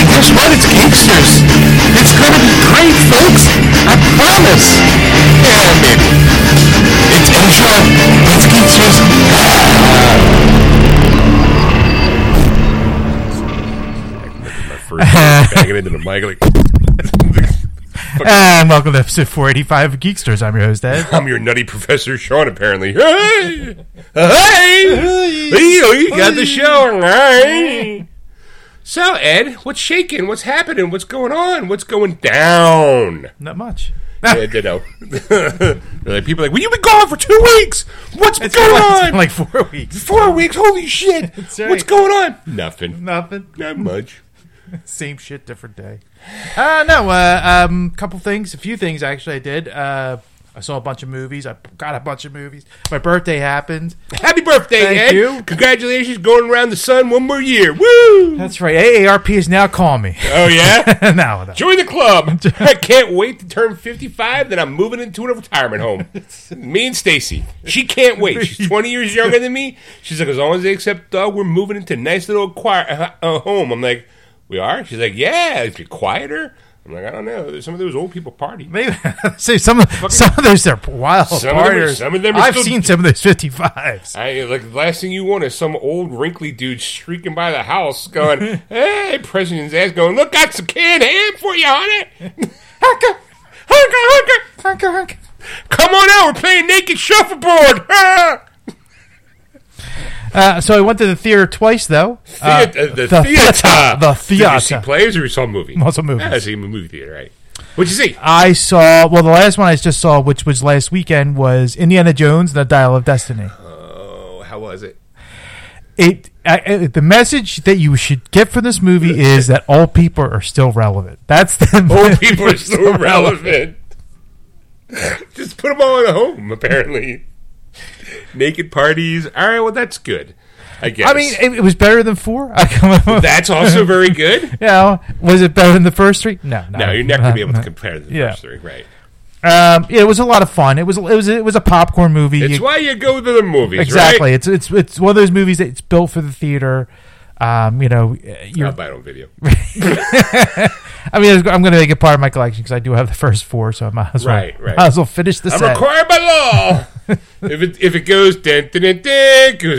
Hey, guess what? It's Geeksters. It's going to be great, folks. I promise. Yeah, maybe. It's Ezra. It's Geeksters. Banging into the mic like... And welcome to episode 485 of Geeksters. I'm your host, Ed. I'm your nutty Professor Sean, apparently. Hey! Hey! You got the show. Hey! So, Ed, what's shaking? What's happening? What's going on? What's going down? Not much. Yeah, ditto. Like, people are like, well, you've been gone for 2 weeks. What's going on? It's been like 4 weeks. 4 weeks? Holy shit. Right. What's going on? Nothing. Not much. Same shit, different day. A few things actually I did. I saw a bunch of movies. I got a bunch of movies. My birthday happened. Happy birthday, Thank you. Congratulations, going around the sun one more year. Woo! That's right. AARP is now calling me. Oh, yeah? No. Join the club. I can't wait to turn 55, then I'm moving into a retirement home. Me and Stacy. She can't wait. She's 20 years younger than me. She's like, as long as they accept dog, we're moving into a nice little home. I'm like... We are? She's like, yeah, it's quieter. I'm like, I don't know. Some of those old people party. Maybe. See, some of those are wild partiers. I've seen some of those 55s. Like, the last thing you want is some old wrinkly dude streaking by the house going, hey, president's ass going, look, got some canned ham for you on it. Hunker. Come on out. We're playing naked shuffleboard. So I went to the theater twice, though. The theater. Did you see plays or you saw a movie? Also movies. I see a movie theater, right? What'd you see? I saw, well, the last one I just saw, which was last weekend, was Indiana Jones and the Dial of Destiny. Oh, how was it? The message that you should get from this movie is that all people are still relevant. That's the old people are still relevant. Just put them all in a home, apparently. Naked parties. All right, well, that's good, I guess. I mean, it was better than 4. That's also very good. Yeah. Was it better than the first 3? No, you're not going to be able to compare to the first 3, right? It was a lot of fun. It was a popcorn movie. It's why you go to the movies, exactly. Right? It's one of those movies that's built for the theater. I'll buy it on video. I mean, I'm going to make it part of my collection because I do have the first 4, so I might as well, might as well finish the set. I'm required by law. If it goes, goes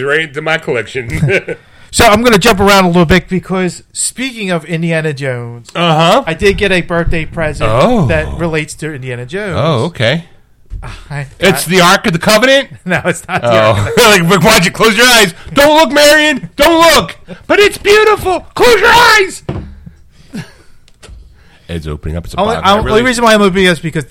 right into my collection. So I'm going to jump around a little bit because speaking of Indiana Jones, I did get a birthday present that relates to Indiana Jones. Oh, okay. It's the Ark of the Covenant? No, it's not the Ark of the Covenant. Like, watch it. Close your eyes. Don't look, Marion. Don't look. But it's beautiful. Close your eyes. Ed's opening up. The only reason why I'm opening up is because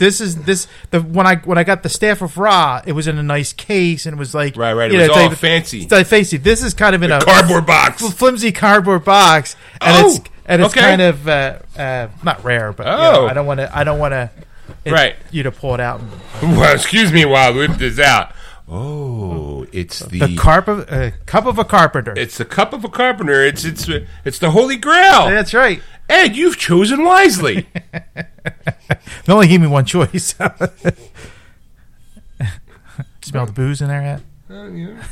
when I got the Staff of Ra, it was in a nice case and it was like... Right. It was all fancy. It's like fancy. This is kind of in a cardboard box. Flimsy cardboard box. And it's kind of... not rare, but I don't want to... You to pull it out. Well, excuse me while I whip this out. Oh, it's the cup of a carpenter. It's the cup of a carpenter. It's the Holy Grail. That's right. Ed, you've chosen wisely. They only gave me one choice. Smell the booze in there, Ed? Yeah.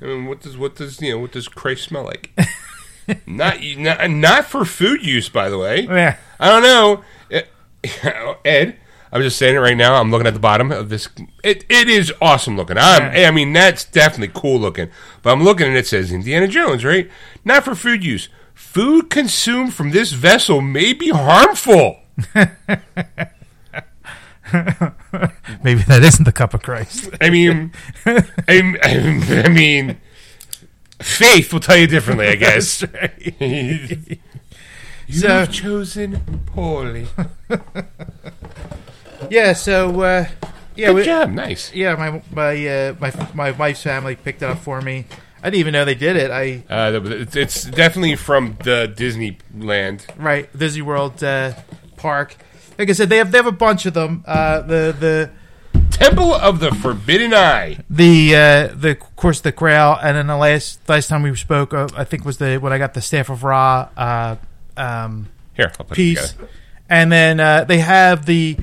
I mean, what does Christ smell like? not for food use, by the way. Yeah. I don't know. Ed, I'm just saying it right now. I'm looking at the bottom of this. It is awesome looking. I mean, that's definitely cool looking. But I'm looking and it says Indiana Jones, right? Not for food use. Food consumed from this vessel may be harmful. Maybe that isn't the cup of Christ. I mean, faith will tell you differently, I guess. You've chosen poorly. Good job. Nice. Yeah, my wife's family picked it up for me. I didn't even know they did it. It's definitely from the Disneyland, right? Disney World park. Like I said, they have a bunch of them. The Temple of the Forbidden Eye. The Grail, and then the last time we spoke, I think was when I got the Staff of Ra. Here, I'll put piece. It together. And then they have the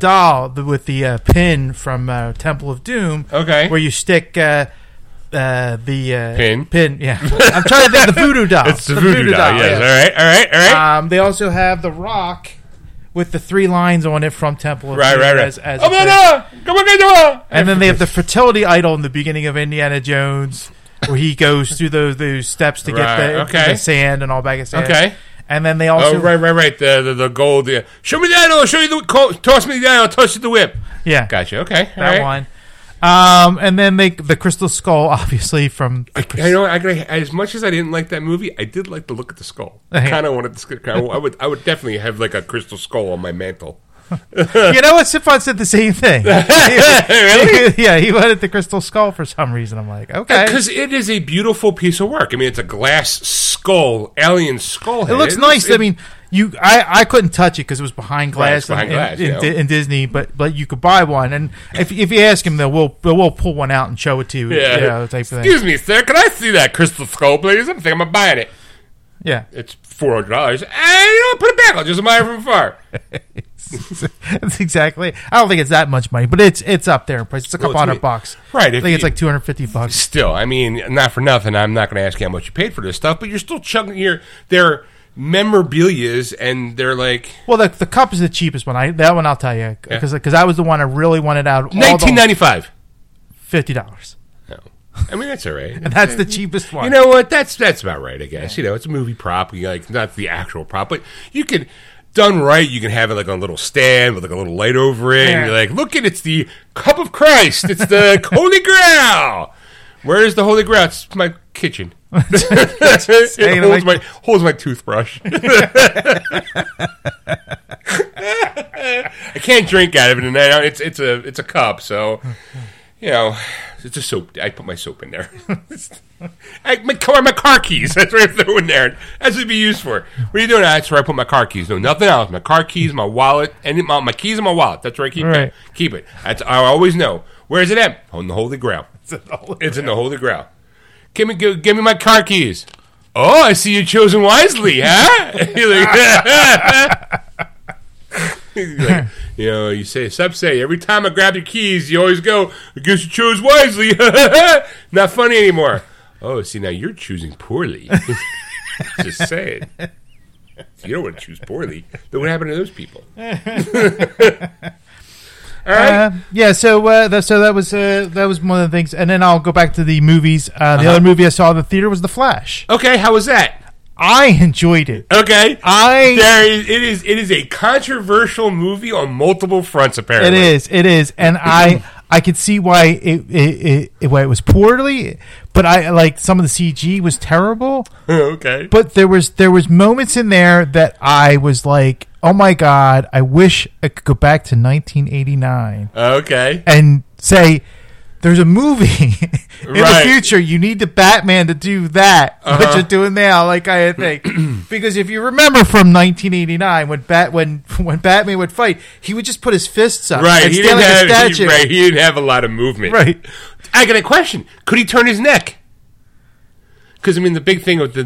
doll with the pin from Temple of Doom. Okay, where you stick Pin. Yeah, I'm trying to think of the voodoo doll. It's the voodoo doll. Yes. Yes. All right. They also have the rock with the three lines on it from Temple of Doom. And then they have the fertility idol in the beginning of Indiana Jones, where he goes through those steps to get the sand and all bag of sand. Okay. And then they also... Oh, right. The gold. Yeah. Show me the idol. I'll show you the... Toss me the idol. I'll toss you the whip. Yeah. Gotcha. Okay. That one. And then the crystal skull, obviously, from... As much as I didn't like that movie, I did like the look at the skull. I kind of wanted to... I would definitely have like a crystal skull on my mantle. You know what? Sifon said the same thing. Really? Yeah, he wanted the crystal skull for some reason. I'm like, okay. Because it is a beautiful piece of work. I mean, it's a glass skull, alien skull head. It looks nice. I couldn't touch it because it was behind glass in Disney, but you could buy one. And if you ask him, we'll pull one out and show it to you. Yeah. Excuse me, sir. Can I see that crystal skull, please? I don't think I'm buying it. Yeah. It's $400. I don't put it back. I'll just buy it from far. That's exactly. I don't think it's that much money, but it's up there in price. It's a couple hundred bucks. Right. I think it's like $250. Still, I mean, not for nothing. I'm not going to ask you how much you paid for this stuff, but you're still chugging their memorabilias, and they're like... Well, the cup is the cheapest one. That one I'll tell you, because that was the one I really wanted out of all $19.95. $50. I mean, that's all right. And that's the cheapest one. You know what? That's about right, I guess. Yeah. You know, it's a movie prop, like not the actual prop, but you can... Done right, you can have it like on a little stand with like a little light over it, and you're like, look at it's the cup of Christ. It's the Holy Grail. Where is the Holy Grail? It's my kitchen. It holds my toothbrush. I can't drink out of it, and it's a cup, so you know it's a soap. I put my soap in there. My car keys. That's right there in there. That's what it'd be used for. What are you doing? That's where I put my car keys. No, nothing else. My car keys, my wallet, and my keys and my wallet. That's where I keep it. That's I always know. Where is it at? On the Holy Grail. It's in the Holy Grail. Give me my car keys. Oh, I see you chosen wisely, huh? Like, you know, you say every time I grab your keys, you always go, I guess you chose wisely. Not funny anymore. Oh, see, now you're choosing poorly. Just saying. You don't want to choose poorly. Then what happened to those people? All right. So that was one of the things. And then I'll go back to the movies. The other movie I saw in the theater was The Flash. Okay, how was that? I enjoyed it. Okay. It is a controversial movie on multiple fronts, apparently. It is. And I could see why it was poorly, but I like some of the CG was terrible. Okay. But there was moments in there that I was like, "Oh my God, I wish I could go back to 1989." Okay. And say there's a movie in the future. You need the Batman to do that, what you're doing now, like I think. Because if you remember from 1989, when Batman would fight, he would just put his fists up. Right, and he didn't have a lot of movement. Right. I got a question. Could he turn his neck? Because, I mean, the big thing with the...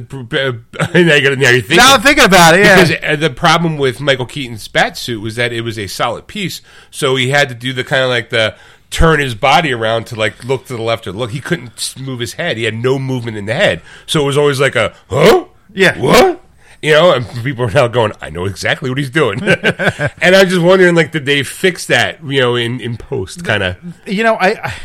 Now I'm thinking about it, yeah. Because the problem with Michael Keaton's bat suit was that it was a solid piece, so he had to do the kind of like the... turn his body around to like look to the left or look. He couldn't move his head. He had no movement in the head, so it was always like a huh, yeah, what, you know. And people are now going, I know exactly what he's doing. And I'm just wondering, like, did they fix that? You know, in post, kind of. You know, I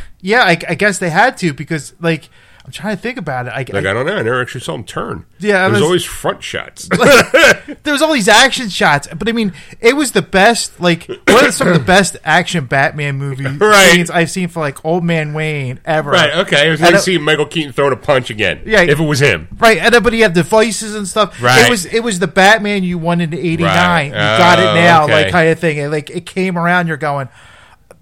guess they had to, because like. I'm trying to think about it. I don't know. I never actually saw him turn. Yeah, there's always front shots. Like, there was all these action shots, but I mean, it was the best. Like, one of some of the best action Batman movie scenes I've seen for like Old Man Wayne ever. Right. Okay. It was like seeing Michael Keaton throwing a punch again. Yeah. If it was him. Right. And but he had the voices and stuff. Right. It was the Batman you wanted in '89. You got it now, like kind of thing. And, like, it came around. You're going.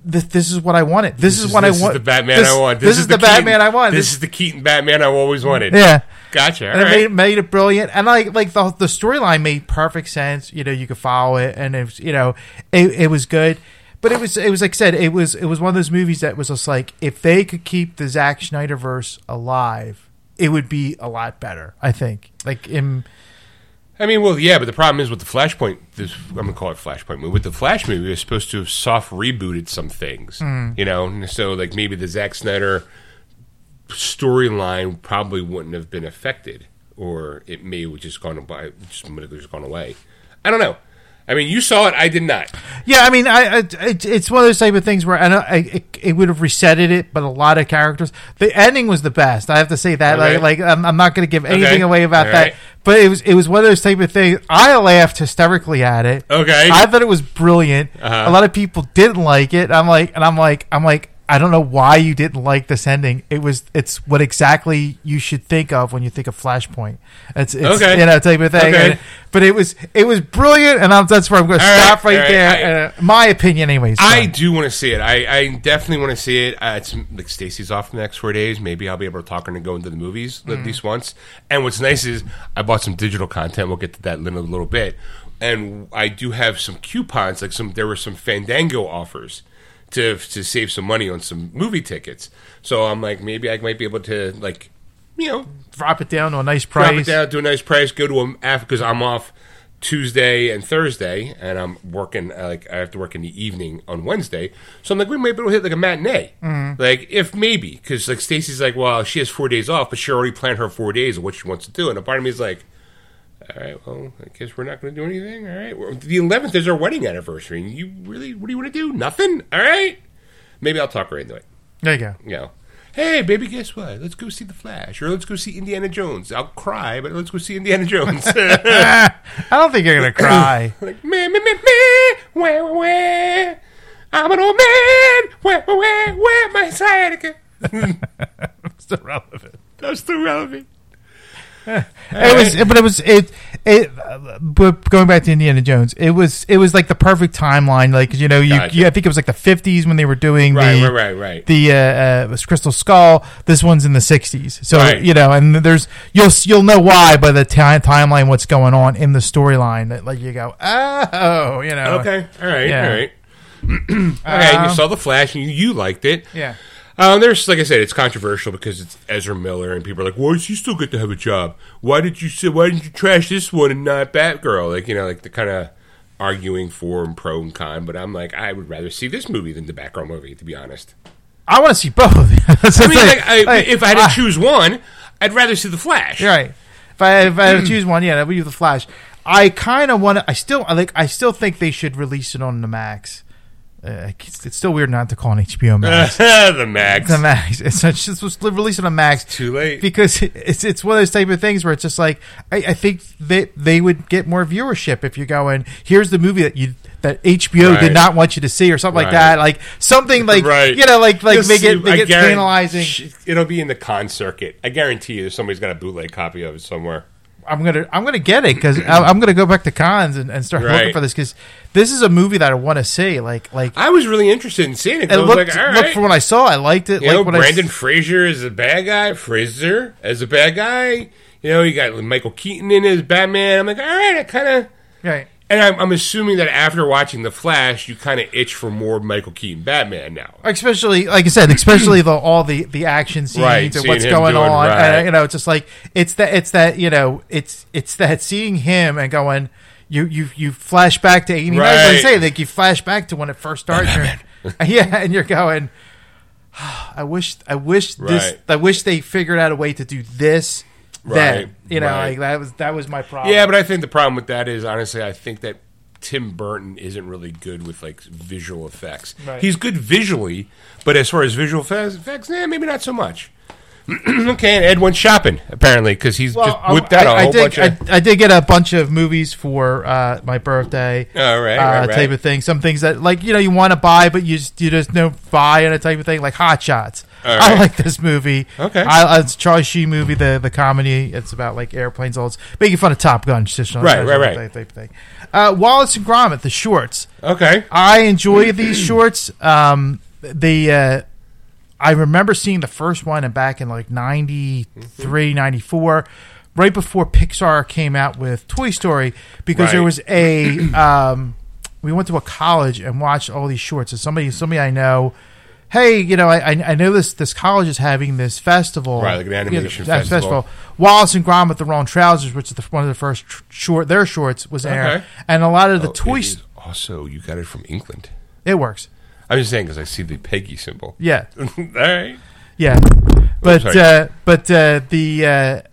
This is what I wanted. This is what I want. This is the Batman I want. This is the Batman I want. This is the Keaton Batman I always wanted. Yeah. Gotcha. And it made it brilliant. And like the storyline made perfect sense. You know, you could follow it, and it was, you know, it was good. But it was like I said, it was one of those movies that was just like, if they could keep the Zack Snyder verse alive, it would be a lot better, I think. Like in I mean, well, yeah, but the problem is with the Flashpoint, I'm going to call it Flashpoint movie, with the Flash movie, it was supposed to have soft rebooted some things, you know? So, like, maybe the Zack Snyder storyline probably wouldn't have been affected, or it may have just gone by, just gone away. I don't know. I mean, you saw it. I did not. Yeah, I mean, it's one of those type of things where it would have resetted it, but a lot of characters. The ending was the best. I have to say that. Okay. I'm not going to give anything away about that. Right. But it was one of those type of things. I laughed hysterically at it. Okay, I thought it was brilliant. Uh-huh. A lot of people didn't like it. I'm like, I don't know why you didn't like this ending. It's what exactly you should think of when you think of Flashpoint. It's okay. You know, type of thing. Okay. But it was brilliant, and that's where I'm going to stop right there. My opinion, anyways. I do want to see it. I definitely want to see it. It's like Stacy's off the next 4 days. Maybe I'll be able to talk her and go into the movies at least once. And what's nice is I bought some digital content. We'll get to that in a little bit. And I do have some coupons. There were some Fandango offers to save some money on some movie tickets. So I'm like, maybe I might be able to, like, you know, drop it down to a nice price, go to after, because I'm off Tuesday and Thursday, and I'm working, like, I have to work in the evening on Wednesday. So I'm like, we might be able to hit, like, a matinee. Mm-hmm. Like, if maybe, because, like, Stacy's like, well, she has 4 days off, but she already planned her 4 days of what she wants to do. And a part of me is like, all right, well, I guess we're not going to do anything. All right. Well, the 11th is our wedding anniversary. And you really, what do you want to do? Nothing? All right. Maybe I'll talk her into it. There you go. You know, hey, baby, guess what? Let's go see The Flash. Or let's go see Indiana Jones. I'll cry, but let's go see Indiana Jones. I don't think you're going to cry. Like, meh, wah, wah, I'm an old man. Wah, wah, wah, wah, my sciatica. That's still relevant. But going back to Indiana Jones, it was like the perfect timeline. Like, you know, gotcha. I think it was like the 50s when they were doing the Crystal Skull. This one's in the 60s, so right. You know, and there's you'll know why by the timeline what's going on in the storyline. That, like, you go, oh, you know, okay, all right, yeah. All right, okay. You saw The Flash and you liked it, yeah. There's, like I said, it's controversial because it's Ezra Miller, and people are like, "Why does he still get to have a job? Why didn't you trash this one and not Batgirl?" Like, you know, like the kind of arguing for and pro and con. But I'm like, I would rather see this movie than the Batgirl movie, to be honest. I want to see both. I mean, if I had to choose one, I'd rather see The Flash. You're right. If I had to choose one, yeah, that would be The Flash. I kind of want to. I still think they should release it on the Max. It's still weird not to call an HBO Max. The Max. It's just released on a Max. It's too late. Because it's one of those type of things where it's just like, I think that they would get more viewership if you're going, here's the movie that HBO did not want you to see, or something like that. Like something like, you know, like make it penalizing. It'll be in the con circuit. I guarantee you somebody's got a bootleg copy of it somewhere. I'm gonna get it because I'm gonna go back to cons and start looking for this, because this is a movie that I want to see. Like I was really interested in seeing it. Looked for when I saw, I liked it. You know, Brandon Fraser is a bad guy. You know, you got Michael Keaton in as Batman. I'm like, all right, I kind of right. And I'm assuming that after watching The Flash, you kind of itch for more Michael Keaton Batman now. Especially, like I said, all the action scenes and what's going on. Right. And, you know, it's just like it's that you know, it's that seeing him and going, you flash back to 80s. I was going to say, like, you flash back to when it first started. Yeah, and you're going, oh, I wish they figured out a way to do this. Right, then, you know, like that was my problem. Yeah, but I think the problem with that is, honestly, I think that Tim Burton isn't really good with, like, visual effects. Right. He's good visually, but as far as visual effects, maybe not so much. Okay, and Ed went shopping, apparently, because he's just whipped out a whole bunch of... I did get a bunch of movies for my birthday type of thing. Some things that, like, you know, you want to buy, but you just don't buy, and a type of thing, like Hot Shots. Right. I like this movie. Okay. It's a Charlie Sheen movie, the comedy. It's about, like, airplanes. All it's making fun of Top Gun. Right. Type of thing. Wallace and Gromit, the shorts. Okay. I enjoy these shorts. I remember seeing the first one back in like 93, 94, right before Pixar came out with Toy Story, because there was a we went to a college and watched all these shorts, and somebody I know, hey, you know, I know this college is having this festival. Right, like an animation festival. Wallace and Gromit, The Wrong Trousers, which is one of the first their shorts was there. Okay. And a lot of the toys. Also, you got it from England. It works. I'm just saying because I see the Peggy symbol. Yeah. All right. Yeah. But a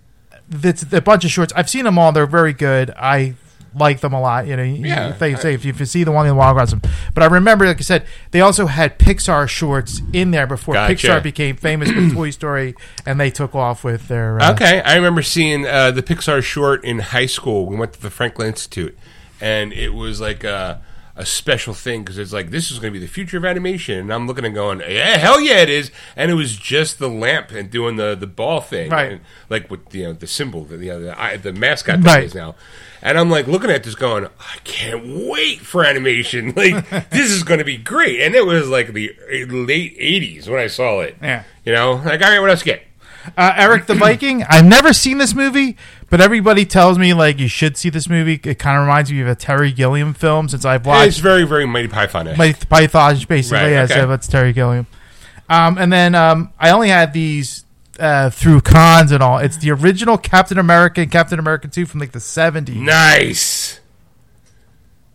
bunch of shorts. I've seen them all. They're very good. I like them a lot. You know, if you see the one in the wild, grab some. But I remember, like I said, they also had Pixar shorts in there before Pixar became famous with Toy Story, and they took off with their. I remember seeing the Pixar short in high school. We went to the Franklin Institute, and it was like a special thing because it's like, this is going to be the future of animation, and I'm looking and going, yeah, hell yeah it is. And it was just the lamp and doing the ball thing, right? And like with the symbol, the mascot that is now. And I'm like looking at this going, I can't wait for animation. Like this is going to be great. And it was like the late 80s when I saw it. Yeah, like, all right, what else you get? Eric the Viking. I've never seen this movie, but everybody tells me like you should see this movie. It kind of reminds me of a Terry Gilliam film since I've watched. It's very, very Mighty Python-ish. Mighty Python, basically. Right, yeah, okay. So that's Terry Gilliam. And then I only had these through cons and all. It's the original Captain America and Captain America 2 from like the 70s. Nice.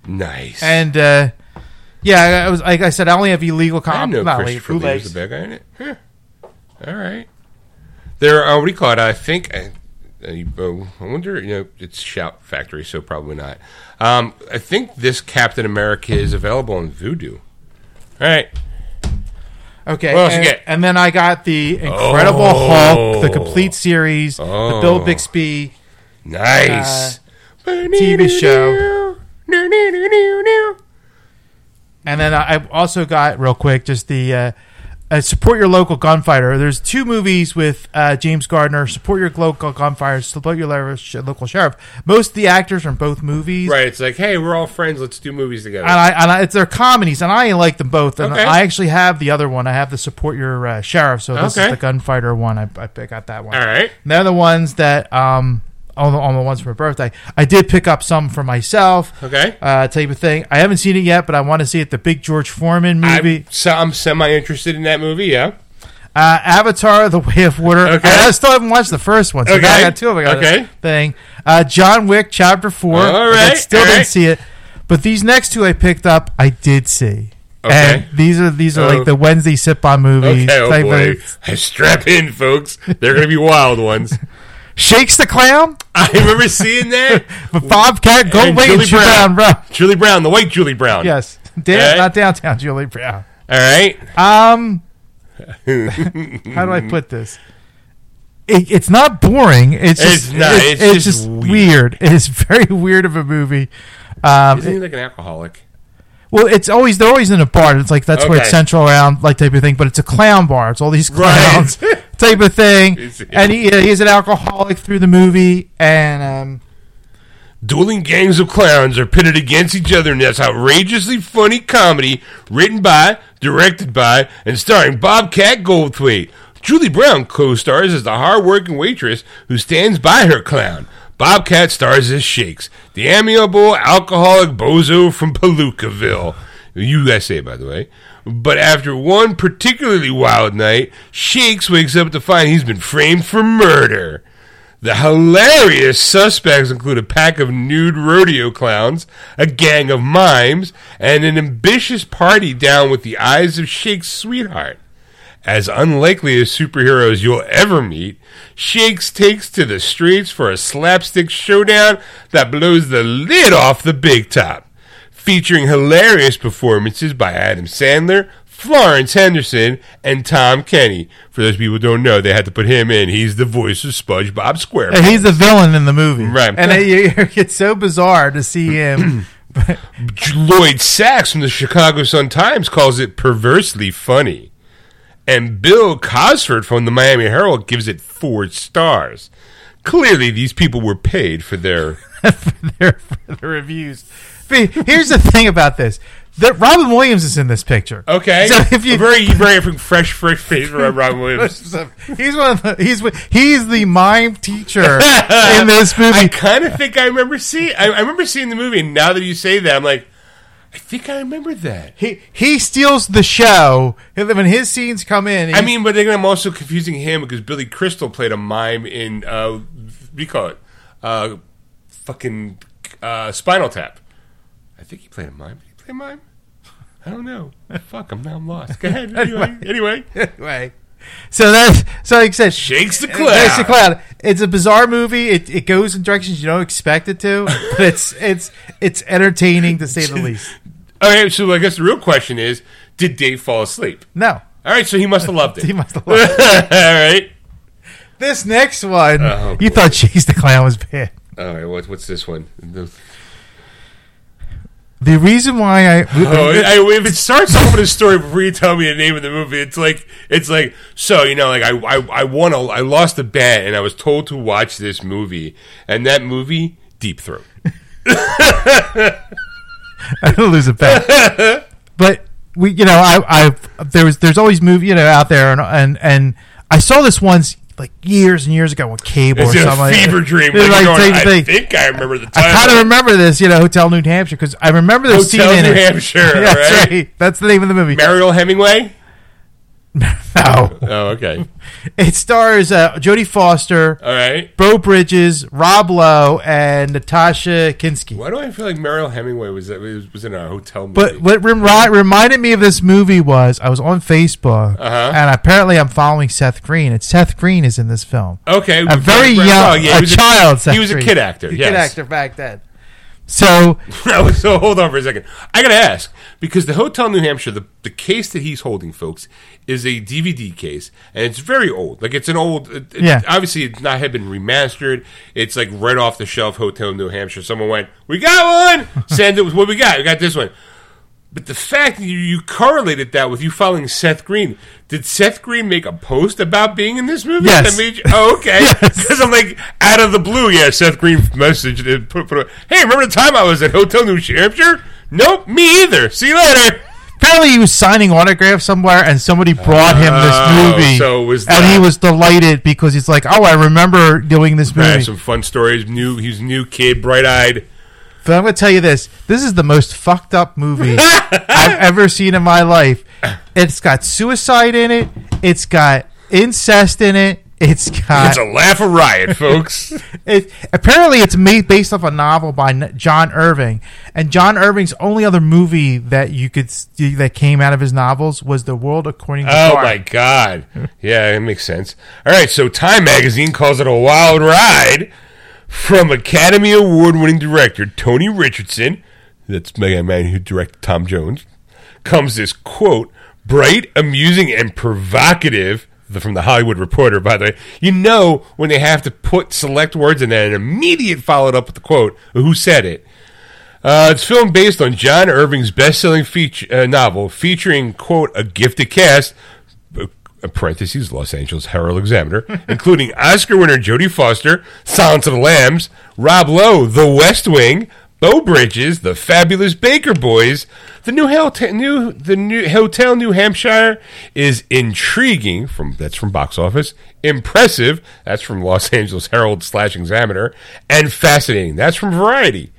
And yeah, I was like I said, I only have illegal cons. I know Christopher Lee was the bad guy in it. Huh. All right. There, what do you call it? I think, I wonder, it's Shout Factory, so probably not. I think this Captain America is available on Vudu. All right. Okay. What else you get? And then I got the Incredible Hulk, the complete series, the Bill Bixby. Nice. TV show. And then I also got, real quick, just the... Support Your Local Gunfighter. There's two movies with James Gardner. Support Your Local Gunfighter. Support Your Local Sheriff. Most of the actors from both movies. Right. It's like, hey, we're all friends. Let's do movies together. And it's their comedies, and I like them both. And I actually have the other one. I have the Support Your Sheriff. So this is the Gunfighter one. I got that one. All right. And they're the ones that on the ones for my birthday. I did pick up some for myself. Okay. Type of thing. I haven't seen it yet, but I want to see it. The big George Foreman movie. I'm semi-interested in that movie, yeah. Avatar, The Way of Water. Okay. I still haven't watched the first one, so okay. I got two of them. Okay. Thing. John Wick, Chapter 4. All right. I still didn't see it. But these next two I picked up, I did see. Okay. And these are like the Wednesday sit-by movies. Okay, boy. Strap in, folks. They're going to be wild ones. Shakes the Clown. I remember seeing that. But Bobcat Goldthwait and Julie Brown. Julie Brown, the white Julie Brown. Yes. Not downtown Julie Brown. All right. How do I put this? It's not boring. It's just weird. It is very weird of a movie. Isn't he like an alcoholic? Well, they're always in a bar. It's like that's where it's central around, like type of thing. But it's a clown bar. It's all these clowns, type of thing. And he's an alcoholic through the movie. And dueling gangs of clowns are pitted against each other in this outrageously funny comedy, written by, directed by, and starring Bobcat Goldthwait. Julie Brown co-stars as the hard-working waitress who stands by her clown. Bobcat stars as Shakes, the amiable alcoholic bozo from Palookaville, USA, by the way. But after one particularly wild night, Shakes wakes up to find he's been framed for murder. The hilarious suspects include a pack of nude rodeo clowns, a gang of mimes, and an ambitious party down with the eyes of Shakes' sweetheart. As unlikely as superheroes you'll ever meet, Shakes takes to the streets for a slapstick showdown that blows the lid off the big top. Featuring hilarious performances by Adam Sandler, Florence Henderson, and Tom Kenny. For those people who don't know, they had to put him in. He's the voice of SpongeBob SquarePants. And he's the villain in the movie. Right. And it's so bizarre to see him. Lloyd Sachs from the Chicago Sun-Times calls it perversely funny. And Bill Cosford from the Miami Herald gives it 4 stars. Clearly, these people were paid for their for their reviews. Here's the thing about this: that Robin Williams is in this picture. Okay, so if you very fresh face from Robin Williams. He's one of the, he's the mime teacher in this movie. I kind of think I remember seeing the movie. And now that you say that, I'm like, I think I remember that. He steals the show. When his scenes come in... but then I'm also confusing him because Billy Crystal played a mime in... what do you call it? Spinal Tap. I think he played a mime. Did he play a mime? I don't know. Fuck, I'm lost. Go ahead. Anyway. So like I said, Shakes the Clown. Shakes the Clown. It's a bizarre movie. It goes in directions you don't expect it to, but it's entertaining to say the least. Okay, so I guess the real question is, did Dave fall asleep? No. All right, so he must have loved it. He must have loved it. All right. This next one, you thought Shakes the Clown was bad. All right, what's this one? The reason why if it starts off with a story before you tell me the name of the movie, it's like so you know like I lost a bet and I was told to watch this movie and that movie Deep Throat. I didn't lose a bet, but there's always movie out there and I saw this once. Like years and years ago on cable or something. It's a fever dream. I think I remember the time. I kind of remember this, Hotel New Hampshire, because I remember this scene in it. Hotel New Hampshire, right? That's right. That's the name of the movie. Mariel Hemingway? No. Oh, okay. It stars Jodie Foster, all right, Bo Bridges, Rob Lowe, and Natasha Kinski. Why do I feel like Mariel Hemingway was in a hotel movie? But what reminded me of this movie was I was on Facebook, and apparently I'm following Seth Green, and Seth Green is in this film. Okay, a very young, child. He was a kid actor. Yes, kid actor back then. So hold on for a second. I gotta ask, because the Hotel New Hampshire, the case that he's holding, folks, is a DVD case, and it's very old. Like, it's an old... Obviously, it's not had been remastered. It's, like, right off the shelf, Hotel New Hampshire. Someone went, we got one! Send it with what we got. We got this one. But the fact that you correlated that with you following Seth Green, did Seth Green make a post about being in this movie? Yes. Okay. Because yes. I'm like, out of the blue, Seth Green messaged and put, hey, remember the time I was at Hotel New Hampshire? Nope, me either. See you later. Apparently he was signing autographs somewhere, and somebody brought him this movie, and he was delighted because he's like, "Oh, I remember doing this movie." Some fun stories. He's a new kid, bright-eyed. But I'm going to tell you this: this is the most fucked up movie I've ever seen in my life. It's got suicide in it. It's got incest in it. It's a laugh-a-riot, folks. Apparently, it's made based off a novel by John Irving, and John Irving's only other movie that you could see that came out of his novels was The World According to Garp. Oh my God! Yeah, it makes sense. All right, so Time Magazine calls it a wild ride from Academy Award-winning director Tony Richardson. That's the man who directed Tom Jones. Comes this quote: "Bright, amusing, and provocative." From the Hollywood Reporter, by the way. You know when they have to put select words in there and immediate followed up with the quote, who said it. It's filmed based on John Irving's best-selling novel featuring, quote, a gifted cast, parentheses, Los Angeles Herald-Examiner, including Oscar winner Jodie Foster, Silence of the Lambs, Rob Lowe, The West Wing, Bo Bridges, The Fabulous Baker Boys. The new Hotel New Hampshire is intriguing. That's from box office. Impressive. That's from Los Angeles Herald/Examiner. And fascinating. That's from Variety.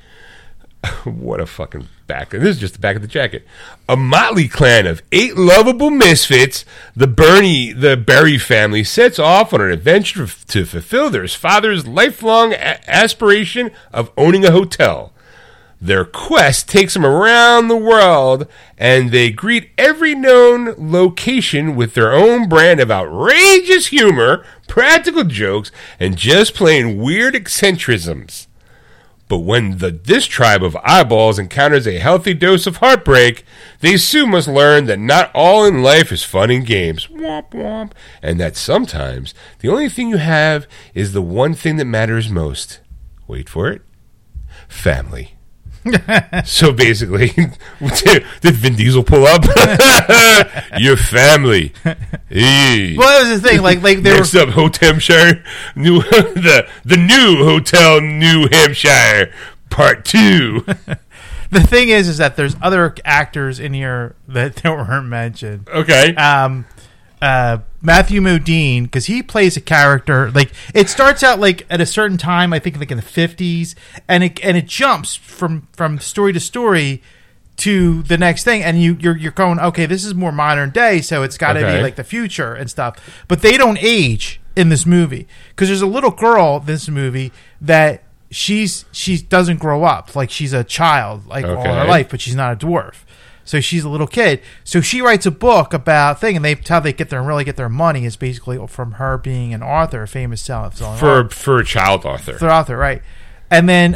What a fucking back. This is just the back of the jacket. A motley clan of 8 lovable misfits, the Berry family sets off on an adventure to fulfill their father's lifelong aspiration of owning a hotel. Their quest takes them around the world, and they greet every known location with their own brand of outrageous humor, practical jokes, and just plain weird eccentricisms. But when this tribe of eyeballs encounters a healthy dose of heartbreak, they soon must learn that not all in life is fun and games. Womp womp. And that sometimes the only thing you have is the one thing that matters most. Wait for it. Family. So basically, did Vin Diesel pull up? Your family. Hey. Well, that was the thing. Like they next were... up, Hotel Hampshire, the new Hotel New Hampshire Part 2. The thing is that there's other actors in here that weren't mentioned. Okay. Matthew Modine, because he plays a character, like, it starts out like at a certain time, I think like in the 50s, and it jumps from story to story to the next thing, and you're going, okay, this is more modern day, so it's got to be like the future and stuff. But they don't age in this movie, because there's a little girl in this movie that she doesn't grow up, like she's a child all her life, but she's not a dwarf. So she's a little kid. So she writes a book about thing, and how they really get their money is basically from her being an author, a famous self-selling for a child author. For author, right? And then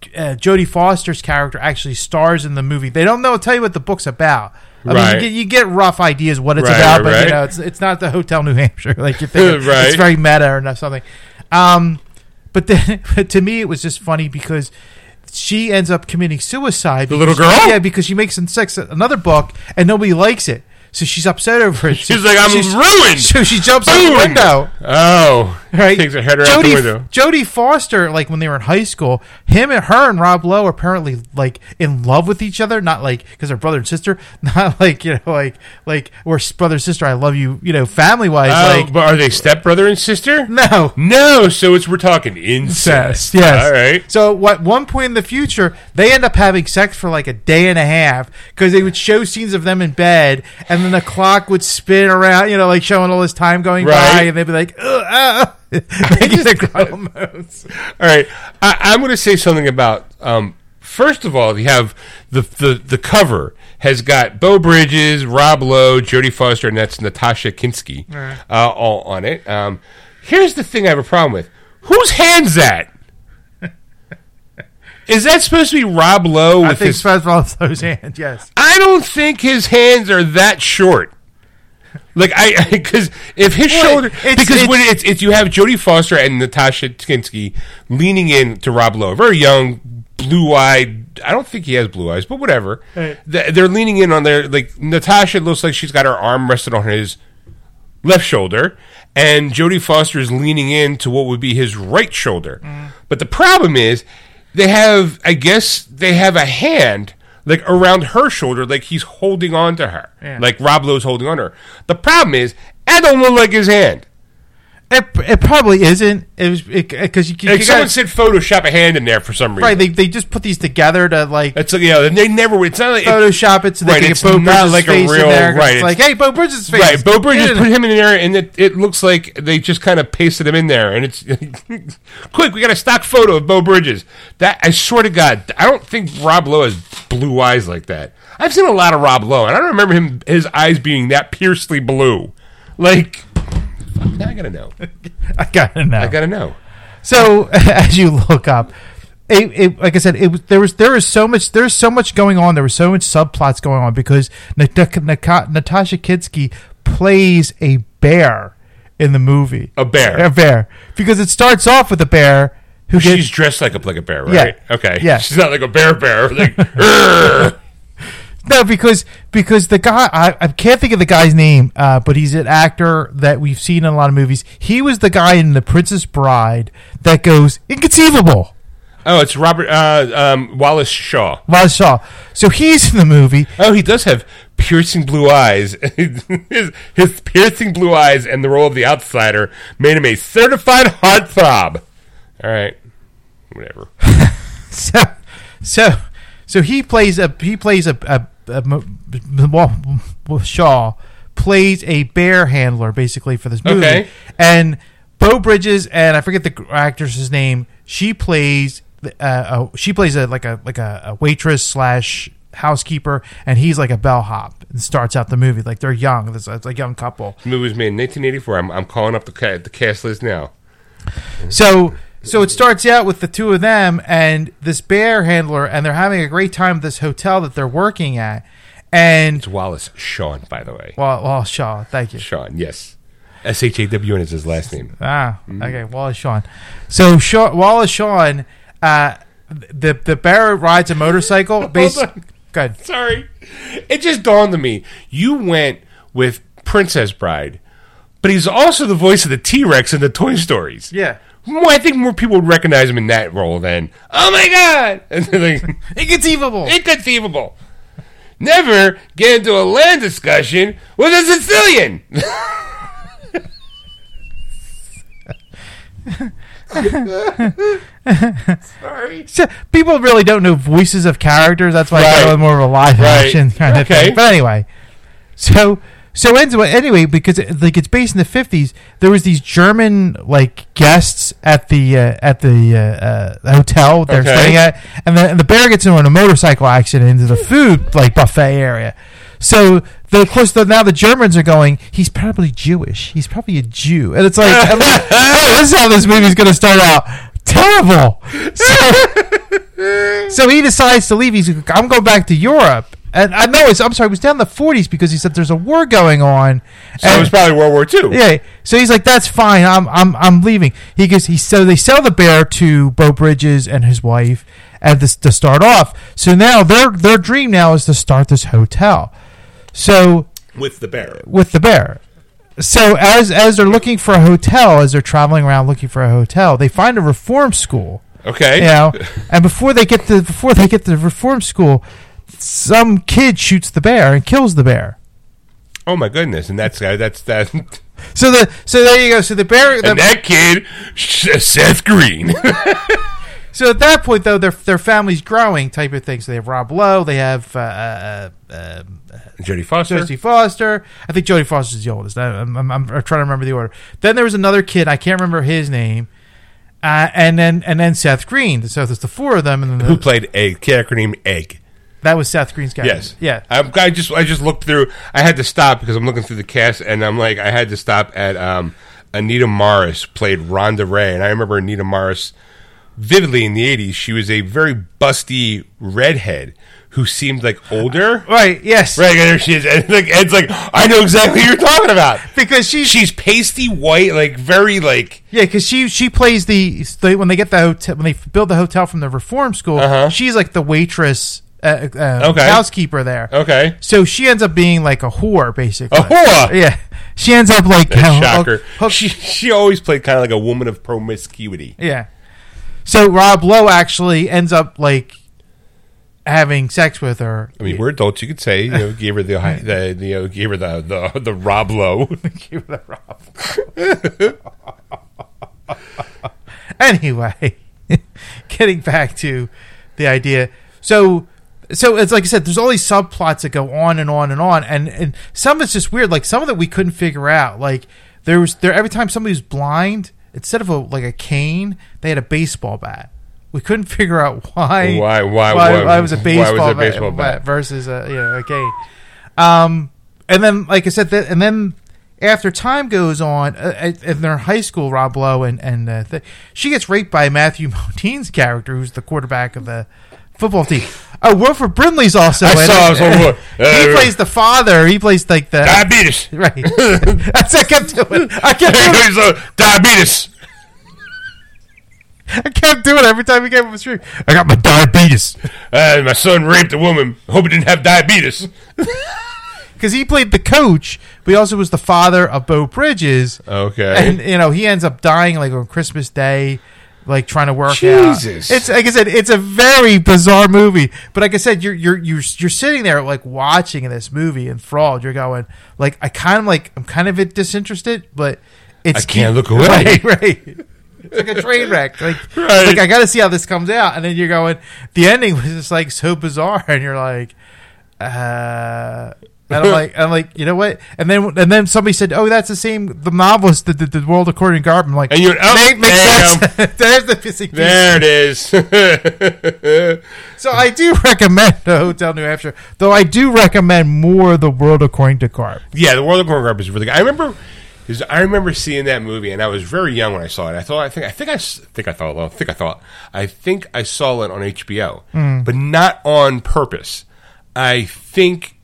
Jodie Foster's character actually stars in the movie. They don't know. Tell you what the book's about. I mean, you get rough ideas what it's about, but you know, it's not the Hotel New Hampshire like you think. It's very meta or something. But to me, it was just funny because she ends up committing suicide. The little girl? Yeah, because she makes another book, and nobody likes it. So she's upset over it. She's like, I'm ruined! So she jumps out the window. Oh. Right? Takes her head out the window. Jodie Foster, like, when they were in high school, her and Rob Lowe are apparently, like, in love with each other. Not, like, because they're brother and sister. Not, like, you know, like we're brother and sister, I love you, you know, family-wise. Oh, but are they stepbrother and sister? No. No, so we're talking incest. Yes. All right. So at one point in the future, they end up having sex for, like, a day and a half because they would show scenes of them in bed, and then the clock would spin around, you know, like showing all this time going by, and they'd be like, making the growl modes. All right, I'm going to say something about. First of all, you have the cover has got Bo Bridges, Rob Lowe, Jodie Foster, and that's Natasha Kinski all on it. Here's the thing I have a problem with: whose hand's that? Is that supposed to be Rob Lowe? I think it's supposed to be Rob Lowe's hand, yes. I don't think his hands are that short. Like, because if his shoulder... Because you have Jodie Foster and Natasha Kinski leaning in to Rob Lowe. Very young, blue-eyed. I don't think he has blue eyes, but whatever. Right. They're leaning in on their... Like, Natasha looks like she's got her arm rested on his left shoulder. And Jodie Foster is leaning in to what would be his right shoulder. Mm. But the problem is... They have a hand, like, around her shoulder, like he's holding on to her. Yeah. Like Rob Lowe's holding on to her. The problem is, I don't look like his hand. It probably isn't. Someone said Photoshop a hand in there for some reason. Right, they just put these together to, like... It's like, yeah, they never... It's not like... Photoshop it so they can get Bo Bridges' like face a real, in there. Right, it's like, hey, Bo Bridges' face. Right, Bo Bridges put him in there, and it looks like they just kind of pasted him in there, and it's... Quick, we got a stock photo of Bo Bridges. That, I swear to God, I don't think Rob Lowe has blue eyes like that. I've seen a lot of Rob Lowe, and I don't remember his eyes being that piercingly blue. Like... Now I gotta know. I gotta know. So as you look up, like I said, there was so much going on. There was so much subplots going on because Natasha Kinski plays a bear in the movie. A bear, because it starts off with a bear. She's dressed like a bear, right? Yeah. Okay. Yeah. She's not like a bear. Like, no, because the guy, I can't think of the guy's name, but he's an actor that we've seen in a lot of movies. He was the guy in The Princess Bride that goes, inconceivable. Oh, it's Robert Wallace Shaw. Wallace Shaw. So he's in the movie. Oh, he does have piercing blue eyes. His piercing blue eyes and the role of the outsider made him a certified heartthrob. All right. Whatever. So Shaw plays a bear handler basically for this movie, okay. And Bo Bridges and I forget the actress's name. She plays a waitress / housekeeper, and he's like a bellhop. And starts out the movie like they're young. It's a young couple. The movie was made in 1984. I'm calling up the cast list now. So it starts out with the two of them and this bear handler, and they're having a great time at this hotel that they're working at. And it's Wallace Shawn, by the way. Wallace Shawn, thank you. Shawn, yes. Shawn is his last name. Ah, okay, Wallace Shawn. So Wallace Shawn, the bear rides a motorcycle. Good. Sorry. It just dawned on me. You went with Princess Bride, but he's also the voice of the T-Rex in the Toy Stories. Yeah. I think more people would recognize him in that role than, oh my God! And they're like, Inconceivable! Never get into a land discussion with a Sicilian! Sorry. So, people really don't know voices of characers, that's why I got a little more of a live action kind of thing. But anyway, so... So anyway, because like it's based in the 50s, there was these German like guests at the hotel they're staying at, and the bear gets into a motorcycle accident into the food like buffet area. So now the Germans are going, he's probably Jewish. He's probably a Jew, and it's like, oh, this is how this movie's going to start out. Terrible. So he decides to leave. He's like, I'm going back to Europe. And I know it was down in the 40s because he said there's a war going on. So it was probably World War II. Yeah. So he's like, that's fine. I'm leaving. He goes. So they sell the bear to Bo Bridges and his wife at this to start off. So now their dream now is to start this hotel. So with the bear. So as they're looking for a hotel, as they're traveling around looking for a hotel, they find a reform school. Okay. You know, and before they get to the reform school, some kid shoots the bear and kills the bear. Oh my goodness! And that's that. So there you go. So the bear and that kid, Seth Green. So at that point, though, their family's growing type of thing. So they have Rob Lowe. They have Jodie Foster. I think Jodie Foster's the oldest. I'm trying to remember the order. Then there was another kid. I can't remember his name. And then Seth Green. So there's the four of them, and who played a character named Egg. That was Seth Green's character. Yes. Yeah. I just looked through. I had to stop because I'm looking through the cast, and I'm like, I had to stop at Anita Morris played Rhonda Ray, and I remember Anita Morris vividly in the 80s. She was a very busty redhead who seemed like older. Right. Yes. Right. And there she is. And Ed's like, I know exactly what you're talking about because she's pasty white, like very like. Yeah, because she plays the when they get the hotel, when they build the hotel from the reform school. Uh-huh. She's like the waitress. Housekeeper there. Okay. So she ends up being like a whore, basically. A whore? Yeah. She ends up like... Shocker. She always played kind of like a woman of promiscuity. Yeah. So Rob Lowe actually ends up like having sex with her. I mean, we're adults, you could say. You know, gave her the Rob Lowe. Gave her the Rob Lowe. Anyway, getting back to the idea. So it's like I said, there's all these subplots that go on. And some of it's just weird. Like some of it we couldn't figure out. Like there every time somebody was blind, instead of a cane, they had a baseball bat. We couldn't figure out why it was a baseball bat versus a cane. And then, like I said, and then after time goes on, in their high school, Rob Lowe, and she gets raped by Matthew Modine's character, who's the quarterback of the football team. Oh, Wilford Brimley's also in it. He plays the father. He plays like the... Diabetes. Right. That's what I kept doing. Diabetes. I kept doing it every time he came up the street. I got my diabetes. My son raped a woman. Hope he didn't have diabetes. Because he played the coach, but he also was the father of Bo Bridges. Okay. And, you know, he ends up dying like on Christmas Day. Like trying to work out. Jesus, it's like I said, it's a very bizarre movie. But like I said, you're sitting there like watching this movie enthralled. You're going like I'm kind of disinterested, but it's I can't look away. Right. It's like a train wreck. Like I got to see how this comes out, and then you're going. The ending was just like so bizarre, and you're like, And I'm like, you know what? And then somebody said, "Oh, that's the novelist, the World According to Garp." I'm like, and you're makes sense. There's the physics. There it is. So I do recommend the Hotel New Hampshire, though I do recommend more the World According to Garp. Yeah, the World According to Garp is really good. I remember seeing that movie, and I was very young when I saw it. I think I saw it on HBO, but not on purpose. I think.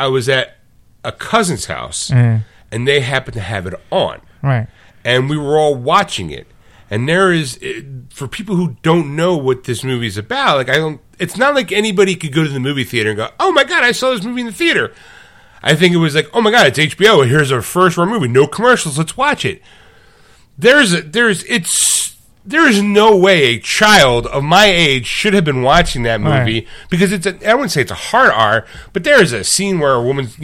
I was at a cousin's house, and they happened to have it on. Right. And we were all watching it. And for people who don't know what this movie is about, it's not like anybody could go to the movie theater and go, oh, my God, I saw this movie in the theater. I think it was like, oh, my God, it's HBO. Here's our first run movie. No commercials. Let's watch it. There is no way a child of my age should have been watching that movie because I wouldn't say it's a hard R, but there is a scene where a woman's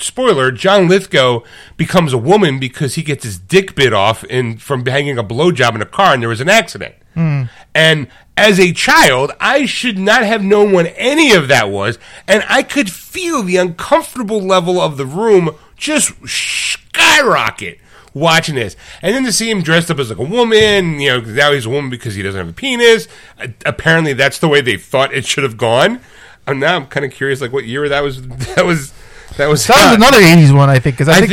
spoiler, John Lithgow becomes a woman because he gets his dick bit off from hanging a blowjob in a car, and there was an accident. Mm. And as a child, I should not have known what any of that was, and I could feel the uncomfortable level of the room just skyrocket watching this. And then to see him dressed up as like a woman, you know, now he's a woman because he doesn't have a penis. Apparently, that's the way they thought it should have gone. And now I'm kind of curious, like, what year that was another 80s one, I think, because I think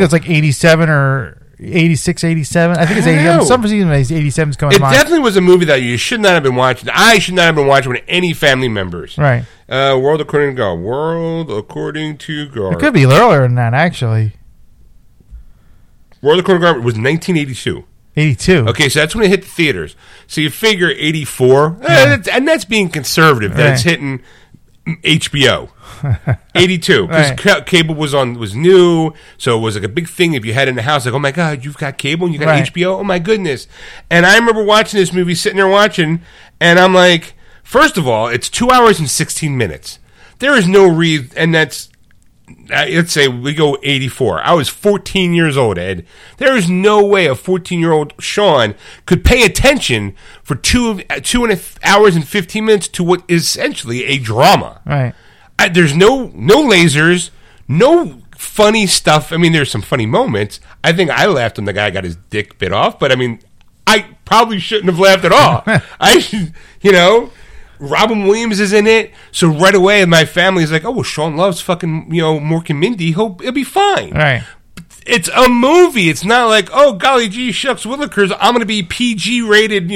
that's like 87 or 86, 87. I think it's 87. Some reason 87 is coming to mind. It definitely was a movie that you should not have been watching. I should not have been watching with any family members. Right. World According to Garp. It could be earlier than that, actually. World According to Garp was 1982. 82. Okay, so that's when it hit the theaters. So you figure 84. Yeah. And that's being conservative. Right. That's hitting HBO. 82, because right. Cable was new, so it was like a big thing if you had it in the house, like, oh my god, you've got cable and you got right. HBO, oh my goodness. And I remember watching this movie, sitting there watching, and I'm like, first of all, it's 2 hours and 16 minutes. There is no reason, and that's, let's say we go 84. I was 14 years old, Ed. There is no way a 14-year-old Sean could pay attention for two hours and 15 minutes to what is essentially a drama. Right. There's no lasers, no funny stuff. I mean, there's some funny moments. I think I laughed when the guy got his dick bit off, but I mean, I probably shouldn't have laughed at all. Robin Williams is in it, so right away my family's like, oh, well, Sean loves fucking, Mork and Mindy. He'll be fine. Right. It's a movie. It's not like, oh, golly gee, shucks, willikers, I'm going to be PG-rated,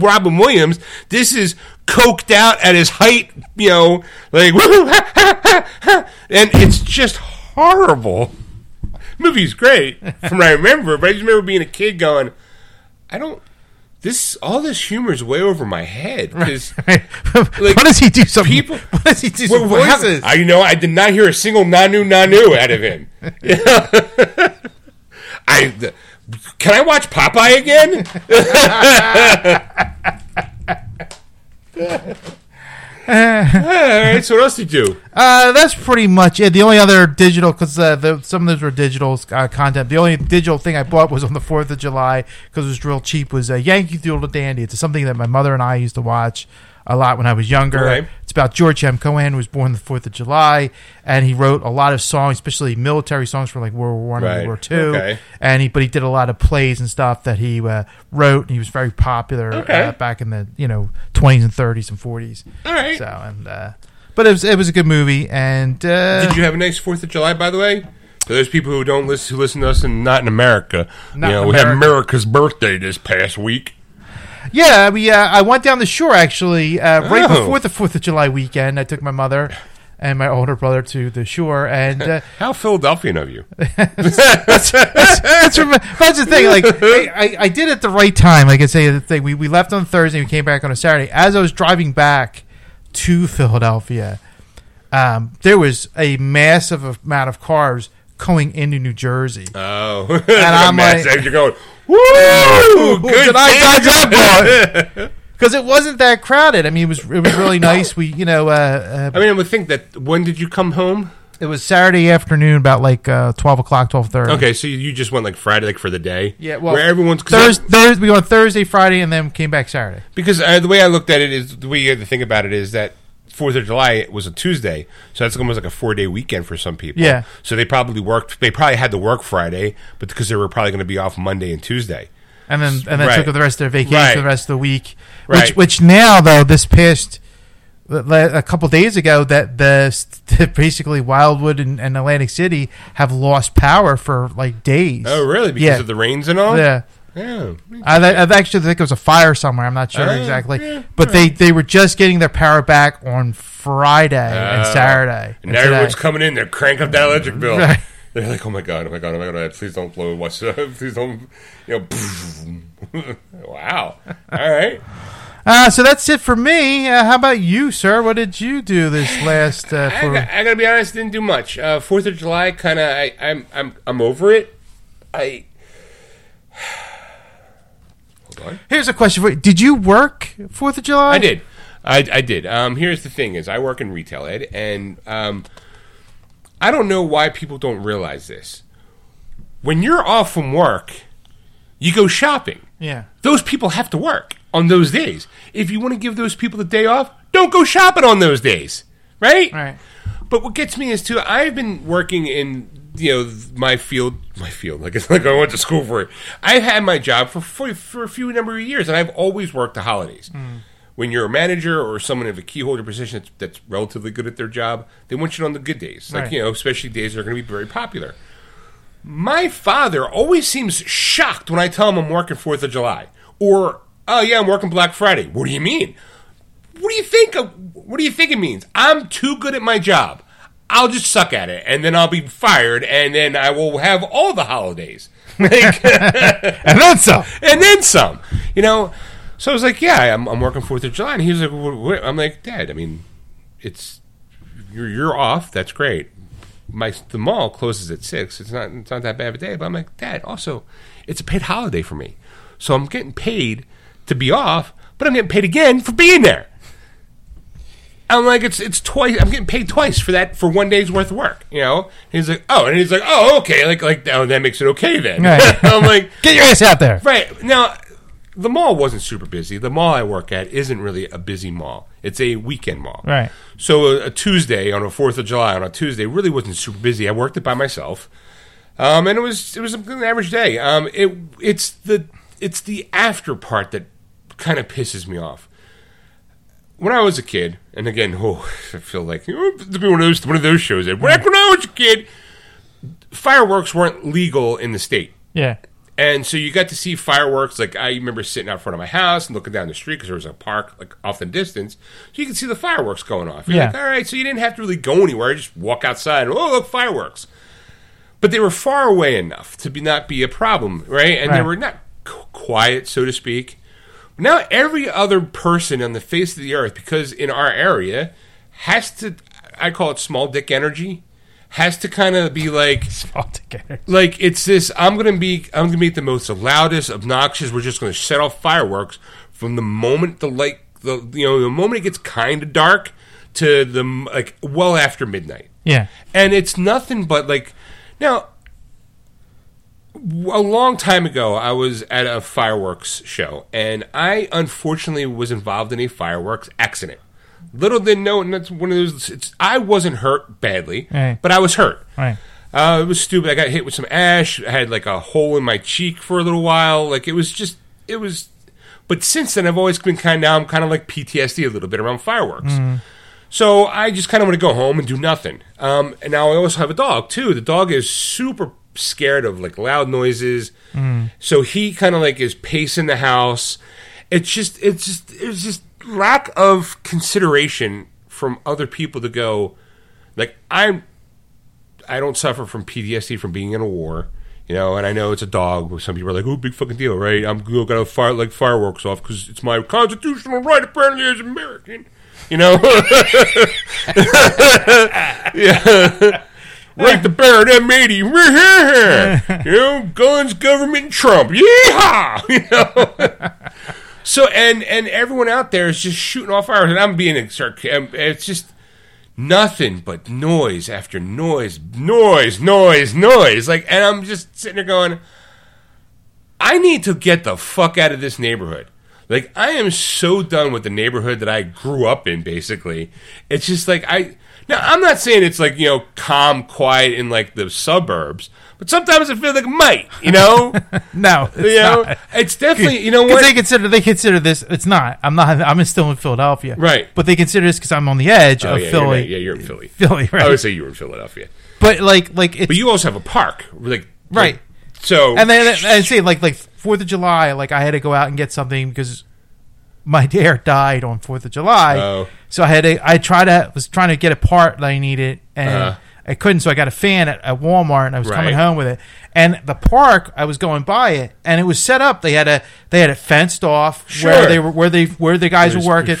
Robin Williams. This is coked out at his height, like, woo, ha, ha, ha, ha. And it's just horrible. Movie's great, from what I remember, but I just remember being a kid going, all this humor is way over my head. Right. Like, why does he do some people? Why does he do some voices? I did not hear a single nanu out of him. Can I watch Popeye again? All right. So what else did you do? That's pretty much it. The only other digital, because some of those were digital content. The only digital thing I bought was on the 4th of July because it was real cheap. Was Yankee Doodle Dandy. It's something that my mother and I used to watch a lot when I was younger. Okay. It's about George M. Cohan, who was born the 4th of July, and he wrote a lot of songs, especially military songs for like World War I and World War II. Okay. And he did a lot of plays and stuff that he wrote, and he was very popular back in the 20s and 30s and 40s. All right. So but it was a good movie. And did you have a nice 4th of July, by the way? So there's people who don't listen to us and not in America. We had America's birthday this past week. Yeah, I went down the shore, actually, right before the 4th of July weekend. I took my mother and my older brother to the shore. And how Philadelphian of you. That's the thing. Like, I did it at the right time. Like I say, the thing, we left on Thursday. We came back on a Saturday. As I was driving back to Philadelphia, there was a massive amount of cars going into New Jersey. Oh. And I'm like, you're going, woo! Good idea. Because it wasn't that crowded. I mean, it was really nice. We, I would think that. When did you come home? It was Saturday afternoon, about like 12:00, 12:30. Okay, so you just went like Friday, like for the day. Yeah, well, where everyone's Thursday. We went Thursday, Friday, and then came back Saturday. Because the way I looked at it is, the way you have to think about it is that 4th of July was a Tuesday, so that's almost like a 4-day weekend for some people. Yeah. So they probably had to work Friday, but because they were probably going to be off Monday and Tuesday. And then right. took the rest of their vacation right. for the rest of the week. Right. Which now, though, this past a couple days ago, that basically Wildwood and Atlantic City have lost power for like days. Oh, really? Because of the rains and all? Yeah. Yeah, I actually think it was a fire somewhere. I'm not sure exactly, yeah, but right. they were just getting their power back on Friday and Saturday. And now everyone's coming in. They're cranking up that electric bill. Right. They're like, oh my god! Please don't blow. Watch that. Please don't. Wow. All right. So that's it for me. How about you, sir? What did you do this last? I gotta be honest. Didn't do much. 4th of July. Kind of. I'm over it. Here's a question for you. Did you work 4th of July? I did. I did. Here's the thing is I work in retail, Ed, and I don't know why people don't realize this. When you're off from work, you go shopping. Yeah. Those people have to work on those days. If you want to give those people the day off, don't go shopping on those days. Right? Right. But what gets me is, too, I've been working in, you know, my field, like it's like I went to school for it. I've had my job for a few number of years, and I've always worked the holidays. Mm. When you're a manager or someone in a keyholder position that's relatively good at their job, they want you on the good days. Like, right. You know, especially days that are going to be very popular. My father always seems shocked when I tell him I'm working 4th of July. Or, oh, yeah, I'm working Black Friday. What do you mean? What do you think it means? I'm too good at my job. I'll just suck at it, and then I'll be fired, and then I will have all the holidays. Like, and then some. And then some. You know, so I was like, yeah, I'm working 4th of July. And he was like, what? I'm like, Dad, I mean, it's you're off. That's great. The mall closes at 6. It's not that bad of a day. But I'm like, Dad, also, it's a paid holiday for me. So I'm getting paid to be off, but I'm getting paid again for being there. I'm like, it's twice. I'm getting paid twice for that, for one day's worth of work, you know. And he's like, oh, okay, like, oh, that makes it okay then. Right. I'm like, get your ass out there. Right now, the mall wasn't super busy. The mall I work at isn't really a busy mall. It's a weekend mall. Right. So a Tuesday on a 4th of July on a Tuesday really wasn't super busy. I worked it by myself, and it was an average day. It's the after part that kind of pisses me off. When I was a kid, and again, I feel like to be one of those shows. When I was a kid, fireworks weren't legal in the state. Yeah, and so you got to see fireworks. Like I remember sitting out front of my house and looking down the street because there was a park like off in the distance, so you could see the fireworks going off. You're like, all right, so you didn't have to really go anywhere. Just walk outside and look, fireworks. But they were far away enough to not be a problem, right? And they were not quiet, so to speak. Now every other person on the face of the earth, because in our area, has to, I call it small dick energy, has to kind of be like, small dick energy. Like it's this, I'm gonna be the most loudest, obnoxious. We're just gonna set off fireworks from the moment the moment it gets kind of dark to the like well after midnight. Yeah, and it's nothing but like now. A long time ago, I was at a fireworks show, and I unfortunately was involved in a fireworks accident. Little did know, and that's one of those. I wasn't hurt badly, but I was hurt. Right. It was stupid. I got hit with some ash. I had like a hole in my cheek for a little while. Like it was. But since then, I've always been I'm kind of like PTSD a little bit around fireworks. Mm-hmm. So I just kind of want to go home and do nothing. And now I also have a dog too. The dog is super scared of like loud noises, so he kind of like is pacing the house. It's just lack of consideration from other people to go like I don't suffer from PTSD from being in a war, you know. And I know it's a dog, but some people are like, oh, big fucking deal, right? I'm gonna fire like fireworks off because it's my constitutional right apparently as American, you know. Yeah. Right, the Barrett M80. You know, guns, government, Trump. Yeehaw! You know? So, and everyone out there is just shooting off fireworks, and I'm being sarcastic. It's just nothing but noise after noise. Like, and I'm just sitting there going, I need to get the fuck out of this neighborhood. Like, I am so done with the neighborhood that I grew up in, basically. It's just like, Now, I'm not saying it's like, you know, calm, quiet in like the suburbs, but sometimes I feel like it might, you know? No, it's not. It's definitely, you know what? They consider this, it's not. I'm still in Philadelphia. Right. But they consider this because I'm on the edge of Philly. You're right. Yeah, you're in Philly. Right. I would say you were in Philadelphia. But like it's. But you also have a park. Right. Like, so. And then I say, like 4th of July, like I had to go out and get something because my dare died on 4th of July. Oh. So I was trying to get a part that I needed, and I couldn't, so I got a fan at Walmart, and I was coming home with it. And the park, I was going by it, and it was set up. They had it fenced off where the guys were working. It's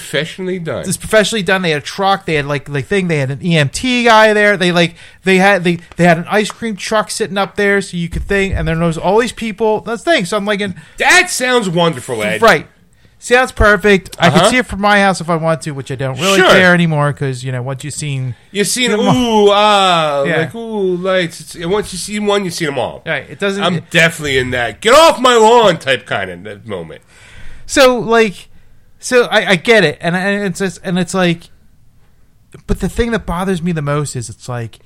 professionally done. They had a truck, they had like thing, they had an EMT guy there. They had an ice cream truck sitting up there so you could think, and there was all these people. So I'm like, that sounds wonderful, Ed. Right. Sounds perfect. I can see it from my house if I want to, which I don't really care anymore because, you know, once you've seen them all. Like, ooh, lights. It's, once you've seen one, you've seen them all. Right. It doesn't. I'm definitely in that get off my lawn type kind of moment. So, like, so I get it. And it's just, and it's like, but the thing that bothers me the most is it's like,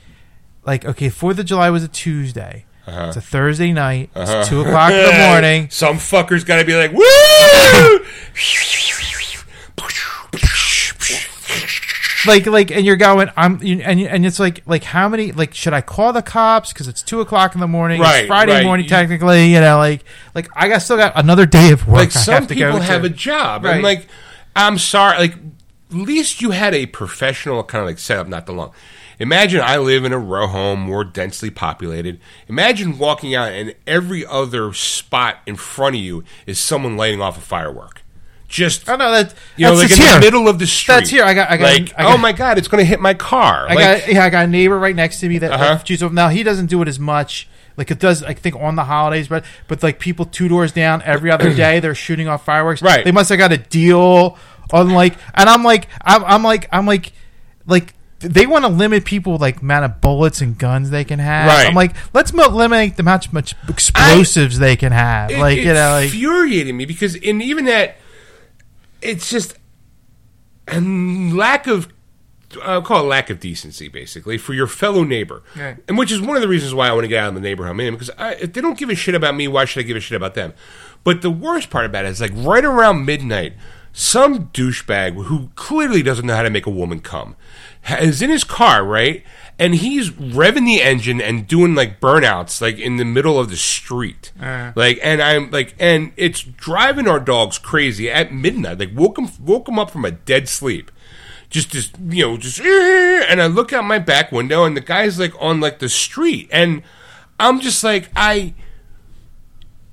okay, 4th of July was a Tuesday. Uh-huh. It's a Thursday night. It's 2 o'clock in the morning. Some fucker's got to be like, woo! like, and you're going, and it's like, how many, like, should I call the cops? Because it's 2 o'clock in the morning. Right, it's Friday morning, technically. You know, like I still got another day of work. Like, some people have a job. Right. And, like, I'm sorry. Like, at least you had a professional kind of, like, setup not too long. Imagine I live in a row home, more densely populated. Imagine walking out and every other spot in front of you is someone lighting off a firework. Just, oh, no, that, you know, like in the middle of the street. That's here. I got, oh my God, it's going to hit my car. I got a neighbor right next to me that chews over. Now, he doesn't do it as much. Like it does, I think, on the holidays, but like people 2 doors down every other day, they're shooting off fireworks. Right. They must have got a deal on like, and I'm like, they want to limit people like amount of bullets and guns they can have. Right. I'm like, let's eliminate the much explosives they can have. It infuriated me because in even that, it's just a lack of, I'll call it lack of decency, basically, for your fellow neighbor, right. And which is one of the reasons why I want to get out of the neighborhood I'm in because if they don't give a shit about me, why should I give a shit about them? But the worst part about it is like right around midnight, some douchebag who clearly doesn't know how to make a woman come. Is in his car, right? And he's revving the engine and doing like burnouts, like in the middle of the street. Like, and I'm like, and it's driving our dogs crazy at midnight. Like, woke him up from a dead sleep. Just, you know, just, and I look out my back window and the guy's like on like the street. And I'm just like,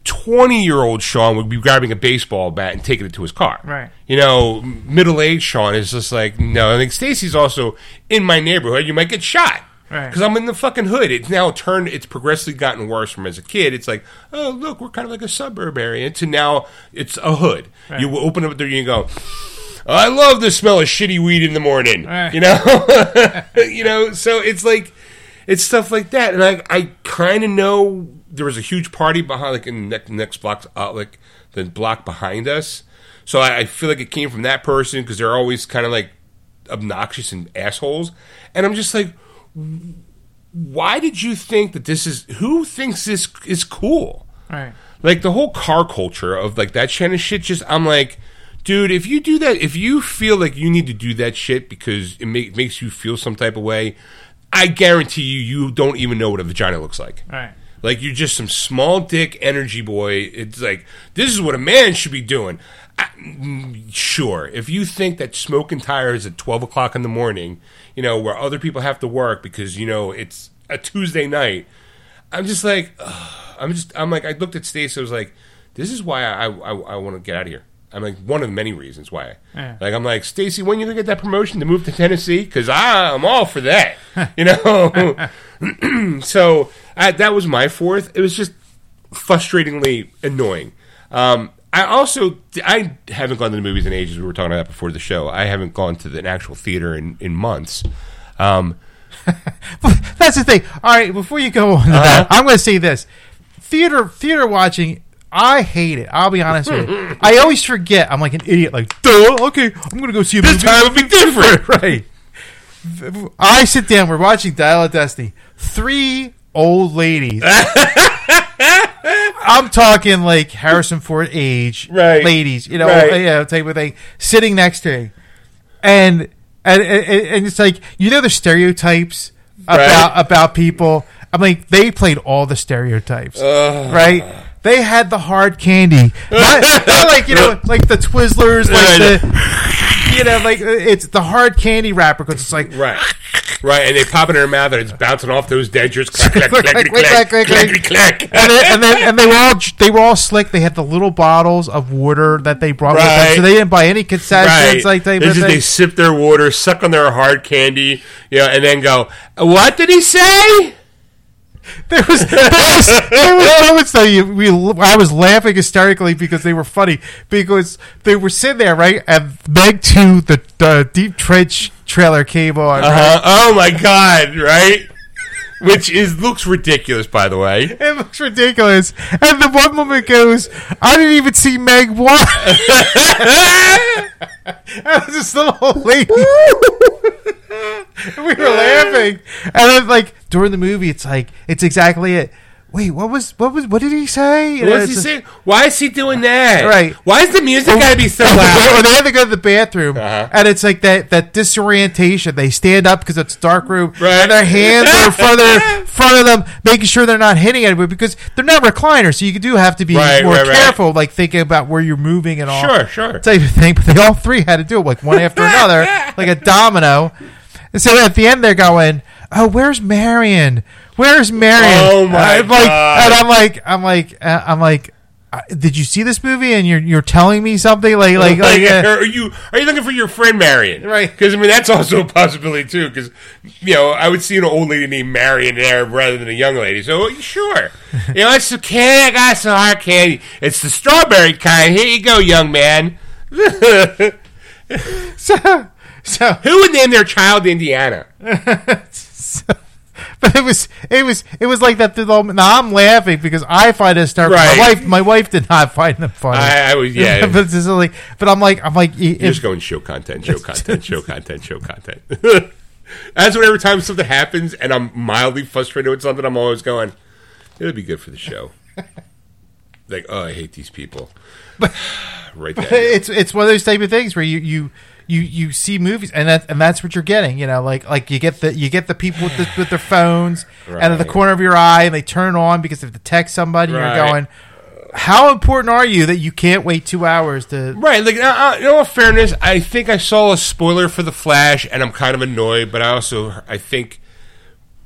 20-year-old Sean would be grabbing a baseball bat and taking it to his car. Right. You know, middle-aged Sean is just like, no. I think Stacy's also in my neighborhood. You might get shot. Right. Because I'm in the fucking hood. It's now turned, it's progressively gotten worse from as a kid. It's like, oh, look, we're kind of like a suburb area. To now, it's a hood. Right. You open up there and you go, oh, I love the smell of shitty weed in the morning. Right. You know? You know, so it's like, it's stuff like that. And I kind of know. There was a huge party behind, like in the next block, like the block behind us. So I feel like it came from that person because they're always kind of like obnoxious and assholes. And I'm just like, why did you think that this is? Who thinks this is cool? Right. Like the whole car culture of like that kind of shit. Just I'm like, dude, if you do that, if you feel like you need to do that shit because it makes you feel some type of way, I guarantee you don't even know what a vagina looks like. Right. Like, you're just some small dick energy boy. It's like, this is what a man should be doing. Sure. If you think that smoking tires at 12 o'clock in the morning, you know, where other people have to work because, you know, it's a Tuesday night. I'm just like, ugh. I'm like, I looked at Stacey. I was like, this is why I want to get out of here. I'm like, one of many reasons why. Yeah. Like, I'm like, Stacey, when are you going to get that promotion to move to Tennessee? Because I'm all for that. You know? So that was my 4th. It was just frustratingly annoying. I haven't gone to the movies in ages. We were talking about that before the show. I haven't gone to an actual theater in months. That's the thing. All right, before you go on to that, I'm going to say this. Theater watching, I hate it. I'll be honest with you. I always forget. I'm like an idiot. Like, duh, okay, I'm going to go see a movie. This time it'll be different. Right. I sit down. We're watching Dial of Destiny. 3 old ladies. I'm talking like Harrison Ford age. Right. Ladies. You know, right. You know, type of thing. Sitting next to me. And it's like, you know the stereotypes about people. I'm like, they played all the stereotypes. Right? They had the hard candy. Not like, you know, like the Twizzlers, like the, you know, like it's the hard candy wrapper because it's like. Right. Right. And they pop it in their mouth and it's bouncing off those dentures. Clack, clack, clack, clack, clack, clack, clack. And they were all slick. They had the little bottles of water that they brought with them. So they didn't buy any concessions. Right. Like they sip their water, suck on their hard candy, you know, and then go, what did he say? There was moments though I was laughing hysterically because they were funny, because they were sitting there, right, and Meg 2, the Deep Trench trailer came on. Right? Oh my god, right? Which looks ridiculous, by the way. It looks ridiculous. And the one woman goes, I didn't even see Meg 1. I was just the whole lady. We were laughing. And then, like, during the movie, it's like, it's exactly it. Wait, what did he say? What is he saying? Why is he doing that? Right. Why is the music gotta be so loud? Or they have to go to the bathroom, and it's like that disorientation. They stand up because it's a dark room, right, and their hands are in front of them, making sure they're not hitting anybody, because they're not recliners, so you do have to be more careful, like thinking about where you're moving and all. Sure. Type of thing. But they all three had to do it, like one after another, like a domino. And so at the end, they're going, "Oh, where's Marion? Where's Marion?" Oh my god! And I'm like, did you see this movie? And you're telling me something like are you looking for your friend Marion? Right? Because I mean, that's also a possibility too. Because I would see an old lady named Marion there rather than a young lady. So sure, it's the candy. I got some hard candy. It's the strawberry kind. Here you go, young man. So who would name their child Indiana? But it was like that. Now I'm laughing because I find it hysterical. Right. My wife did not find them funny. I was, yeah. But I'm like, you're just going show content. That's what, every time something happens and I'm mildly frustrated with something, I'm always going, it'll be good for the show. Like, oh, I hate these people. But right there, it's one of those type of things where you see movies, and that's what you're getting, like you get the people with their phones out of the corner of your eye, and they turn it on because they have to text somebody. Right. You're going, how important are you that you can't wait 2 hours to? Right. Like, in all fairness, I think I saw a spoiler for The Flash, and I'm kind of annoyed, but I think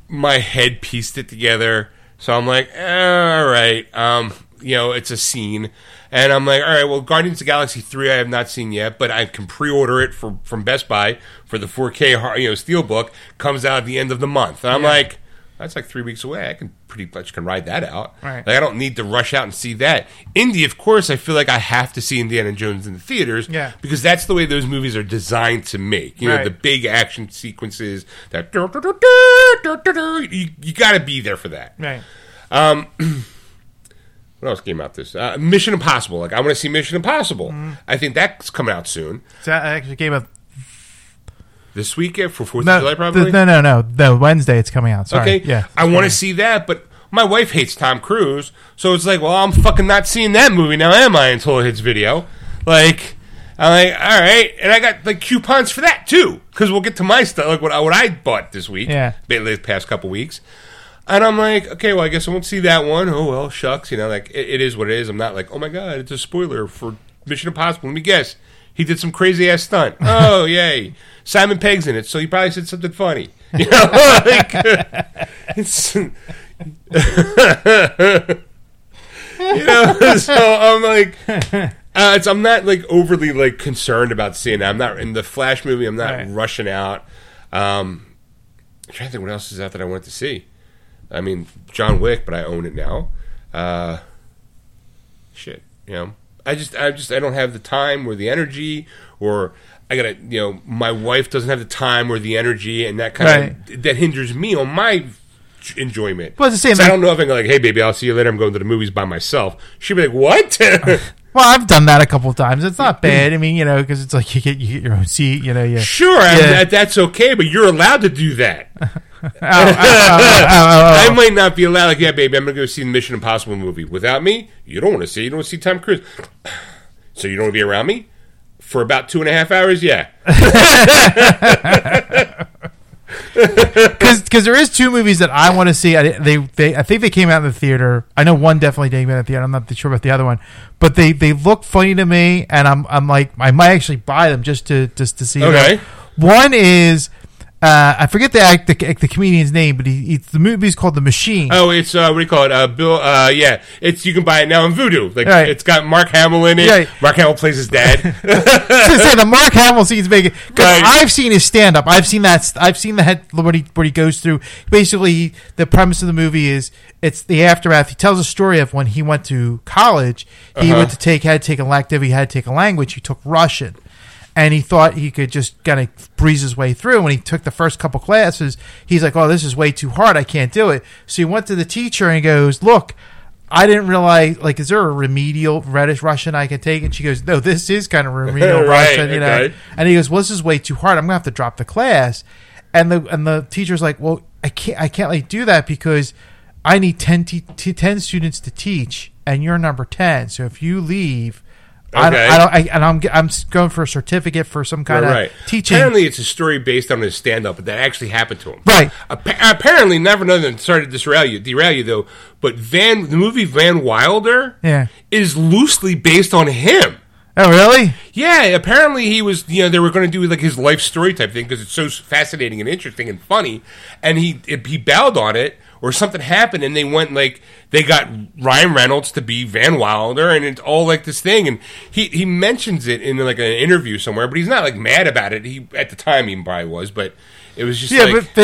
my head pieced it together, so I'm like, all right, it's a scene. And I'm like, all right, well, Guardians of the Galaxy 3 I have not seen yet, but I can pre-order it from Best Buy for the 4K steelbook. Comes out at the end of the month. And I'm like, that's like 3 weeks away. I can pretty much can ride that out. Right. Like, I don't need to rush out and see that. Indy, of course, I feel like I have to see Indiana Jones in the theaters because that's the way those movies are designed to make. The big action sequences. That you got to be there for that. Right. What else came out this? Mission Impossible. Like, I want to see Mission Impossible. Mm. I think that's coming out soon. So that actually came out this week for 4th of July, probably? No. Wednesday it's coming out. Sorry. Okay. Yeah, I want to see that, but my wife hates Tom Cruise, so it's like, well, I'm fucking not seeing that movie now, am I, until it hits video? Like, I'm like, all right. And I got, like, coupons for that, too, because we'll get to my stuff, like what I bought this week, the past couple weeks. And I'm like, okay, well, I guess I won't see that one. Oh, well, shucks. Like, it is what it is. I'm not like, oh, my God, it's a spoiler for Mission Impossible. Let me guess. He did some crazy-ass stunt. Oh, yay. Simon Pegg's in it, so he probably said something funny. Like, it's... so I'm like... I'm not, like, overly, like, concerned about seeing it. I'm not... In the Flash movie, I'm not rushing out. I'm trying to think what else is out that I wanted to see. I mean, John Wick, but I own it now. I don't have the time or the energy, or I gotta, my wife doesn't have the time or the energy, and that kind of that hinders me on my enjoyment. Well, it's the same. So I don't know if I'm like, hey, baby, I'll see you later. I'm going to the movies by myself. She'd be like, what? Well, I've done that a couple of times. It's not bad. I mean, because it's like you get your own seat. Sure, that's okay, but you're allowed to do that. I might not be allowed. Like, yeah, baby, I'm going to go see the Mission Impossible movie. Without me, you don't want to see Tom Cruise. So you don't want to be around me? For about 2.5 hours? Yeah. Because there is two movies that I want to see. I think they came out in the theater. I know one definitely came out in the theater. I'm not sure about the other one, but they look funny to me, and I'm like, I might actually buy them just to see them. One is I forget the comedian's name, but the movie's called The Machine. Oh, it's what do you call it? Bill. Yeah, it's you can buy it now in Vudu. Like right. It's got Mark Hamill in it. Yeah. Mark Hamill plays his dad. So the Mark Hamill scene's making because right. I've seen his stand up. I've seen that. I've seen the head what he goes through. Basically, the premise of the movie is it's the aftermath. He tells a story of when he went to college. He went to had to take an elective. He had to take a language. He took Russian. And he thought he could just kind of breeze his way through. When he took the first couple classes, he's like, oh, this is way too hard. I can't do it. So he went to the teacher and he goes, look, I didn't realize, like, is there a remedial reddish Russian I can take? And she goes, no, this is kind of remedial right, Russian, you know. Okay. And he goes, well, this is way too hard. I'm going to have to drop the class. And the teacher's like, well, I can't like, do that because I need 10 students to teach, and you're number 10. So if you leave... Okay. I'm going for a certificate for some kind right, of teaching. Apparently, it's a story based on his stand-up, but that actually happened to him. Right. Apparently, never know that started to derail you though. But the movie Van Wilder, is loosely based on him. Oh, really? Yeah. Apparently, he was. You know, they were going to do like his life story type thing because it's so fascinating and interesting and funny, and he bailed on it. Or something happened, and they went like they got Ryan Reynolds to be Van Wilder, and it's all like this thing. And he mentions it in like an interview somewhere, but he's not like mad about it. He at the time he probably was, but it was just but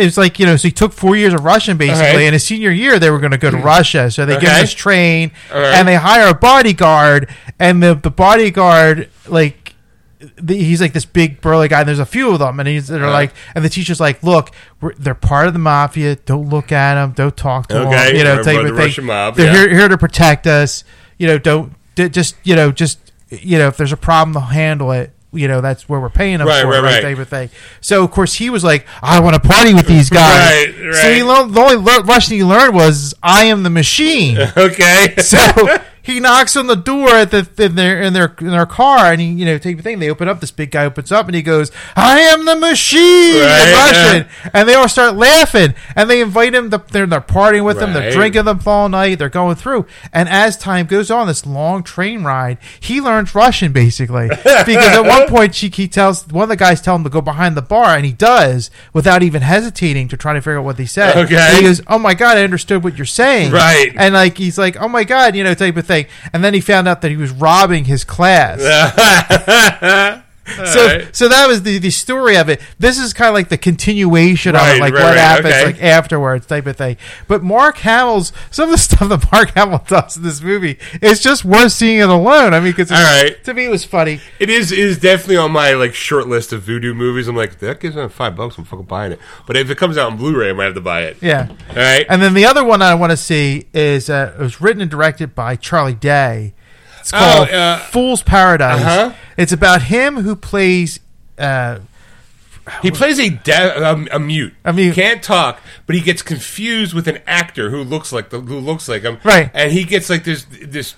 it was like, you know, so he took 4 years of Russian basically. Right. And his senior year, they were going to go to Russia, so they get on this train and they hire a bodyguard, and the bodyguard like. He's like this big burly guy, and there's a few of them, and the teacher's like, look, they're part of the mafia. Don't look at them. Don't talk to them. You know, take the Russian mob. They're here to protect us. You know, if there's a problem, they'll handle it. You know, that's where we're paying them for favorite thing. So of course he was like, I want to party with these guys. Right. So the only Russian he learned was I am the machine. Okay, so. He knocks on the door at in their car, and he, you know, take the thing. They open up. This big guy opens up, and he goes, "I am the machine," in Russian, and they all start laughing. And they invite him. They're partying with him. They're drinking them all night. They're going through. And as time goes on, this long train ride, he learns Russian basically because at one point he tells one of the guys him to go behind the bar, and he does without even hesitating to try to figure out what they said. Okay, and he goes, "Oh my god, I understood what you're saying." Right, and like he's like, "Oh my god," you know, type of thing. And then he found out that he was robbing his class. So that was the story of it. This is kind of like the continuation of it, like what happens like afterwards type of thing. But Mark Hamill's some of the stuff that Mark Hamill does in this movie is just worth seeing it alone. I mean, because to me it was funny. It is definitely on my like short list of Vudu movies. I'm like, that gives me $5. I'm fucking buying it. But if it comes out on Blu-ray, I might have to buy it. Yeah. All right. And then the other one I want to see is it was written and directed by Charlie Day. It's called Fool's Paradise. It's about him who plays... he plays a mute. I mean, can't talk, but he gets confused with an actor who looks like him. Right, and he gets like this.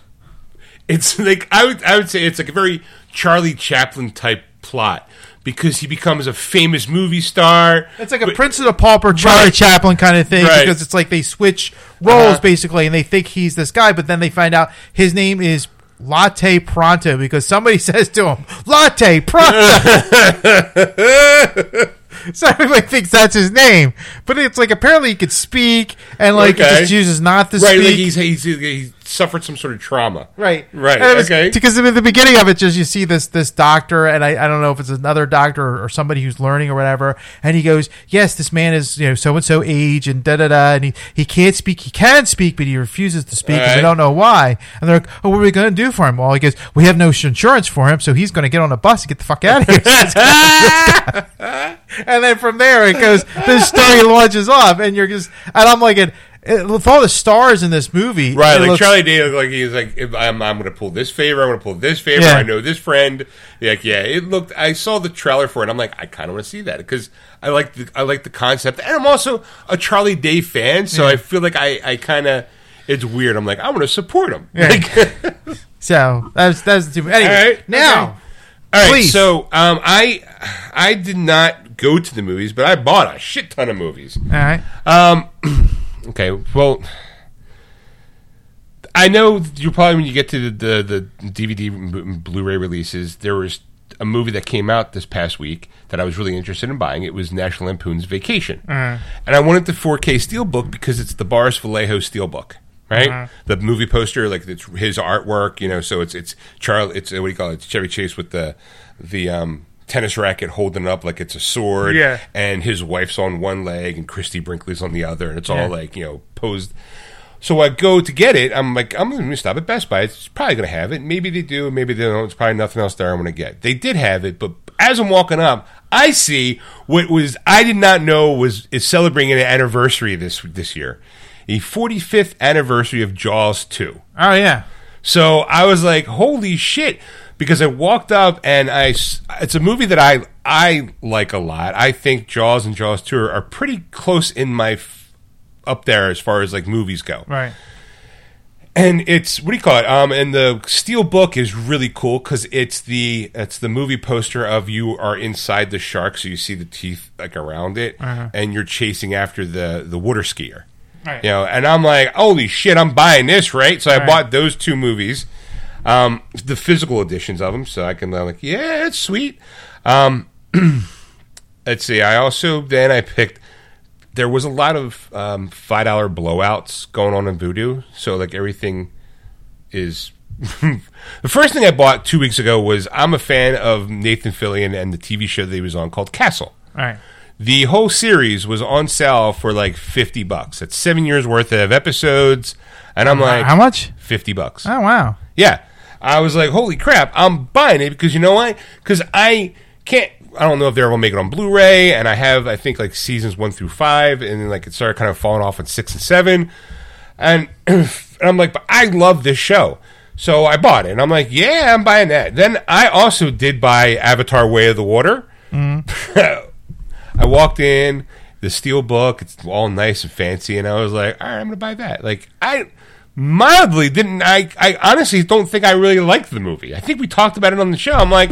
It's like I would say it's like a very Charlie Chaplin type plot. Because he becomes a famous movie star. It's like a Prince of the Pauper, Charlie Chaplin kind of thing. Right. Because it's like they switch roles, basically, and they think he's this guy. But then they find out his name is Latte Pronto because somebody says to him, Latte Pronto. So everybody thinks that's his name. But it's like apparently he could speak and like he just chooses not to speak. Like he's suffered some sort of trauma. Right. Because in the beginning of it, just you see this doctor, and I don't know if it's another doctor or somebody who's learning or whatever, and he goes, yes, this man is, you know, so-and-so age and da-da-da, and he can't speak. He can speak, but he refuses to speak, and they don't know why. And they're like, oh, what are we going to do for him? Well, he goes, we have no insurance for him, so he's going to get on a bus and get the fuck out of here. And then from there, it goes, this story launches off, and you're just, and I'm like, with all the stars in this movie, right? Like Charlie Day, like he's like, I'm going to pull this favor. I'm going to pull this favor. Yeah. I know this friend. Like, yeah, it looked. I saw the trailer for it. And I'm like, I kind of want to see that because I like the concept, and I'm also a Charlie Day fan, so I feel like I kind of. It's weird. I'm like, I want to support him. Yeah. Like, so that's too. Anyway, all right. So I did not go to the movies, but I bought a shit ton of movies. All right. Okay, well, I know you probably when you get to the DVD Blu-ray releases, there was a movie that came out this past week that I was really interested in buying. It was National Lampoon's Vacation. Mm. And I wanted the 4K steelbook because it's the Boris Vallejo steelbook, right? Mm. The movie poster, like it's his artwork, you know, so it's Charlie, it's what do you call it? It's Chevy Chase with the tennis racket holding up like it's a sword, yeah. And his wife's on one leg and Christy Brinkley's on the other, and it's all like, you know, posed. So I go to get it. I'm like, I'm going to stop at Best Buy. It's probably going to have it. Maybe they do. Maybe they don't. It's probably nothing else there I'm going to get. They did have it, but as I'm walking up, I see what was I did not know is celebrating an anniversary this year, a 45th anniversary of Jaws 2. Oh yeah. So I was like, holy shit. Because I walked up and it's a movie that I like a lot. I think Jaws and Jaws 2 are pretty close in my up there as far as like movies go. Right. And it's what do you call it? And the steel book is really cool because it's the movie poster of you are inside the shark, so you see the teeth like around it, and you're chasing after the water skier. Right. You know, and I'm like, holy shit, I'm buying this, right? So I bought those two movies. The physical editions of them, so I can like, yeah, it's sweet. Let's see. I also then I picked. There was a lot of $5 blowouts going on in Vudu, so like everything is. The first thing I bought 2 weeks ago was I'm a fan of Nathan Fillion and the TV show that he was on called Castle. All right. The whole series was on sale for like $50. That's 7 years worth of episodes, and I'm like, how much? $50. Oh wow. Yeah. I was like, holy crap, I'm buying it because you know why? Because I don't know if they're going to make it on Blu-ray, and I have, I think, like seasons 1 through 5, and then like it started kind of falling off at 6 and 7, and I'm like, but I love this show, so I bought it, and I'm like, yeah, I'm buying that. Then I also did buy Avatar: Way of the Water. Mm. I walked in, the steel book, it's all nice and fancy, and I was like, all right, I'm going to buy that. Like I mildly didn't. I honestly don't think I really liked the movie. I think we talked about it on the show. I'm like,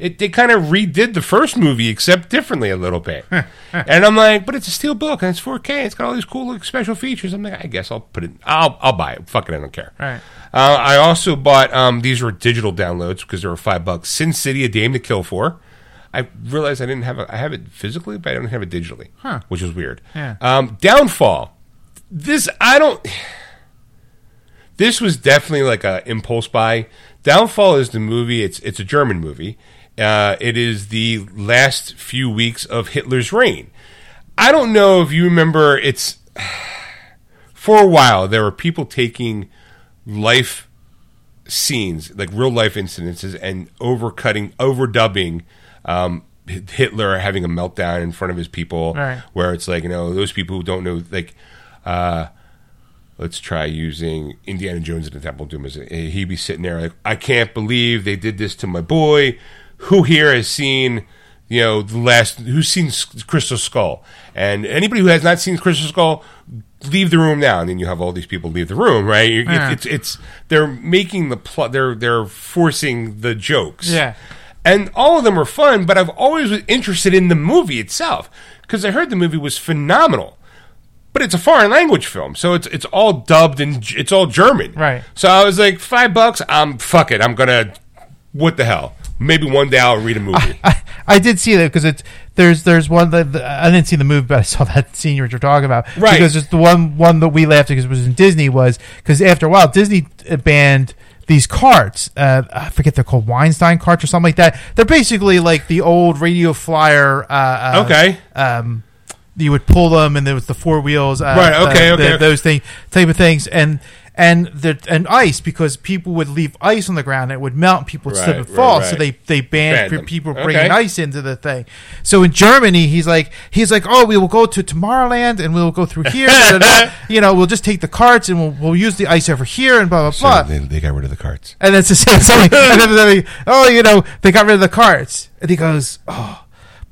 they kind of redid the first movie except differently a little bit. And I'm like, but it's a steel book and it's 4K. It's got all these cool special features. I'm like, I guess I'll put it. I'll buy it. Fuck it, I don't care. Right. I also bought these were digital downloads because they were $5. Sin City: A Dame to Kill For. I realized I didn't have I have it physically, but I don't have it digitally, which is weird. Yeah. Downfall. This was definitely like an impulse buy. Downfall is the movie. It's a German movie. It is the last few weeks of Hitler's reign. I don't know if you remember. It's for a while there were people taking life scenes, like real life incidences, and overdubbing. Hitler having a meltdown in front of his people, where it's like, you know, those people who don't know, like. Let's try using Indiana Jones and the Temple of Doom. He'd be sitting there like, I can't believe they did this to my boy. Who here has seen, you know, who's seen Crystal Skull? And anybody who has not seen Crystal Skull, leave the room now. And then you have all these people leave the room, right? They're making the plot. They're forcing the jokes. Yeah. And all of them are fun, but I've always been interested in the movie itself because I heard the movie was phenomenal. But it's a foreign language film, so it's all dubbed and it's all German. Right. So I was like, $5, fuck it, I'm gonna, what the hell? Maybe one day I'll read a movie. I did see that because there's one that I didn't see the movie, but I saw that scene you're talking about. Right. Because it's the one that we laughed at because it was in Disney because after a while Disney banned these carts. I forget they're called Weinstein carts or something like that. They're basically like the old radio flyer. You would pull them, and there was the four wheels, those things, type of things, and ice because people would leave ice on the ground, and it would melt, and people would slip and fall. Right. So they banned people bringing ice into the thing. So in Germany, he's like, oh, we will go to Tomorrowland, and we will go through here. You know, we'll just take the carts, and we'll use the ice over here, and blah blah blah. So they got rid of the carts, and that's the same thing. And then they're like, oh, you know, they got rid of the carts, and he goes, oh.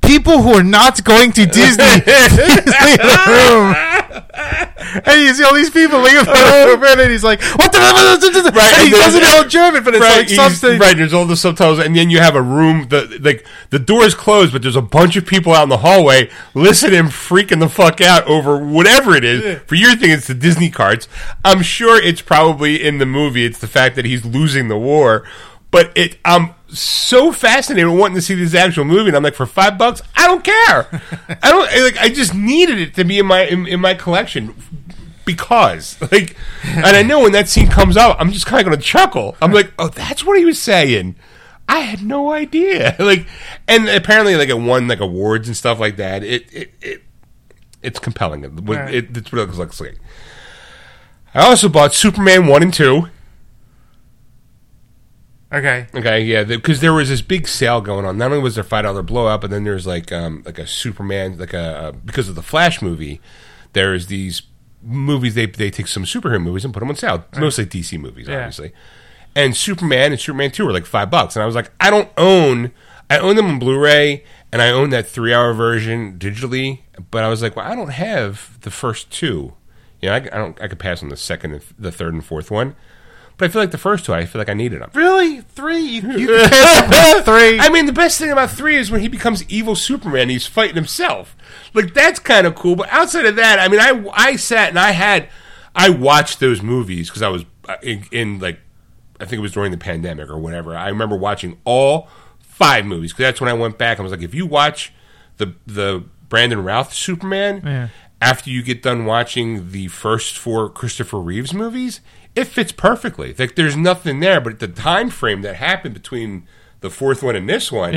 People who are not going to Disney leave the room. And you see all these people leaving the room, and he's like, what the hell? Right, and he doesn't know German, but it's like something. Right, there's all the subtitles, and then you have a room, the door's closed, but there's a bunch of people out in the hallway listening and freaking the fuck out over whatever it is. For your thing, it's the Disney cards. I'm sure it's probably in the movie, it's the fact that he's losing the war, but so fascinated and wanting to see this actual movie, and I'm like, for $5, I don't care. I just needed it to be in my my collection. Because, and I know when that scene comes up, I'm just kind of going to chuckle. I'm like, oh, that's what he was saying. I had no idea. And apparently, it won awards and stuff like that. It's compelling. Right. It's what it looks like. I also bought Superman 1 and 2. Okay, yeah, because there was this big sale going on. Not only was there $5 blowout, but then there's a Superman, because of the Flash movie, there's these movies, they take some superhero movies and put them on sale. Right. Mostly DC movies, obviously. And Superman and Superman 2 were $5. And I was like, I own them on Blu-ray, and I own that 3-hour version digitally. But I was like, well, I don't have the first two. I could pass on the second, the third, and fourth one. But I feel like the first two, I feel like I needed them. Really? Three? You can't three? I mean, the best thing about 3 is when he becomes evil Superman, he's fighting himself. That's kind of cool. But outside of that, I mean, I sat and I watched those movies because I was in I think it was during the pandemic or whatever. I remember watching all 5 movies because that's when I went back and was like, if you watch the Brandon Routh Superman after you get done watching the first 4 Christopher Reeves movies, it fits perfectly. There's nothing there, but the time frame that happened between the fourth one and this one,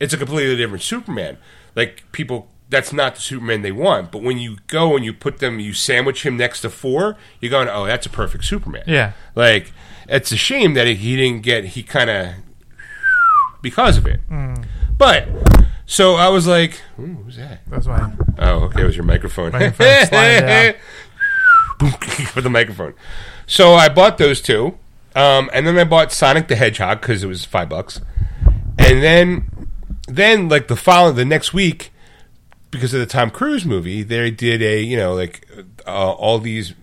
it's a completely different Superman. People, that's not the Superman they want. But when you go and you put them, you sandwich him next to 4, you're going, oh, that's a perfect Superman. Yeah. It's a shame that he kind of, because of it. Mm. But, so I was like, ooh, who's that? That's mine. Oh, okay, it was your microphone. Microphone slide down. With the microphone. So I bought those 2, and then I bought Sonic the Hedgehog because it was $5, and then the next week, because of the Tom Cruise movie, they did all these.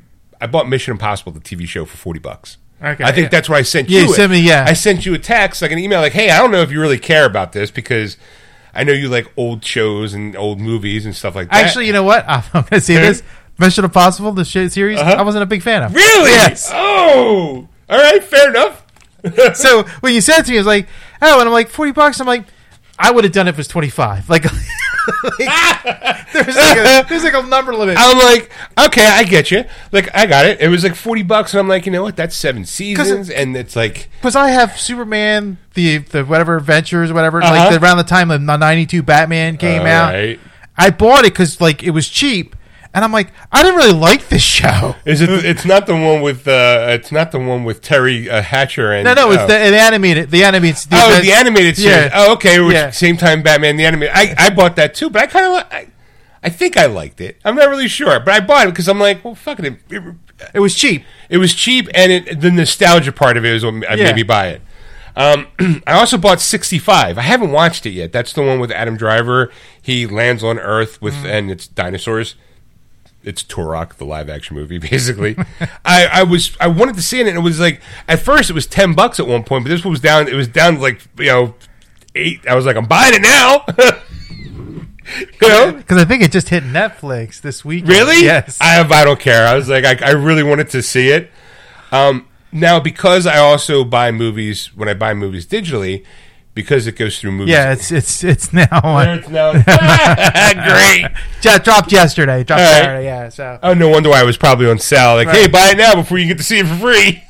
I bought Mission Impossible, the TV show, for $40. Okay, I think that's why I sent you. You sent me, I sent you a text, an email, hey, I don't know if you really care about this because I know you like old shows and old movies and stuff like that. Actually, you know what? I'm going to say this. Mission Impossible, the series, I wasn't a big fan of. Really? Yes. Oh! All right, fair enough. So, when you said it to me, I was like, oh, and I'm like, $40? I'm like, I would have done it if it was $25. There's a number limit. I'm like, okay, I get you. I got it. It was $40, and I'm like, you know what? That's 7 seasons, and it's like, because I have Superman, the whatever Adventures, whatever. Around the time the '92 Batman came out, right. I bought it because it was cheap, and I'm like, I didn't really like this show. Is it? It's not the one with Terry Hatcher and no, it's the animated. The animated. The animated series. Yeah. Oh, okay. Same time Batman the animated. I bought that too, but I kind of I think I liked it. I'm not really sure, but I bought it because I'm like, well, fuck it. It was cheap. It was cheap, and the nostalgia part of it was what made me buy it. I also bought 65. I haven't watched it yet. That's the one with Adam Driver. He lands on Earth and it's dinosaurs. It's Turok, the live-action movie, basically. I wanted to see it, and it was at first it was $10 at one point, but this one was down. It was down to 8. I was like, I'm buying it now. Because I think it just hit Netflix this week. Really? Yes. I don't care. I was like, I really wanted to see it. Now, because I also buy movies when I buy movies digitally, because it goes through movies. Yeah, it's now on. It's now great. Dropped yesterday. Dropped Saturday, yeah. So. Oh, no wonder why I was probably on sale. Hey, buy it now before you get to see it for free.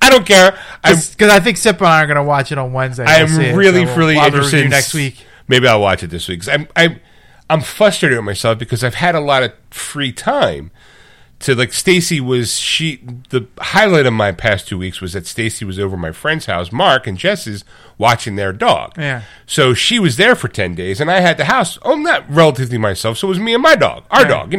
I don't care. Because I think Sip and I are going to watch it on Wednesday. I am really, really interested. Next week. Maybe I'll watch it this week. I'm frustrated with myself because I've had a lot of free time. Stacy was the highlight of my past 2 weeks was that Stacy was over at my friend's house, Mark and Jess's, watching their dog. Yeah. So she was there for 10 days, and I had the house. Oh, not relatively myself. So it was me and my dog, our dog,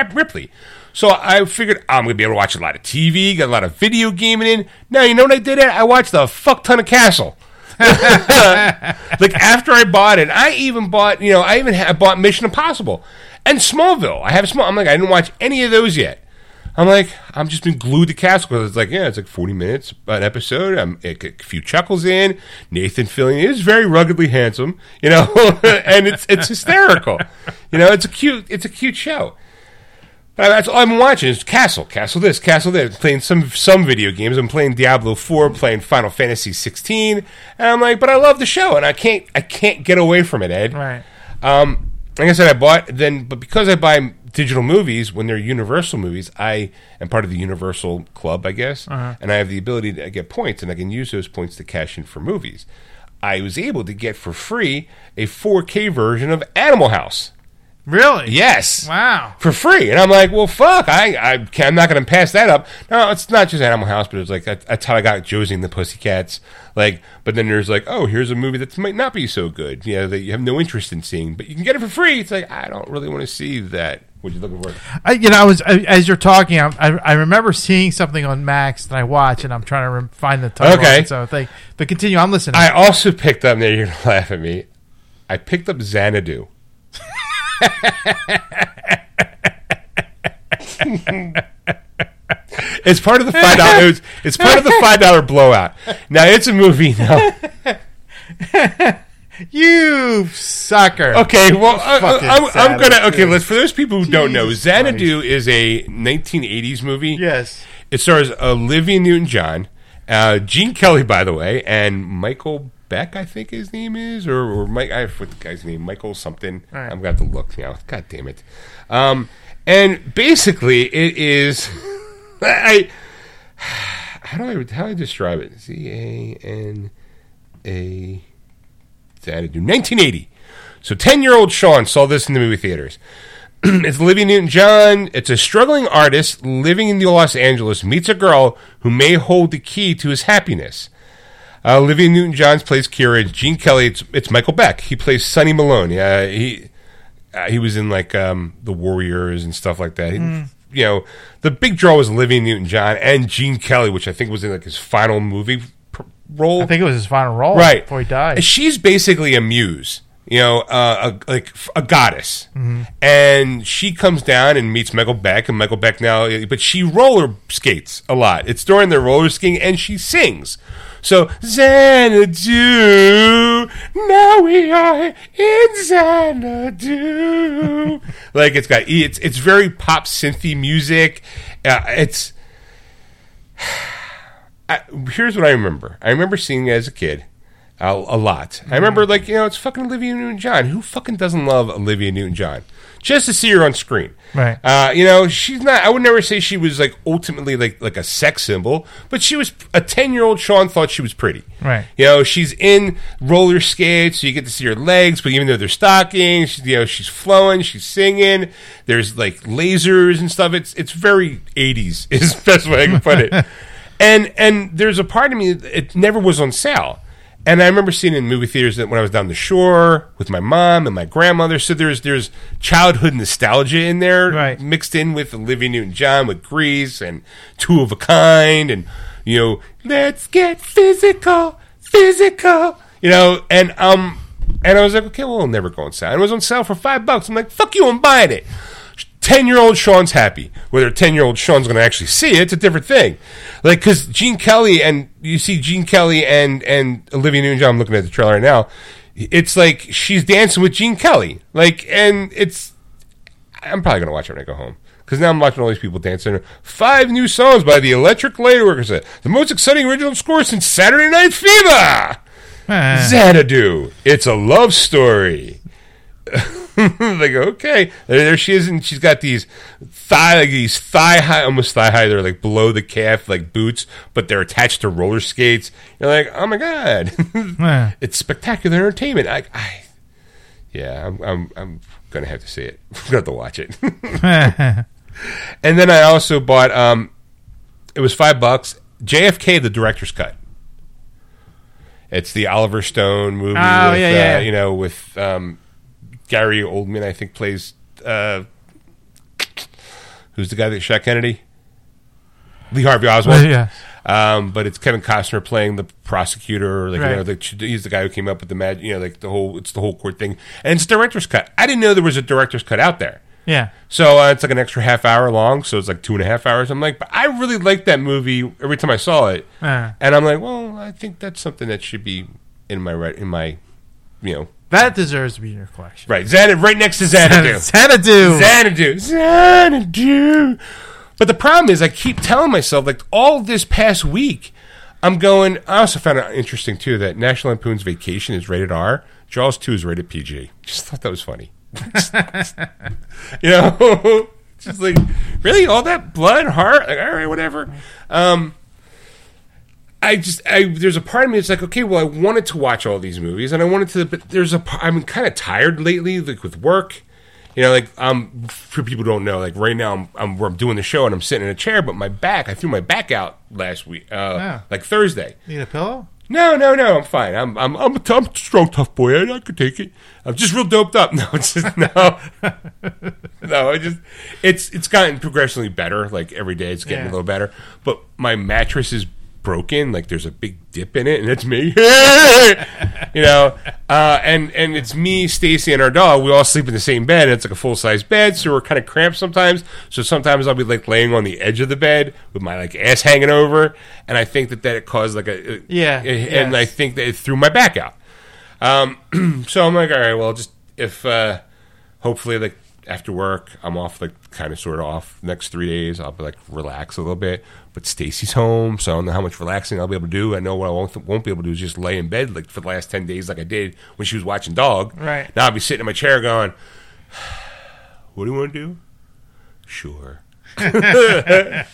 Ripley. So I figured I'm going to be able to watch a lot of TV, got a lot of video gaming in. Now, you know what I did? I watched a fuck ton of Castle. After I bought it, I bought Mission Impossible and Smallville. I'm like, I didn't watch any of those yet. I'm like, I'm just been glued to Castle because it's 40 minutes an episode. A few chuckles in. Nathan Fillion is very ruggedly handsome, and it's hysterical. It's a cute show. That's all I'm watching is Castle this, Castle that. I'm playing some video games. I'm playing Diablo 4, playing Final Fantasy 16, and I'm like, but I love the show, and I can't get away from it, Ed. Right. Like I said, but because I buy digital movies when they're Universal movies, I am part of the Universal Club, I guess, and I have the ability to get points, and I can use those points to cash in for movies. I was able to get for free a 4K version of Animal House. Really? Yes. Wow. For free. And I'm like, well, fuck, I'm not going to pass that up. No, it's not just Animal House, but it's like, that's how I got Josie and the Pussycats. Like, but then there's like, oh, here's a movie that might not be so good, that you have no interest in seeing, but you can get it for free. It's like, I don't really want to see that. What are you looking for? As you're talking, I remember seeing something on Max that I watch, and I'm trying to find the title. Okay. But continue, I'm listening. I also picked up, now you're going to laugh at me, I picked up Xanadu. It's part of the $5. It's part of the $5 blowout. Now it's a movie. Now, you sucker. Okay, well, I'm gonna. Okay, let's, for those people who don't know, Xanadu is a 1980s movie. Yes, it stars Olivia Newton-John, Gene Kelly, by the way, and Michael Beck, I think his name is, or Mike. I forget the guy's name, Michael something. Right. I'm going to have to look now. God damn it! And basically, it is. How do I describe it? Xanadu, 1980. So 10-year-old Sean saw this in the movie theaters. It's Olivia Newton-John. It's a struggling artist living in Los Angeles meets a girl who may hold the key to his happiness. Olivia Newton-John plays Kira. Gene Kelly, it's Michael Beck. He plays Sonny Malone. He was in like The Warriors and stuff like that. The big draw was Olivia Newton-John and Gene Kelly, which I think was in like his final movie role. I think it was his final role, right, before he died. She's basically a muse, a goddess, and she comes down and meets Michael Beck, and Michael Beck now, but she roller skates a lot. It's during their roller skating, and she sings. So, Xanadu, now we are in Xanadu. Like, it's got, it's very pop synthy music. Here's what I remember. I remember seeing it as a kid a lot. I remember, it's fucking Olivia Newton-John. Who fucking doesn't love Olivia Newton-John? Just to see her on screen. Right. She's not, I would never say she was like ultimately like a sex symbol, but she was a 10-year-old Sean thought she was pretty. Right. She's in roller skates, so you get to see her legs, but even though they're stockings, she's flowing, she's singing, there's like lasers and stuff. It's very 80s is the best way I can put it. And there's a part of me, it never was on sale. And I remember seeing it in movie theaters when I was down the shore with my mom and my grandmother. So there's childhood nostalgia in there, right, mixed in with Olivia Newton-John, with Grease and Two of a Kind, and let's get physical. And I was like, okay, well, it'll never go on sale. And it was on sale for $5. I'm like, fuck you, I'm buying it. 10-year-old Sean's happy. Whether 10-year-old Sean's going to actually see it, it's a different thing. Like, because Gene Kelly, and you see Gene Kelly and Olivia Newton-John, I'm looking at the trailer right now, it's like she's dancing with Gene Kelly. Like, and it's, I'm probably going to watch it when I go home. Because now I'm watching all these people dancing. 5 new songs by the Electric Light Orchestra. The most exciting original score since Saturday Night Fever. Xanadu. It's a love story. Like, okay, there she is, and she's got these thigh high, almost thigh high, they're like below the calf, like boots, but they're attached to roller skates. You're like, oh my god, it's spectacular entertainment. I'm gonna have to see it. I'm gonna have to watch it. And then I also bought, it was $5, JFK, the director's cut. It's the Oliver Stone movie. Oh, with, yeah. With Gary Oldman, I think, plays, who's the guy that shot Kennedy? Lee Harvey Oswald. Yeah. But it's Kevin Costner playing the prosecutor. Like, right. He's the guy who came up with the it's the whole court thing. And it's a director's cut. I didn't know there was a director's cut out there. Yeah. So it's like an extra half hour long. So it's like 2.5 hours. I'm like, but I really liked that movie every time I saw it. And I'm like, well, I think that's something that should be in my That deserves to be in your collection. Right. Right next to Xanadu. Xanadu. But the problem is I keep telling myself, like, all this past week, I'm going... I also found it interesting, too, that National Lampoon's Vacation is rated R. Jaws 2 is rated PG. Just thought that was funny. You know? Just like, really? All that blood, heart? Like, all right, whatever. There's a part of me that's like, okay, well, I wanted to watch all these movies, and I wanted to, but I'm kind of tired lately, like with work, you know, like, for people who don't know, like right now I'm doing the show and I'm sitting in a chair, but I threw my back out last week, like Thursday. Need a pillow? No, I'm fine. I'm a strong, tough boy. I could take it. I'm just real doped up. It's gotten progressively better. Like every day, it's getting a little better. But my mattress is broken. Like there's a big dip in it, and it's me. You know, and it's me, Stacy, and our dog. We all sleep in the same bed. And it's like a full size bed, so we're kind of cramped sometimes. So sometimes I'll be like laying on the edge of the bed with my like ass hanging over, and I think that it caused like I think that it threw my back out. So I'm like, all right, well, just if hopefully like after work I'm off, like kind of sort of off the next 3 days, I'll be like relax a little bit. But Stacy's home, so I don't know how much relaxing I'll be able to do. I know what I won't be able to do is just lay in bed like for the last 10 days like I did when she was watching Dog. Right. Now I'll be sitting in my chair going, what do you want to do? Sure. So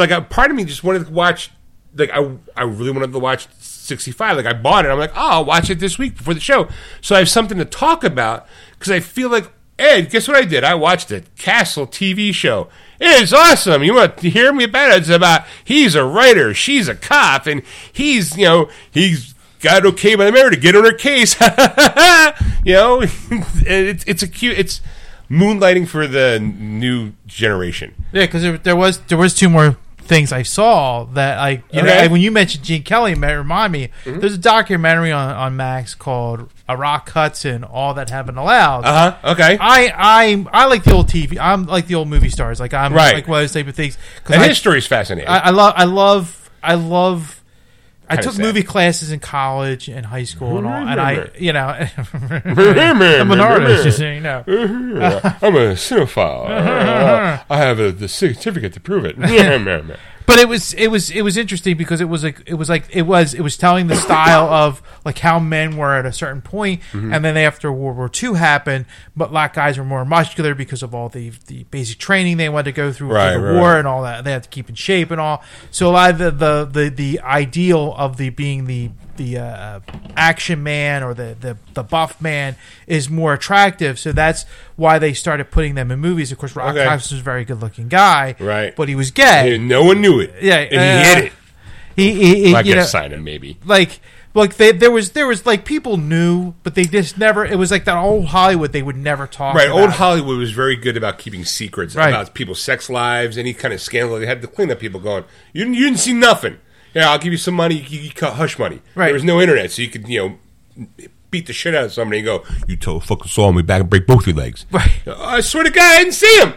like part of me just wanted to watch, like I really wanted to watch 65. Like I bought it. I'm like, oh, I'll watch it this week before the show. So I have something to talk about because I feel like, Ed, guess what I did? I watched a Castle TV show. It's awesome. You want to hear me about it? It's about he's a writer, she's a cop, and he's, you know, he's got okay by the mayor to get on her case. You know, it's moonlighting for the new generation. Yeah, because there was two more things I saw that I when you mentioned Gene Kelly, it reminded me, there's a documentary on Max called A Rock Hudson, All That Heaven Allowed. Uh-huh, okay. I like the old TV. I'm like the old movie stars. Like I'm like one of those type of things. And history's fascinating. I love I took movie classes in college and high school and all, and I'm an artist, just so you know. I'm a cinephile. I have the certificate to prove it. But it was interesting because it was telling the style of like how men were at a certain point, and then after World War II happened, but black guys were more muscular because of all the basic training they wanted to go through the war and all that. They had to keep in shape and all. So a lot of the ideal of being the action man or the buff man is more attractive, so that's why they started putting them in movies. Of course, Rock Hudson was a very good looking guy, right? But he was gay. Yeah, no one knew it. Yeah, and he hid it. He sign him maybe. Like there was like people knew, but they just never. It was like that old Hollywood. They would never talk. Right, about old Hollywood was very good about keeping secrets about people's sex lives, any kind of scandal. They had the cleanup people going, you didn't see nothing. Yeah, I'll give you some money. You cut hush money. Right. There was no internet, so you could, you know, beat the shit out of somebody and go, you fucking saw me back and break both your legs. Right. I swear to God, I didn't see him.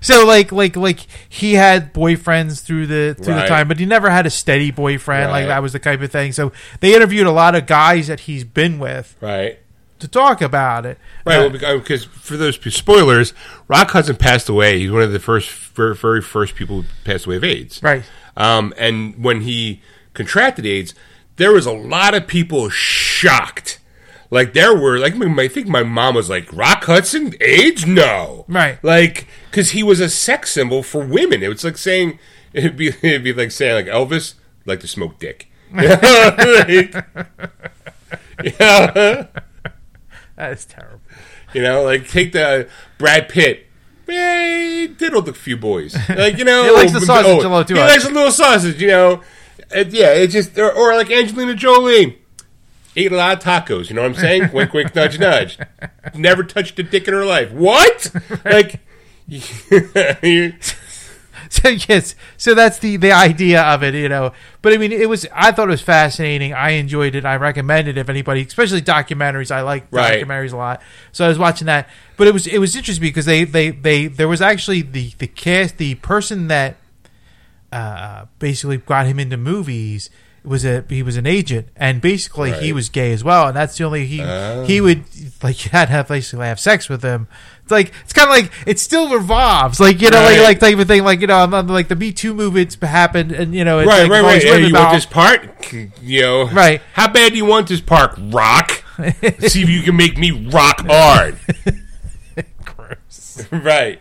So like he had boyfriends through the time, but he never had a steady boyfriend. Right. Like that was the type of thing. So they interviewed a lot of guys that he's been with. Right. To talk about it. Right, well, because for those spoilers, Rock Hudson passed away. He's one of the very first people who passed away of AIDS. Right. And when he contracted AIDS, there was a lot of people shocked. Like, there were, like, I think my mom was like, Rock Hudson, AIDS? No. Right. Like, because he was a sex symbol for women. It was like saying, it'd be like saying, like, Elvis liked to smoke dick. Yeah. That is terrible. You know, like, take the Brad Pitt. He diddled a few boys. Like, you know, he likes the sausage a little too much. He likes a little sausage, you know. Yeah, it's just, or like Angelina Jolie. Ate a lot of tacos, you know what I'm saying? Wink, wink, nudge, nudge. Never touched a dick in her life. What? Like, so yes, so that's the idea of it, you know. But I mean, I thought it was fascinating. I enjoyed it. I recommend it if anybody, especially documentaries. I like documentaries a lot, so I was watching that. But it was interesting because they there was actually the cast, the person that basically got him into movies he was an agent, and basically he was gay as well, and that's the only he would like I'd have basically have sex with him. It's like it's kind of like it still revolves, like you know, like type of thing, like you know, I'm like the Me Too movement's happened, and you know, it's right. Hey, you want this part, you know, right? How bad do you want this part? Rock. See if you can make me rock hard. Gross. Right.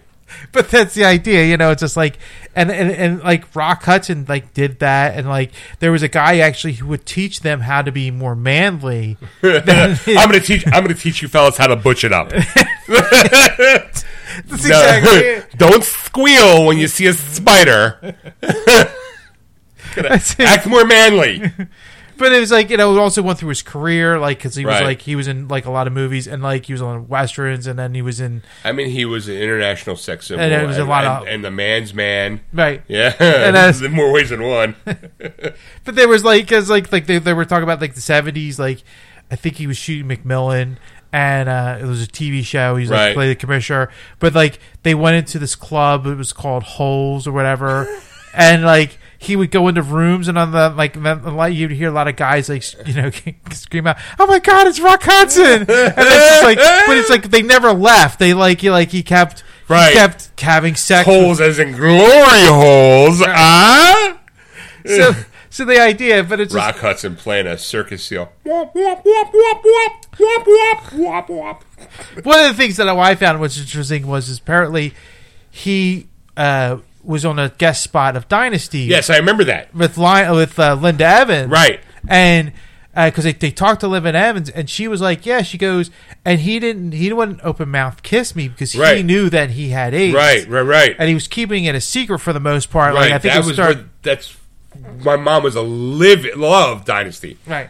But that's the idea, you know, it's just like, and like Rock Hudson like did that, and like there was a guy actually who would teach them how to be more manly. I'm gonna teach you fellas how to butch it up. That's exactly it. Don't squeal when you see a spider. Act more manly. But it was like, you know, it also went through his career, like, because he was like, he was in like a lot of movies, and like he was on westerns, and then he was in. I mean, he was an international sex symbol, and it was and the man's man, right? Yeah, and in more ways than one. But there was like, as like they were talking about like the '70s, like I think he was shooting Macmillan, and it was a TV show. He was like play the commissioner, but like they went into this club. It was called Holes or whatever, and like. He would go into rooms, and on the you'd hear a lot of guys like you know scream out, "Oh my God, it's Rock Hudson!" And it's just like, but it's like they never left. They like he kept kept having sex holes as in glory holes, ah. So the idea, but it's Rock Hudson playing a circus seal. Wop wop wop wop wop wop wop wop wop. One of the things that I found was interesting was apparently he. Was on a guest spot of Dynasty. Yes, I remember that. With Linda Evans. Right. And because they talked to Linda Evans, and she was like, yeah, she goes, and he didn't open mouth kiss me because he knew that he had AIDS. Right. And he was keeping it a secret for the most part. Right. Like, I think that my mom was loved Dynasty. Right.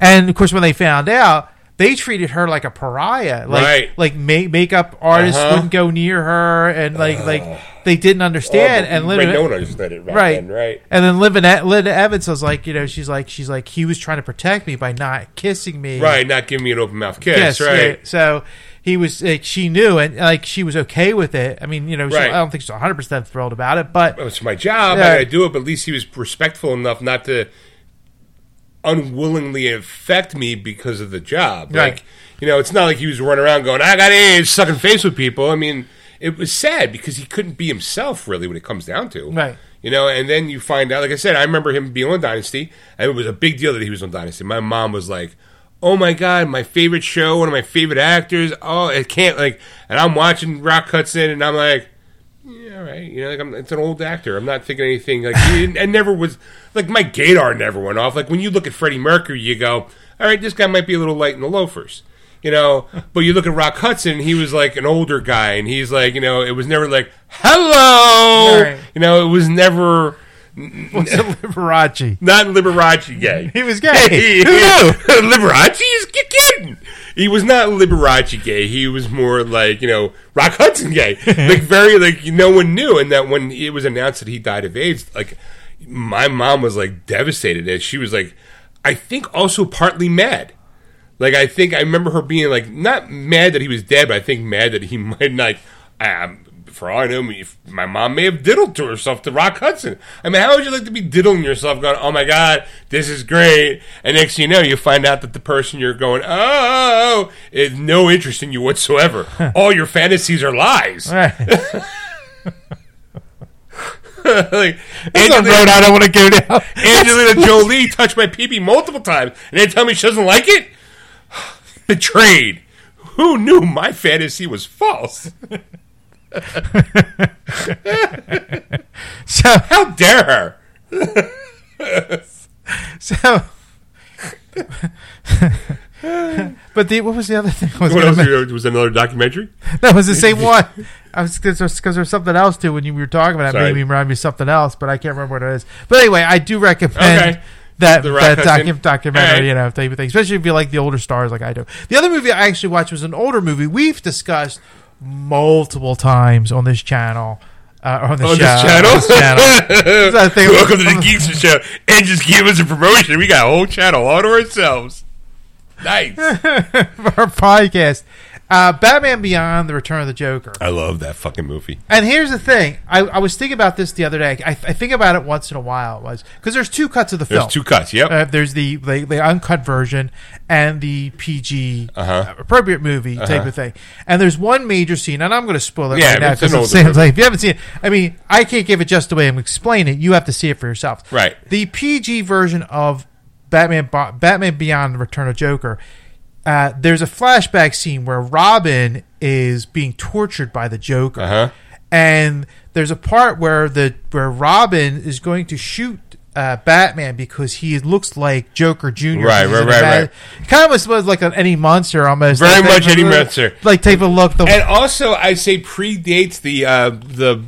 And of course, when they found out, they treated her like a pariah. Like, makeup artists wouldn't go near her, and like they didn't understand. And no one understood it then, right? And then Linda Evans was like, you know, she's like he was trying to protect me by not kissing me, right? Not giving me an open mouth kiss, right? Yeah. So he was like, she knew, and like she was okay with it. I mean, you know, I don't think she's 100% thrilled about it, but it's my job. I gotta do it. But at least he was respectful enough not to unwillingly affect me because of the job. Right. Like, you know, it's not like he was running around going, I got AIDS, sucking face with people. I mean, it was sad because he couldn't be himself really when it comes down to. Right. You know, and then you find out, like I said, I remember him being on Dynasty, and it was a big deal that he was on Dynasty. My mom was like, oh my God, my favorite show, one of my favorite actors. Oh, it can't, like, and I'm watching Rock Hudson, and I'm like, yeah, all right. You know, like it's an old actor. I'm not thinking anything. Like, I never was. Like, my gaydar never went off. Like, when you look at Freddie Mercury, you go, all right, this guy might be a little light in the loafers, you know. But you look at Rock Hudson, he was like an older guy, and he's like, you know, it was never like, hello. Right. You know, it was never. Was it Liberace? Not Liberace gay. He was gay. Who knew? Liberace? You're kidding. He was not Liberace gay. He was more like, you know, Rock Hudson gay. Like, very, like, no one knew. And that when it was announced that he died of AIDS, like, my mom was, like, devastated. And she was, like, I think also partly mad. Like, I think I remember her being, like, not mad that he was dead, but I think mad that he might not, for all I know, my mom may have diddled to herself to Rock Hudson. I mean, how would you like to be diddling yourself going, oh my God, this is great. And next thing you know, you find out that the person you're going, oh, is no interest in you whatsoever. All your fantasies are lies. Right. Like, that's a road I don't want to go down. Angelina Jolie touched my pee-pee multiple times, and they tell me she doesn't like it? Betrayed. Who knew my fantasy was false? So how dare her? But what was the other thing? Was another documentary? That was the same one. I was because there's something else too. When you were talking about that, maybe remind me of something else, but I can't remember what it is. But anyway, I do recommend. Okay. That documentary, you know, type of thing, especially if you like the older stars like I do. The other movie I actually watched was an older movie we've discussed multiple times on this channel. Welcome to the Geeksters show. And just give us a promotion. We got a whole channel all to ourselves. Nice. Our podcast. Batman Beyond, The Return of the Joker. I love that fucking movie. And here's the thing. I was thinking about this the other day. I think about it once in a while. Because there's two cuts of the film. There's two cuts, yep. There's the uncut version and the PG appropriate movie type of thing. And there's one major scene, and I'm going to spoil it right now because it's the same thing. If you haven't seen it, I mean, I can't give it just the way I'm explaining it. You have to see it for yourself. Right. The PG version of Batman Beyond, The Return of Joker. There's a flashback scene where Robin is being tortured by the Joker, and there's a part where Robin is going to shoot Batman because he looks like Joker Jr. Right. Kind of was like an Eddie Munster almost. Very much Eddie Munster. Like type of look. And also, I say predates the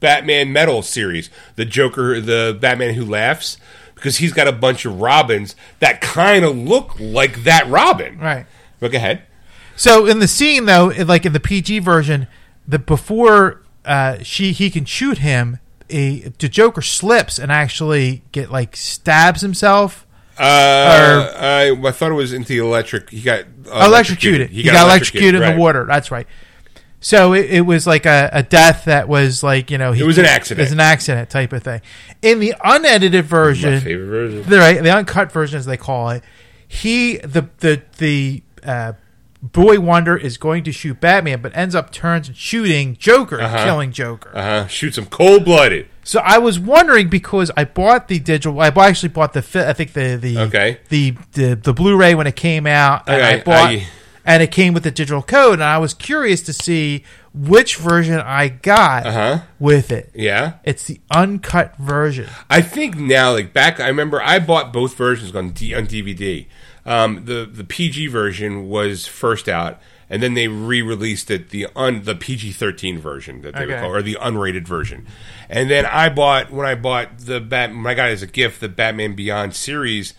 Batman Metal series, the Joker, the Batman Who Laughs. Because he's got a bunch of Robins that kind of look like that Robin. Right. But go ahead. So in the scene, though, like in the PG version, before he can shoot him, the Joker slips and actually stabs himself. I thought it was into the electric. He got electrocuted. He got electrocuted in the water. That's right. So it was like a death that was like, it was an accident. It was an accident type of thing. In the unedited version, my favorite version, the uncut version as they call it, the Boy Wonder is going to shoot Batman, but ends up turns and shooting Joker, killing Joker. Shoots him cold blooded. So I was wondering because I bought the digital. I actually bought the Blu-ray when it came out, and I bought. And it came with the digital code, and I was curious to see which version I got with it. Yeah. It's the uncut version. I think now, I remember I bought both versions on DVD. The PG version was first out, and then they re-released it, the PG-13 version that they would call, or the unrated version. And then when I got it as a gift, the Batman Beyond series,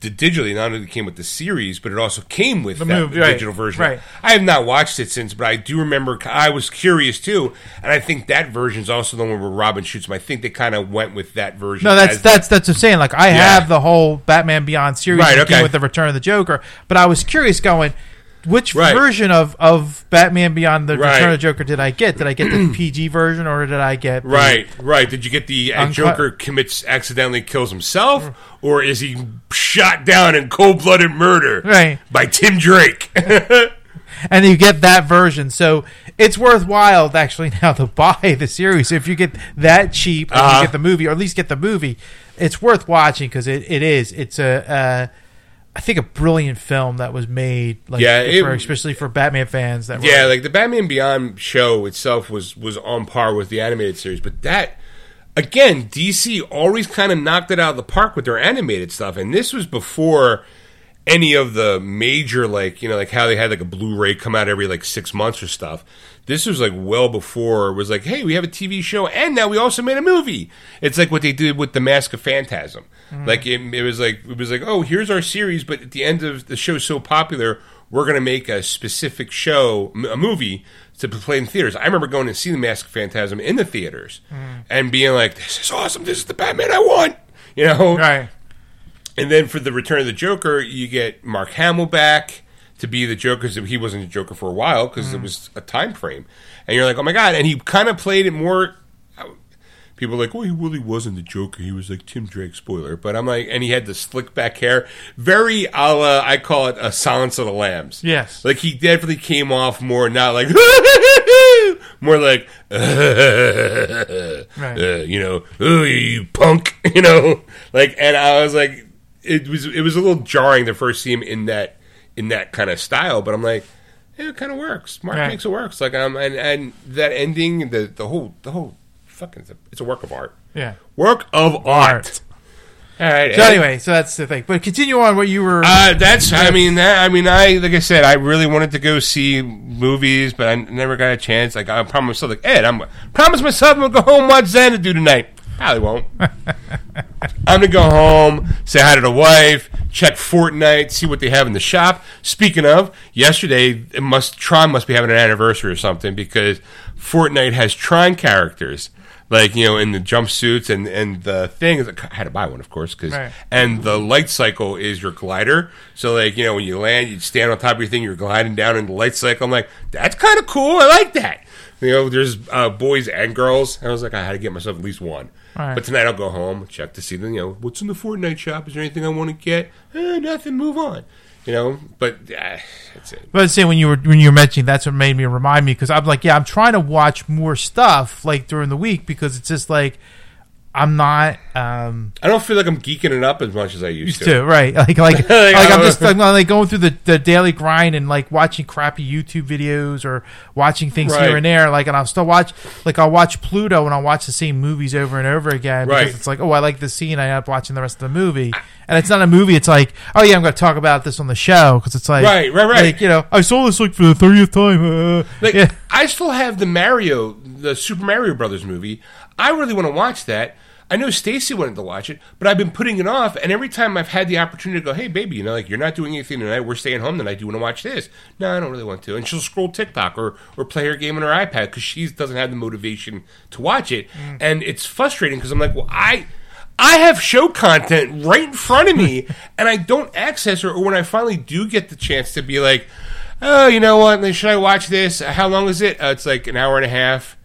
digitally, not only came with the series, but it also came with the digital version. Right. I have not watched it since, but I do remember I was curious too, and I think that version is also the one where Robin shoots him. I think they kind of went with that version. No, that's what I'm saying. Like I have the whole Batman Beyond series with the Return of the Joker, but I was curious going, which version of Batman Beyond the Return of the Joker did I get? Did I get the PG version or did I get... Did you get the Joker accidentally kills himself or is he shot down in cold-blooded murder by Tim Drake? And you get that version. So it's worthwhile actually now to buy the series. If you get that cheap and you get the movie or at least get the movie, it's worth watching because it is. It's I think a brilliant film that was made, especially for Batman fans. The Batman Beyond show itself was on par with the animated series, but that again, DC always kind of knocked it out of the park with their animated stuff, and this was before any of the major how they had a Blu-ray come out every 6 months or stuff. This was well before it was hey, we have a TV show and now we also made a movie. It's like what they did with The Mask of Phantasm. It was oh, here's our series, but at the end of the show so popular, we're going to make a specific show, a movie to play in theaters. I remember going to see The Mask of Phantasm in the theaters and being like, this is awesome. This is the Batman I want. Right. And then for The Return of the Joker, you get Mark Hamill back to be the Joker. He wasn't the Joker for a while because it was a time frame. And you're like, oh my God. And he kind of played it more. People are like, well, he really wasn't the Joker. He was like Tim Drake, spoiler. But I'm like, and he had the slick back hair. Very a la, I call it a Silence of the Lambs. Yes. He definitely came off more, not like, more like, you punk, And I was like, it was a little jarring to first see him in that kind of style. But I'm like, yeah, it kind of works. Mark makes it works. And that ending, the whole, fucking, it's a work of art. Yeah. Work of art. All right. So anyway, so that's the thing. But continue on what you were... like I said, I really wanted to go see movies, but I never got a chance. I promised myself, I'm going to go home and watch Xanadu tonight. Probably won't. I'm going to go home, say hi to the wife, check Fortnite, see what they have in the shop. Speaking of, yesterday, Tron must be having an anniversary or something because Fortnite has Tron characters. Like, you know, in the jumpsuits and the things. I had to buy one, of course. Right. And the light cycle is your glider. So, like, you know, when you land, you stand on top of your thing, you're gliding down in the light cycle. I'm like, that's kind of cool. I like that. You know, there's boys and girls. I was like, I had to get myself at least one. Right. But tonight I'll go home, check to see, you know, what's in the Fortnite shop? Is there anything I want to get? Nothing, move on. You know, but that's it. But say when you were mentioning, that's what made me remind me, because I'm like, yeah, I'm trying to watch more stuff like during the week, because it's just like I'm not. I don't feel like I'm geeking it up as much as I used to. Right? Like I'm going through the daily grind and like watching crappy YouTube videos or watching things here and there. Like, and I'll still watch. Like, I'll watch Pluto and I'll watch the same movies over and over again. Right? Because it's like, oh, I like this scene. I end up watching the rest of the movie. And it's not a movie. It's like, oh, yeah, I'm going to talk about this on the show, because it's like, right. Like, you know, I saw this like for the 30th time. I still have the Super Mario Brothers movie. I really want to watch that. I know Stacy wanted to watch it, but I've been putting it off. And every time I've had the opportunity to go, hey, baby, you know, like, you're not doing anything tonight. We're staying home tonight. Do you want to watch this? No, I don't really want to. And she'll scroll TikTok or play her game on her iPad, because she doesn't have the motivation to watch it. Mm. And it's frustrating, because I'm like, well, I have show content right in front of me, and I don't access it. Or when I finally do get the chance to be like, oh, you know what? Should I watch this? How long is it? It's like an hour and a half.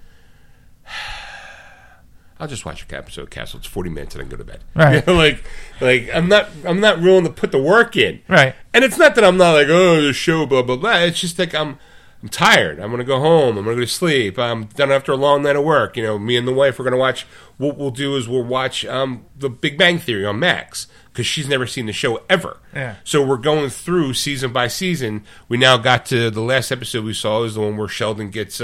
I'll just watch a episode Castle. It's 40 minutes and I can go to bed. Right. You know, like I'm not willing to put the work in. Right. And it's not that I'm not like, oh, the show, blah, blah, blah. It's just like I'm tired. I'm going to go home. I'm going to go to sleep. I'm done after a long night of work. You know, me and the wife are going to watch. What we'll do is we'll watch The Big Bang Theory on Max, because she's never seen the show ever. Yeah. So we're going through season by season. We now got to the last episode we saw is the one where Sheldon gets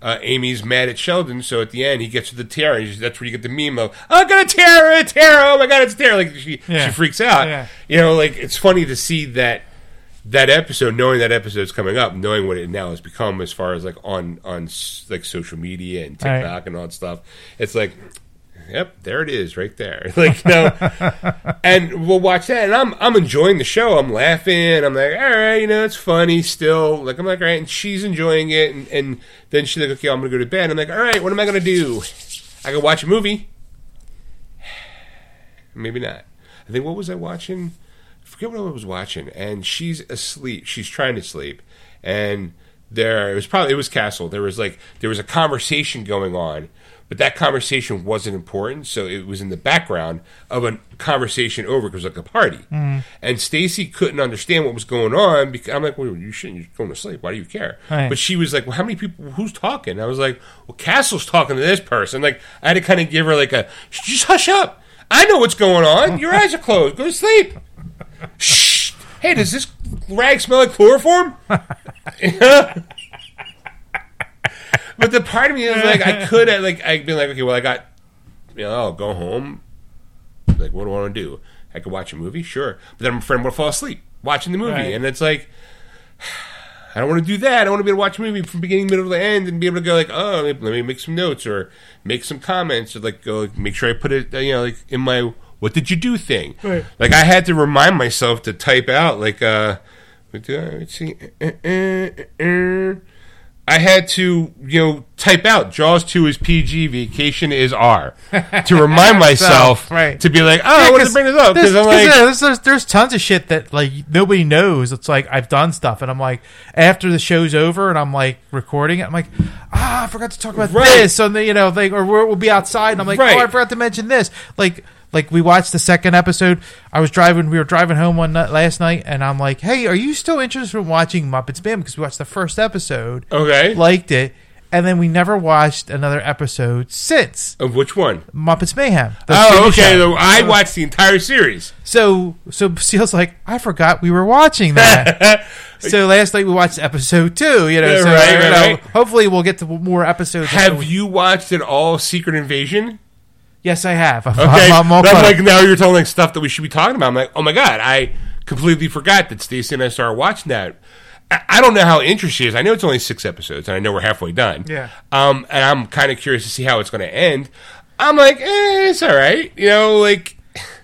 Amy's mad at Sheldon. So at the end, he gets to the tiara. That's where you get the meme of, oh, I got a tiara, oh my God, it's a tiara. Like, she freaks out. Yeah. You know, like, it's funny to see that. That episode, knowing that episode's coming up, knowing what it now has become as far as like on like social media and TikTok and all that stuff, it's like, yep, there it is, right there. Like, you know, and we'll watch that, and I'm enjoying the show. I'm laughing. I'm like, all right, you know, it's funny still. Like, I'm like, all right, and she's enjoying it, and then she's like, okay, I'm gonna go to bed. I'm like, all right, what am I gonna do? I can watch a movie. Maybe not. I think, what was I watching? Forget what I was watching, and she's asleep. She's trying to sleep, and it was Castle. There was a conversation going on, but that conversation wasn't important, so it was in the background of a conversation over, because it was like a party. Mm. And Stacy couldn't understand what was going on, because I'm like, well, you shouldn't. You're going to sleep. Why do you care? Right. But she was like, well, how many people? Who's talking? I was like, well, Castle's talking to this person. Like, I had to kind of give her like a, just hush up. I know what's going on. Your eyes are closed. Go to sleep. Shh! Hey, does this rag smell like chloroform? But the part of me is like, I could have, like, I'd been like, okay, well, I got, you know, I'll go home. Like, what do I want to do? I could watch a movie, sure. But then my friend would fall asleep watching the movie, and it's like, I don't want to do that. I want to be able to watch a movie from beginning, middle to end, and be able to go like, oh, let me make some notes or make some comments, or like go make sure I put it, you know, like in my. What did you do thing? Right. Like, I had to remind myself to type out, like, let's see. I had to, you know, type out Jaws 2 is PG, Vacation is R, to remind myself to be like, I want to bring this up. Because I'm like, there's tons of shit that, like, nobody knows. It's like, I've done stuff, and I'm like, after the show's over, and I'm like, recording it, I'm like, I forgot to talk about this. So, you know, like, or we'll be outside, and I'm like, I forgot to mention this. Like, we watched the second episode. We were driving home last night, and I'm like, hey, are you still interested in watching Muppets Bam? Because we watched the first episode. Okay. Liked it. And then we never watched another episode since. Of which one? Muppets Mayhem. Oh, okay. Show. I watched the entire series. So Seal's like, I forgot we were watching that. So last night we watched episode 2. You know, yeah, so right. Hopefully we'll get to more episodes. Have you watched it all, Secret Invasion? Yes, I have. I'm like, now you're telling like stuff that we should be talking about. I'm like, oh my God, I completely forgot that Stacey and I started watching that. I don't know how interesting it is. I know it's only 6 episodes, and I know we're halfway done. Yeah. And I'm kind of curious to see how it's going to end. I'm like, it's all right. You know, like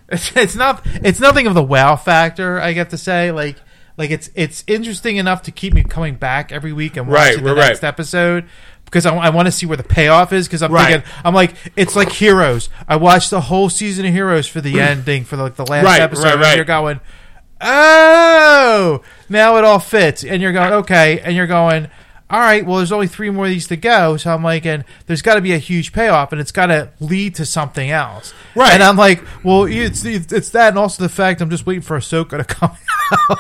it's nothing of the wow factor, I have to say. Like it's interesting enough to keep me coming back every week and watching the next episode. because I want to see where the payoff is. Because I'm thinking, I'm like, it's like Heroes. I watched the whole season of Heroes for the ending, for like the last episode. And you're going, oh, now it all fits. And you're going, okay. And you're going, all right, well, there's only three more of these to go. So I'm like, and there's got to be a huge payoff, and it's got to lead to something else. Right. And I'm like, well, it's that, and also the fact I'm just waiting for Ahsoka to come out.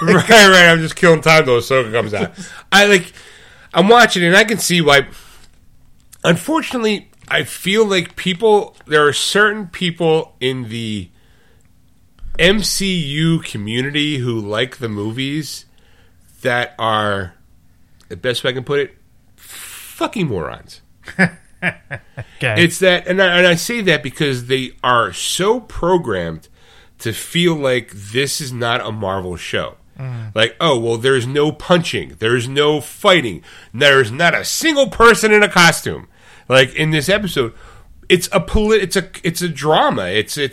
Like, right. I'm just killing time till Ahsoka comes out. I'm watching it, and I can see why. Unfortunately, I feel like there are certain people in the MCU community who like the movies that are... the best way I can put it, fucking morons. Okay. It's that, and I say that because they are so programmed to feel like this is not a Marvel show. Like, oh, well, there's no punching, there's no fighting, there's not a single person in a costume. Like in this episode, it's a drama. It's a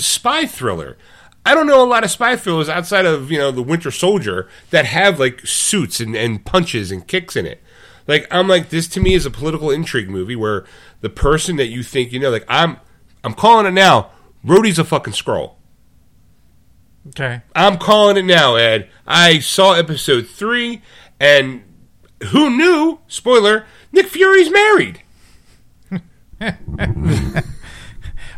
spy thriller. I don't know a lot of spy thrillers outside of, The Winter Soldier that have, suits and punches and kicks in it. This to me is a political intrigue movie where the person that you think, I'm calling it now, Rhodey's a fucking Skrull. Okay. I'm calling it now, Ed. I saw episode 3, and who knew, spoiler, Nick Fury's married. That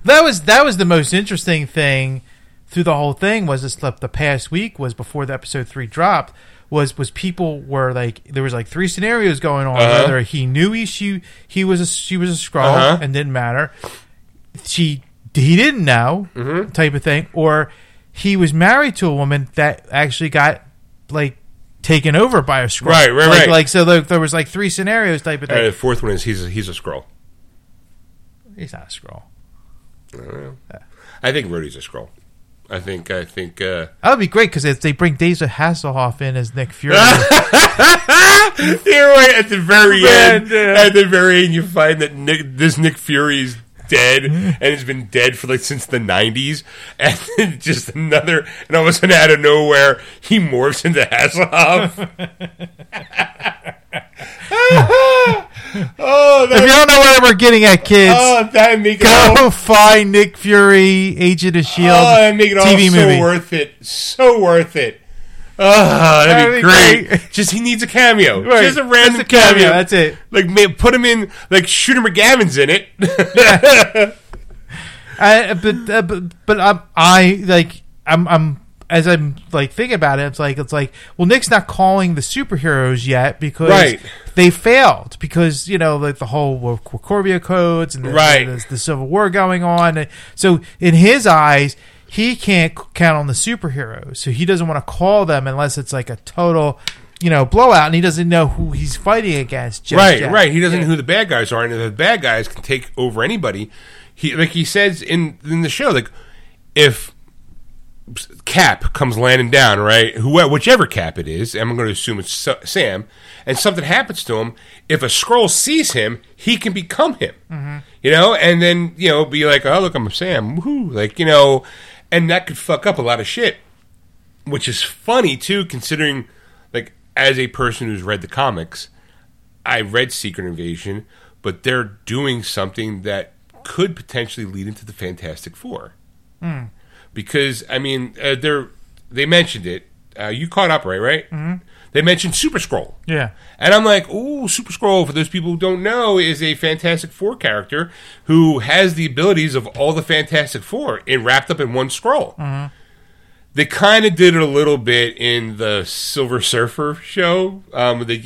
was the most interesting thing through the whole thing was this. The past week was before the episode 3 dropped. Was people were like, there was like three scenarios going on. Uh-huh. Whether he knew she was a Skrull, uh-huh, and didn't matter. He didn't know, mm-hmm, type of thing, or he was married to a woman that actually got taken over by a Skrull. Right. So there was three scenarios type of thing. The fourth one is he's a Skrull. He's not a Skrull. I don't know. I think Rhodey's a Skrull. I think that would be great because if they bring David Hasselhoff in as Nick Fury, you're right at the very end. At the very end, you find that Nick Fury is dead and has been dead for since the 90s, and then just another, and all of a sudden out of nowhere he morphs into Hasselhoff. If you don't know where we're getting at, kids, find Nick Fury, Agent of S.H.I.E.L.D. TV movie. So worth it. That'd be great. Just he needs a cameo. Right. Just a random cameo. That's it. Put him in, Shooter McGavin's in it. As I'm thinking about it, it's like, well, Nick's not calling the superheroes yet because they failed because the whole Corvia codes and the Civil War going on. So in his eyes, he can't count on the superheroes, so he doesn't want to call them unless it's a total blowout, and he doesn't know who he's fighting against. Just yet. He doesn't know who the bad guys are, and if the bad guys can take over anybody, he says in the show, if Cap comes landing down, whichever Cap it is, I'm going to assume it's Sam, and something happens to him, if a Skrull sees him, he can become him, mm-hmm, and then be like, oh, look, I'm Sam, woohoo, and that could fuck up a lot of shit, which is funny too, considering as a person who's read the comics, I read Secret Invasion, but they're doing something that could potentially lead into the Fantastic Four. Because, they mentioned it. You caught up, right? Mm-hmm. They mentioned Super Skrull. Yeah. And I'm like, ooh, Super Skrull, for those people who don't know, is a Fantastic Four character who has the abilities of all the Fantastic Four wrapped up in one Skrull. Mm-hmm. They kind of did it a little bit in the Silver Surfer show. They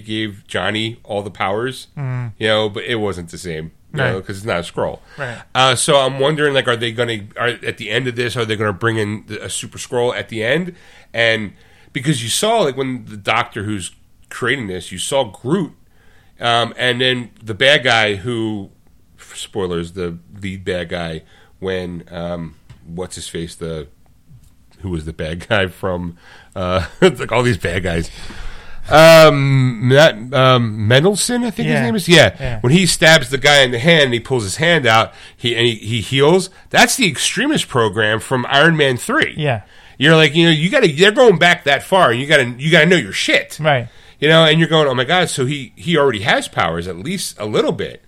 gave Johnny all the powers, mm-hmm, but it wasn't the same. No, because it's not a Skrull. Right. So I'm wondering, are they going to, at the end of this, are they going to bring in a Super Skrull at the end? And because you saw, when the doctor who's creating this, you saw Groot, and then the bad guy who, spoilers, the lead bad guy, when, what's his face, who was the bad guy from, all these bad guys. Mendelsohn, I think his name is. Yeah. When he stabs the guy in the hand and he pulls his hand out, he heals. That's the extremist program from Iron Man 3. Yeah. You're like, they're going back that far, and you gotta know your shit. Right. You know, and you're going, oh my God, so he already has powers, at least a little bit,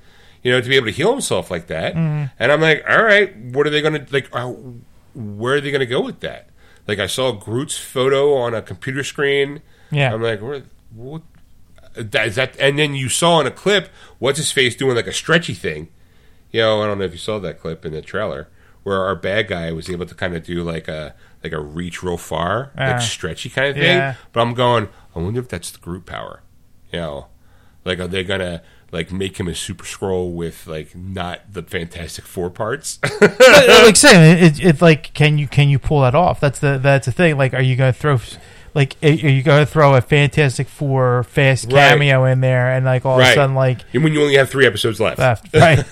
you know, to be able to heal himself like that. Mm-hmm. And I'm like, all right, what are they going to, like, where are they going to go with that? Like, I saw Groot's photo on a computer screen. Yeah. I'm like, what? Is that? And then you saw in a clip, what's his face doing like a stretchy thing. You know, I don't know if you saw that clip in the trailer where our bad guy was able to kind of do like a reach real far, like stretchy kind of thing. Yeah. But I'm going, I wonder if that's the Groot power. You know, like, are they going to like make him a Super Scroll with like not the Fantastic Four parts? Like saying it's like, can you pull that off? That's the thing. Like, are you going to throw? Like, are you going to throw a Fantastic Four fast cameo in there and, like, all of a sudden, like... And when you only have 3 episodes left. Right.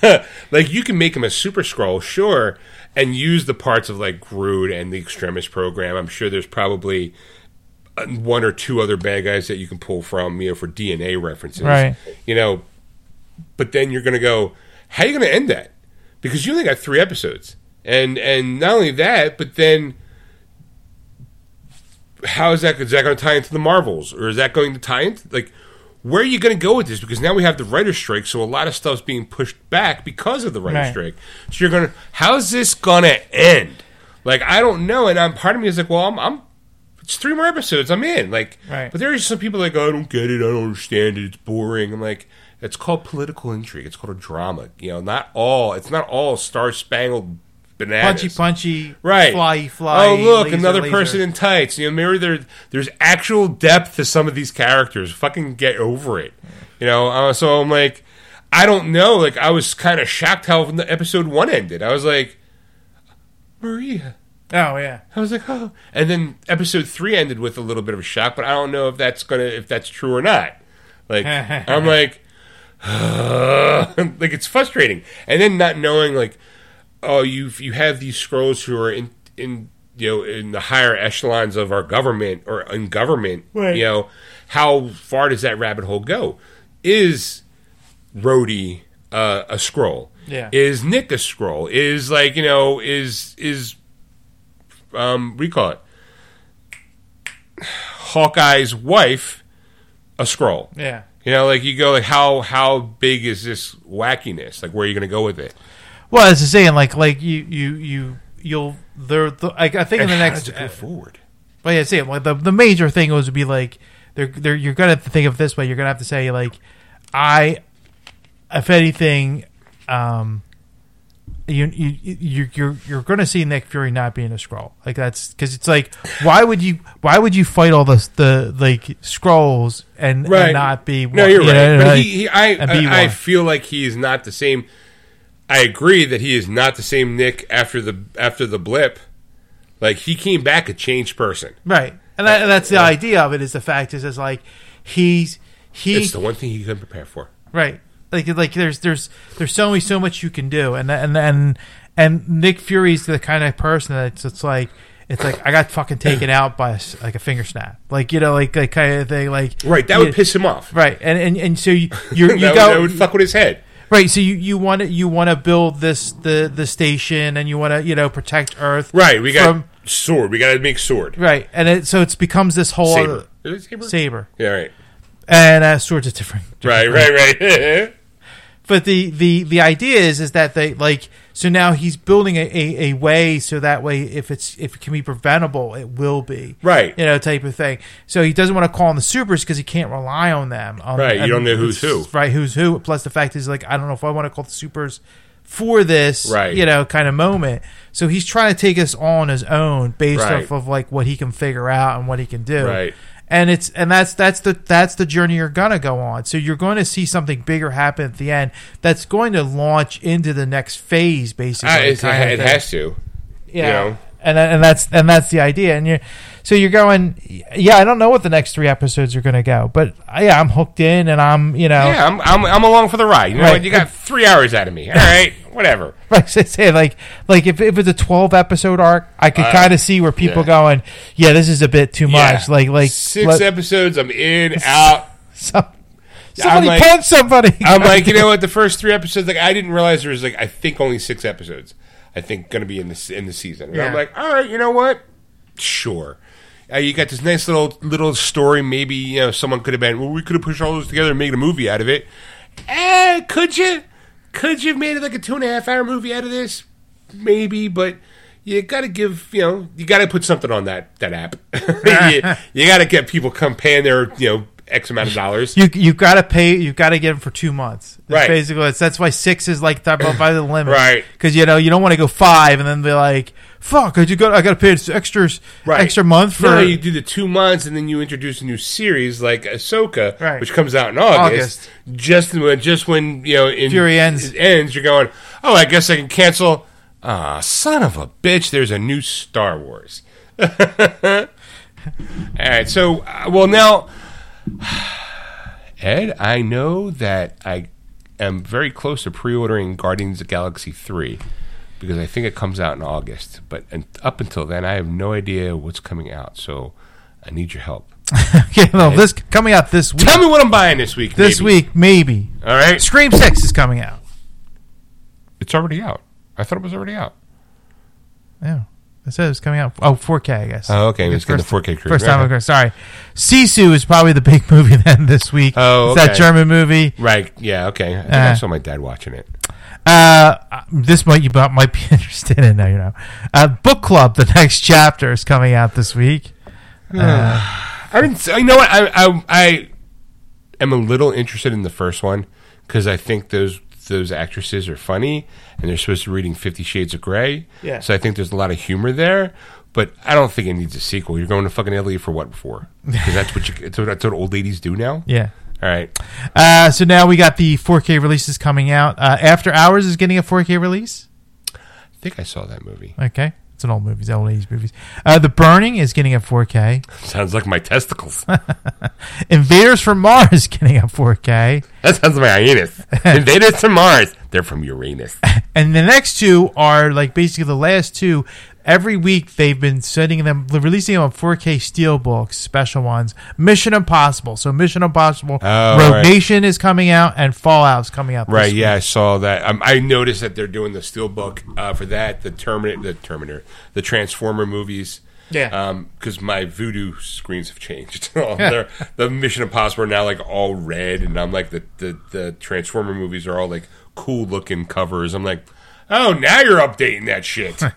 Like, you can make him a Super Scroll, sure, and use the parts of, like, Groot and the Extremis program. I'm sure there's probably one or two other bad guys that you can pull from, you know, for DNA references. Right. You know, but then you're going to go, how are you going to end that? Because you only got 3 episodes. And not only that, but then... How is that going to tie into the Marvels? Or is that going to tie into... Like, where are you going to go with this? Because now we have the writer's strike, so a lot of stuff's being pushed back because of the writer's strike. So you're going to... How's this going to end? Like, I don't know. And part of me is like, well, I'm it's 3 more episodes. I'm in. Like, but there are some people like, oh, I don't get it. I don't understand it. It's boring. I'm like, it's called political intrigue. It's called a drama. You know, not all... It's not all star-spangled... Bananas. Punchy, fly. Oh, look, laser, another person in tights. You know, maybe there's actual depth to some of these characters. Fucking get over it. You know, so I'm like, I don't know. Like, I was kind of shocked how episode 1 ended. I was like, Maria. Oh, yeah. I was like, oh. And then episode 3 ended with a little bit of a shock, but I don't know if that's true or not. Like, I'm like, like, it's frustrating. And then not knowing, like, oh, you have these Skrulls who are in the higher echelons of our government or in government. Right. You know, how far does that rabbit hole go? Is Rhodey a Skrull? Yeah. Is Nick a Skrull? Is like, you know, is what do you call it? Hawkeye's wife a Skrull? Yeah. You know, like, you go like, how big is this wackiness? Like, where are you going to go with it? Well, as I'm saying, like you'll I think in the next go forward. Well, yeah, see, like the major thing was to be like they're you're gonna have to think of it this way. You're gonna have to say like, if anything, you're gonna see Nick Fury not being a Skrull. Like, that's because it's like, why would you fight all the like Skrulls and not be one? No, you're right. But I feel like he is not the same. I agree that he is not the same Nick after the blip. Like, he came back a changed person, right? And that's the idea of it. Is the fact is like he. It's the one thing you can prepare for, right? Like there's only so much you can do, and Nick Fury's the kind of person that's it's like I got fucking taken out by a finger snap, like, you know, like kind of thing, like, right? That would piss him off, right? And so you that go, that would fuck with his head. Right, so you want to build the station, and you want to, you know, protect Earth. Right, we got sword. We got to make sword. Right, and it becomes this whole saber. Is it saber? Saber. Yeah, right. And swords are different. Right. But the idea is that they like, so now he's building a way so that way if it can be preventable, it will be, right, you know, type of thing. So he doesn't want to call on the supers because he can't rely on them. Right, you don't know who's who. Right, who's who. Plus the fact is, like, I don't know if I want to call the supers for this, right, you know, kind of moment. So he's trying to take us on his own based off of like what he can figure out and what he can do. Right. And that's the journey you're gonna go on. So you're going to see something bigger happen at the end. That's going to launch into the next phase, basically. It has to, yeah. You know? And that's the idea. And you're going, yeah. I don't know what the next 3 episodes are gonna go, but yeah, I'm hooked in, and I'm, you know, yeah, I'm along for the ride. You know, right. You got 3 hours out of me. All right, whatever. Right. So say like if it's a 12 episode arc, I could kind of see where people going, yeah, this is a bit too much. Like 6 episodes, I'm in, out. Somebody like, punch somebody. I'm like, you know what? The first 3 episodes, like, I didn't realize there was like, I think only 6 episodes. I think going to be in the season. And I'm like, all right, you know what? Sure. You got this nice little story. Maybe someone could have been, well, we could have pushed all those together and made a movie out of it. Could you? Could you have made it like a 2.5-hour movie out of this? Maybe, but you got to give, you got to put something on that app. you got to get people come paying their, X amount of dollars. You got to pay. You got to get them for 2 months. Right. Basically, that's why 6 is like by the limit. Right. Because you don't want to go 5 and then be like, fuck, I got to pay extra month for. No, you do the 2 months and then you introduce a new series like Ahsoka, right, which comes out in August. Just when Fury ends, you're going, oh, I guess I can cancel. Ah, son of a bitch! There's a new Star Wars. All right, so now. Ed, I know that I am very close to pre-ordering Guardians of the Galaxy 3 because I think it comes out in August. But up until then, I have no idea what's coming out, so I need your help. Okay, well, this coming out this week. Tell me what I'm buying this week. This week, maybe. All right. Scream 6 is coming out. It's already out. I thought it was already out. Yeah. I said it was coming out. Oh, 4K, I guess. Oh, okay. It's getting the 4K crew. First time, sorry. Sisu is probably the big movie then this week. Oh, okay. It's that German movie. Right. Yeah, okay. I think I saw my dad watching it. This might you might be interested in. No, you know. Book Club, The Next Chapter, is coming out this week. I didn't. You know what? I am a little interested in the first one because I think those actresses are funny and they're supposed to be reading 50 Shades of Grey. Yeah. So I think there's a lot of humor there, but I don't think it needs a sequel. You're going to fucking Italy for what before? Because that's what old ladies do now. Yeah. All right. So now we got the 4K releases coming out. After Hours is getting a 4K release. I think I saw that movie. Okay. It's an old movie. It's old 80s movies. The Burning is getting a 4K. Sounds like my testicles. Invaders from Mars getting a 4K. That sounds like my anus. Invaders from Mars. They're from Uranus. And the next two are like basically the last two. Every week they've been releasing them on 4K steelbooks, special ones. Mission Impossible. So Mission Impossible, Rogue Nation is coming out, and Fallout's coming out. Right? This week. Yeah, I saw that. I noticed that they're doing the steelbook for that. The Transformer movies. Yeah. Because my Vudu screens have changed. The Mission Impossible are now like all red, and I'm like the Transformer movies are all like cool looking covers. I'm like, oh, now you're updating that shit. All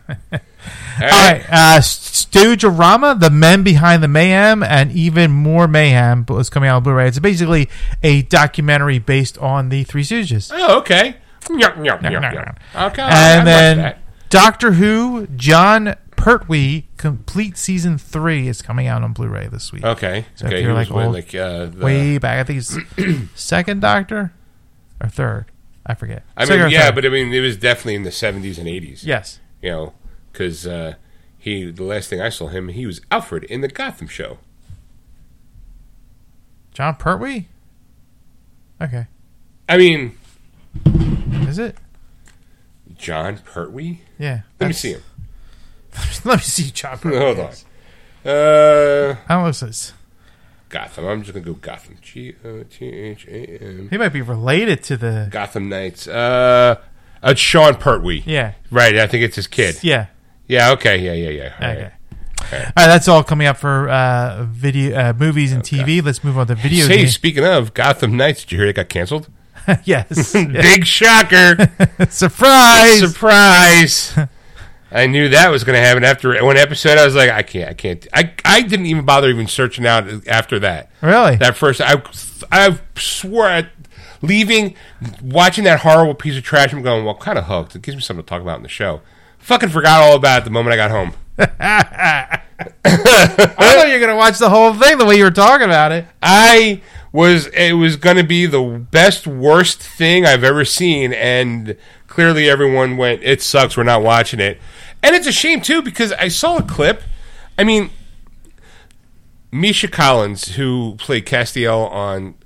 right. Stooge-O-Rama, The Men Behind the Mayhem, and Even More Mayhem is coming out on Blu-ray. It's basically a documentary based on the Three Stooges. Oh, okay. No. Okay. And then Doctor Who, John Pertwee, complete season 3 is coming out on Blu-ray this week. Okay. So okay. If you're way back. I think it's second Doctor or third. I forget. It was definitely in the 70s and 80s. Yes. Because the last thing I saw him, he was Alfred in the Gotham show. John Pertwee? Okay. I mean... Is it? John Pertwee? Yeah. Let me see him. Let me see John Pertwee. Hold on. How long is this? Gotham. I'm just going to go Gotham. Gotham. He might be related to the... Gotham Knights. It's Sean Pertwee. Yeah. Right. I think it's his kid. Yeah. Yeah. Okay. Yeah. All right. That's all coming up for video, movies and TV. God. Let's move on to video games. Speaking of Gotham Knights, did you hear it got canceled? Yes. Big shocker. Surprise. I knew that was going to happen after one episode. I was like, I can't. I didn't even bother even searching out after that. Really? That first, I swore at leaving, watching that horrible piece of trash. I'm going, well, kind of hooked. It gives me something to talk about in the show. Fucking forgot all about it the moment I got home. I thought you were going to watch the whole thing the way you were talking about it. It was going to be the worst thing I've ever seen, and clearly everyone went, it sucks, we're not watching it. And it's a shame, too, because I saw a clip. I mean, Misha Collins, who played Castiel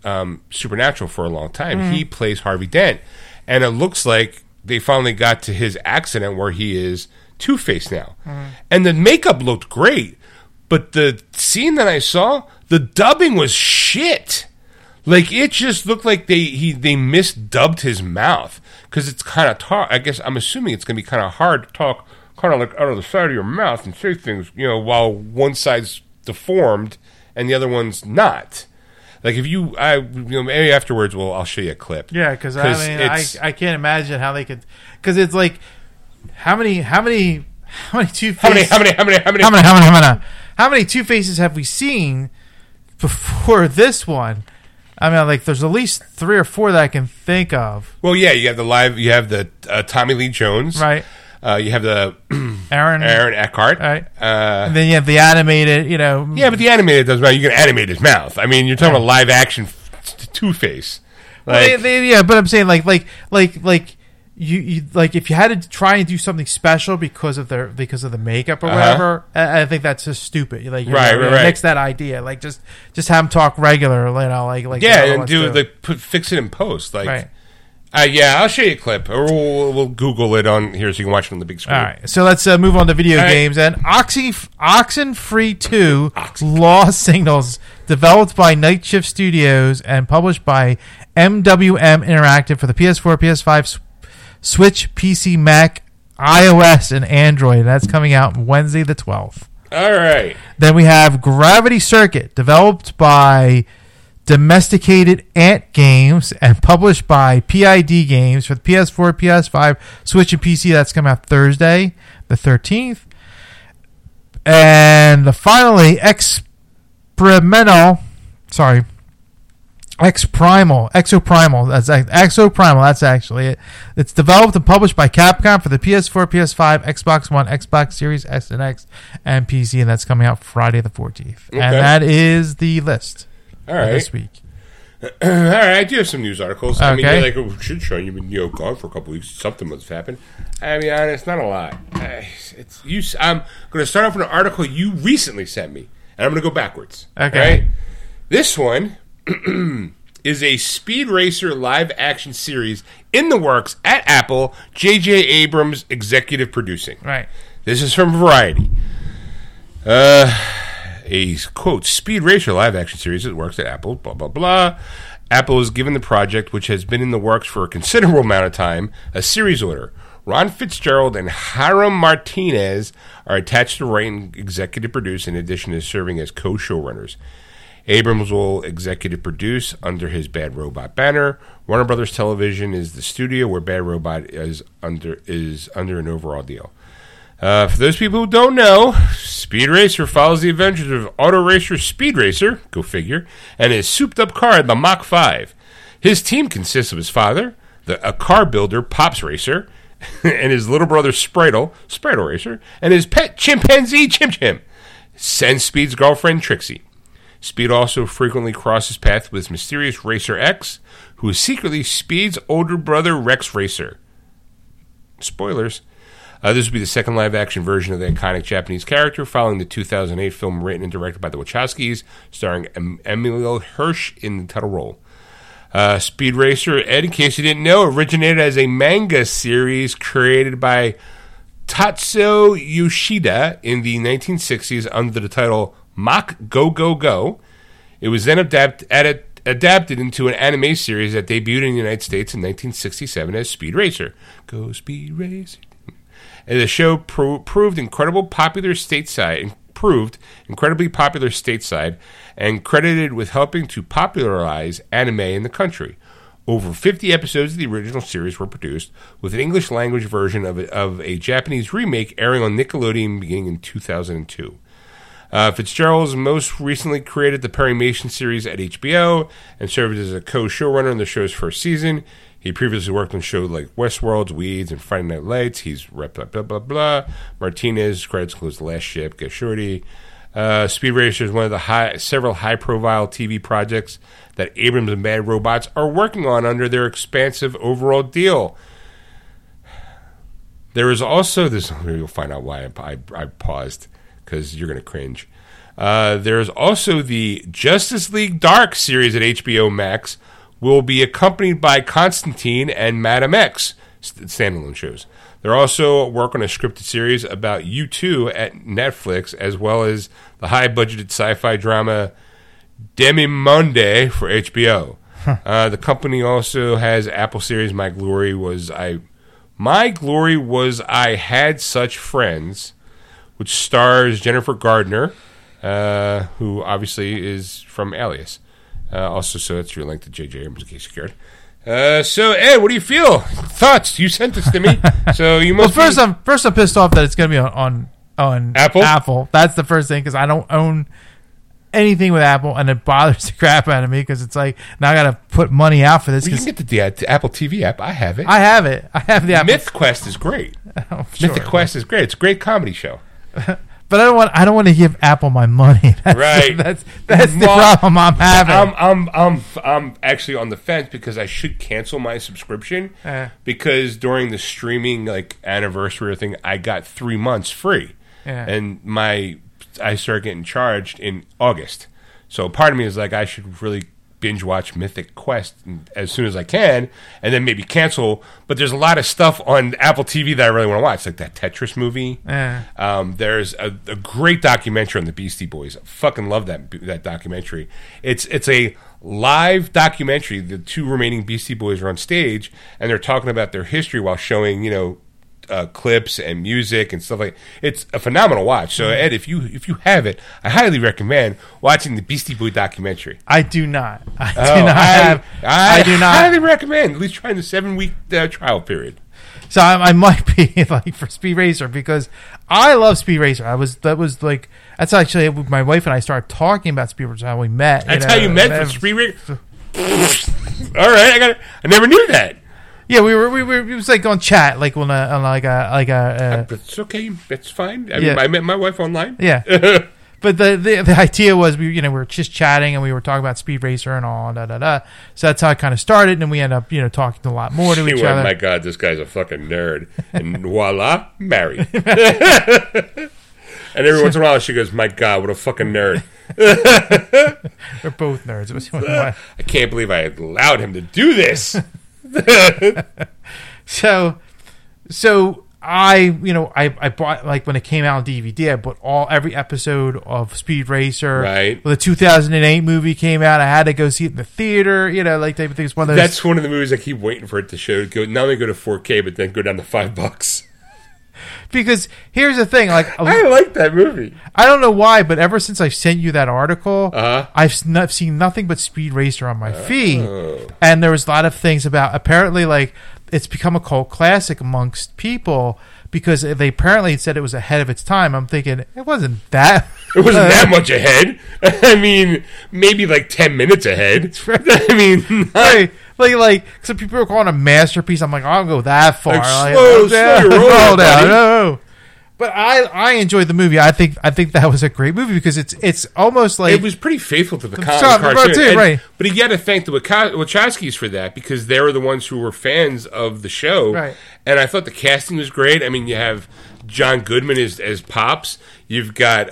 on Supernatural for a long time, he plays Harvey Dent. And it looks like they finally got to his accident where he is Two-Face now. And the makeup looked great, but the scene that I saw, the dubbing was shit. Like, it just looked like they misdubbed his mouth, because it's kind of I guess I'm assuming it's going to be kind of hard to talk kind of like out of the side of your mouth and say things, while one side's deformed and the other one's not. Like, if you, maybe afterwards, I'll show you a clip. Yeah, because I can't imagine how they could, because it's like, how many Two-Faces? How many Two-Faces have we seen before this one? I mean, like, there's at least 3 or 4 that I can think of. Well, yeah, you have the Tommy Lee Jones, right? You have the Aaron Eckhart. Right. And then you have the animated, Yeah, but the animated doesn't matter. You can animate his mouth. I mean, you're talking about live action Two-Face. Like, but I'm saying like you like if you had to try and do something special because of the makeup or whatever, I think that's just stupid. Like, right. Mix that idea. Like just have him talk regular. And fix it in post. Like. Right. I'll show you a clip, or we'll Google it on here so you can watch it on the big screen. All right, so let's move on to video games. And Oxenfree 2 Lost Signals, developed by Night Shift Studios and published by MWM Interactive for the PS4, PS5, Switch, PC, Mac, iOS, and Android. That's coming out Wednesday the 12th. All right. Then we have Gravity Circuit, developed by Domesticated Ant Games and published by PID Games for the PS4, PS5, Switch, and PC. That's coming out Thursday, the 13th. And finally, Exoprimal. That's actually it. It's developed and published by Capcom for the PS4, PS5, Xbox One, Xbox Series S and X, and PC. And that's coming out Friday the 14th. Okay. And that is the list. All right. This week. All right, I do have some news articles. Okay. I mean, they're like, oh, shit, Sean, you've been gone for a couple weeks. Something must have happened. I mean, it's not a lot. I'm going to start off with an article you recently sent me, and I'm going to go backwards. Okay. Right? This one is a Speed Racer live-action series in the works at Apple, J.J. Abrams executive producing. Right. This is from Variety. A, quote, Speed Racer live-action series that works at Apple, blah, blah, blah. Apple is given the project, which has been in the works for a considerable amount of time, a series order. Ron Fitzgerald and Hiram Martinez are attached to write and executive produce, in addition to serving as co-showrunners. Abrams will executive produce under his Bad Robot banner. Warner Brothers Television is the studio where Bad Robot is under an overall deal. For those people who don't know, Speed Racer follows the adventures of auto racer Speed Racer, go figure, and his souped-up car, the Mach 5. His team consists of his father, a car builder, Pops Racer, and his little brother, Spritel Racer, and his pet chimpanzee, Chim Chim, and Speed's girlfriend, Trixie. Speed also frequently crosses paths with mysterious Racer X, who is secretly Speed's older brother, Rex Racer. Spoilers. This would be the second live-action version of the iconic Japanese character, following the 2008 film written and directed by the Wachowskis, starring Emil Hirsch in the title role. Speed Racer, Ed, in case you didn't know, originated as a manga series created by Tatsuo Yoshida in the 1960s under the title Mach Go Go Go. It was then adapted into an anime series that debuted in the United States in 1967 as Speed Racer. Go Speed Racer. And the show proved incredibly popular stateside and credited with helping to popularize anime in the country. Over 50 episodes of the original series were produced, with an English language version of a Japanese remake airing on Nickelodeon beginning in 2002. Fitzgerald's most recently created the Perrymation series at HBO and served as a co-showrunner in the show's first season. He previously worked on shows like Westworld, Weeds, and Friday Night Lights. He's rep blah, blah, blah, blah. Martinez, credits includes The Last Ship, Gashorty. Speed Racer is one of the several high-profile TV projects that Abrams and Bad Robots are working on under their expansive overall deal. There is also this. You'll find out why I paused, because you're going to cringe. There is also the Justice League Dark series at HBO Max, will be accompanied by Constantine and Madam X standalone shows. They're also working on a scripted series about U2 at Netflix, as well as the high-budgeted sci-fi drama Demimonde for HBO. Huh. The company also has Apple series My Glory Was I Had Such Friends, which stars Jennifer Gardner, who obviously is from Alias. Also, so that's your link to J.J. Abrams, in case you're scared. So, Ed, what do you feel? Thoughts? You sent this to me, so you must. Well, I'm pissed off that it's going to be on Apple. Apple. That's the first thing, because I don't own anything with Apple, and it bothers the crap out of me because it's like, now I got to put money out for this. Well, you can get the Apple TV app. I have it. I have the Apple. MythQuest is great. Oh, sure. MythQuest is great. It's a great comedy show. But I don't want to give Apple my money. That's the problem I'm having. I'm actually on the fence because I should cancel my subscription because during the streaming anniversary or thing, I got 3 months free, and I started getting charged in August. So part of me is like, I should really binge watch Mythic Quest as soon as I can, and then maybe cancel. But there's a lot of stuff on Apple TV that I really want to watch, like that Tetris movie. There's a great documentary on the Beastie Boys. I fucking love that documentary. It's a live documentary. The two remaining Beastie Boys are on stage, and they're talking about their history while showing clips and music and stuff like that. It's a phenomenal watch. So Ed, if you have it, I highly recommend watching the Beastie Boy documentary. I do not. I highly recommend at least trying the 7-week trial period. So I might be for Speed Racer because I love Speed Racer. That's actually my wife and I started talking about Speed Racer how we met. That's how you met for Speed Racer. All right, I never knew that. Yeah, we were. It was on chat, on a. It's okay. It's fine. I met my wife online. Yeah, but the idea was we were just chatting and we were talking about Speed Racer and all . So that's how it kind of started, and then we end up talking a lot more to each other. Oh my God, this guy's a fucking nerd, and voila, married. And every once in a while, she goes, "My God, what a fucking nerd!" We're both nerds. It was I can't believe I allowed him to do this. So I bought when it came out on DVD, I bought every episode of Speed Racer. Right. Well, the 2008 movie came out. I had to go see it in the theater. Type of things. One of those. That's one of the movies I keep waiting for it to show. Not only go to 4K, but then go down to $5. Because here's the thing, I like that movie. I don't know why, but ever since I sent you that article, I've seen nothing but Speed Racer on my feed, and there was a lot of things about. Apparently, it's become a cult classic amongst people because they apparently said it was ahead of its time. I'm thinking it wasn't that. It wasn't that much ahead. I mean, maybe 10 minutes ahead. I mean, some people are calling it a masterpiece. I'm I don't go that far. Slow down. No. But I enjoyed the movie. I think that was a great movie because it's almost it was pretty faithful to the cartoon. Too, right. But you got to thank the Wachowskis for that because they were the ones who were fans of the show. Right. And I thought the casting was great. I mean, you have John Goodman as Pops. You've got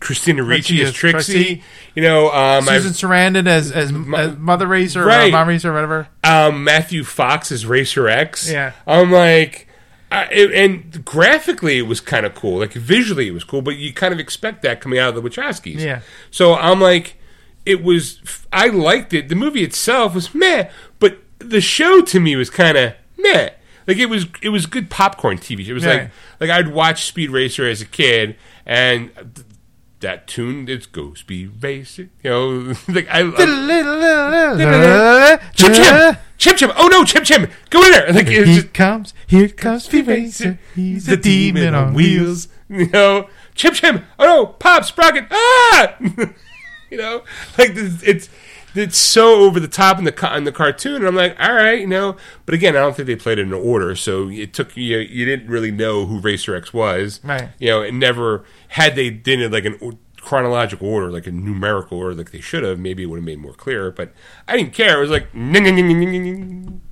Christina Ricci as Trixie. Susan Sarandon as Mother Racer, right. Or Mom Racer, or whatever. Matthew Fox as Racer X. Yeah, I'm and graphically it was kind of cool. Visually it was cool, but you kind of expect that coming out of the Wachowskis. Yeah. So I'm I liked it. The movie itself was meh, but the show to me was kind of meh. It was good popcorn TV. It was I'd watch Speed Racer as a kid and. That tune, it's Go Speed Racer. I Chip. Oh no, Chip. Go in there. Here comes Speed Racer. He's a demon on wheels. Chip. Oh no, Pop Sprocket. Ah, it's so over the top in the cartoon. And I'm all right, But again, I don't think they played it in order, so it took you didn't really know who Racer X was, right? It never had they did it an chronological order, a numerical order, they should have. Maybe it would have made more clear, but I didn't care. It was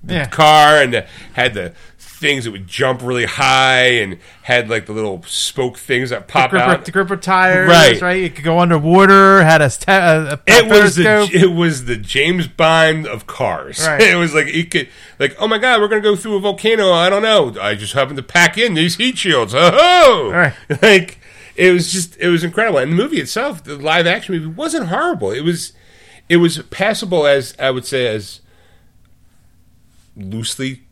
the car and had the things that would jump really high and had the little spoke things that pop out. The gripper tires, right? It could go underwater. Had a it was the James Bond of cars. Right. It was it could oh my God, we're gonna go through a volcano. I don't know. I just happened to pack in these heat shields. Oh, right. It was incredible. And the movie itself, the live action movie, wasn't horrible. It was passable as I would say as loosely.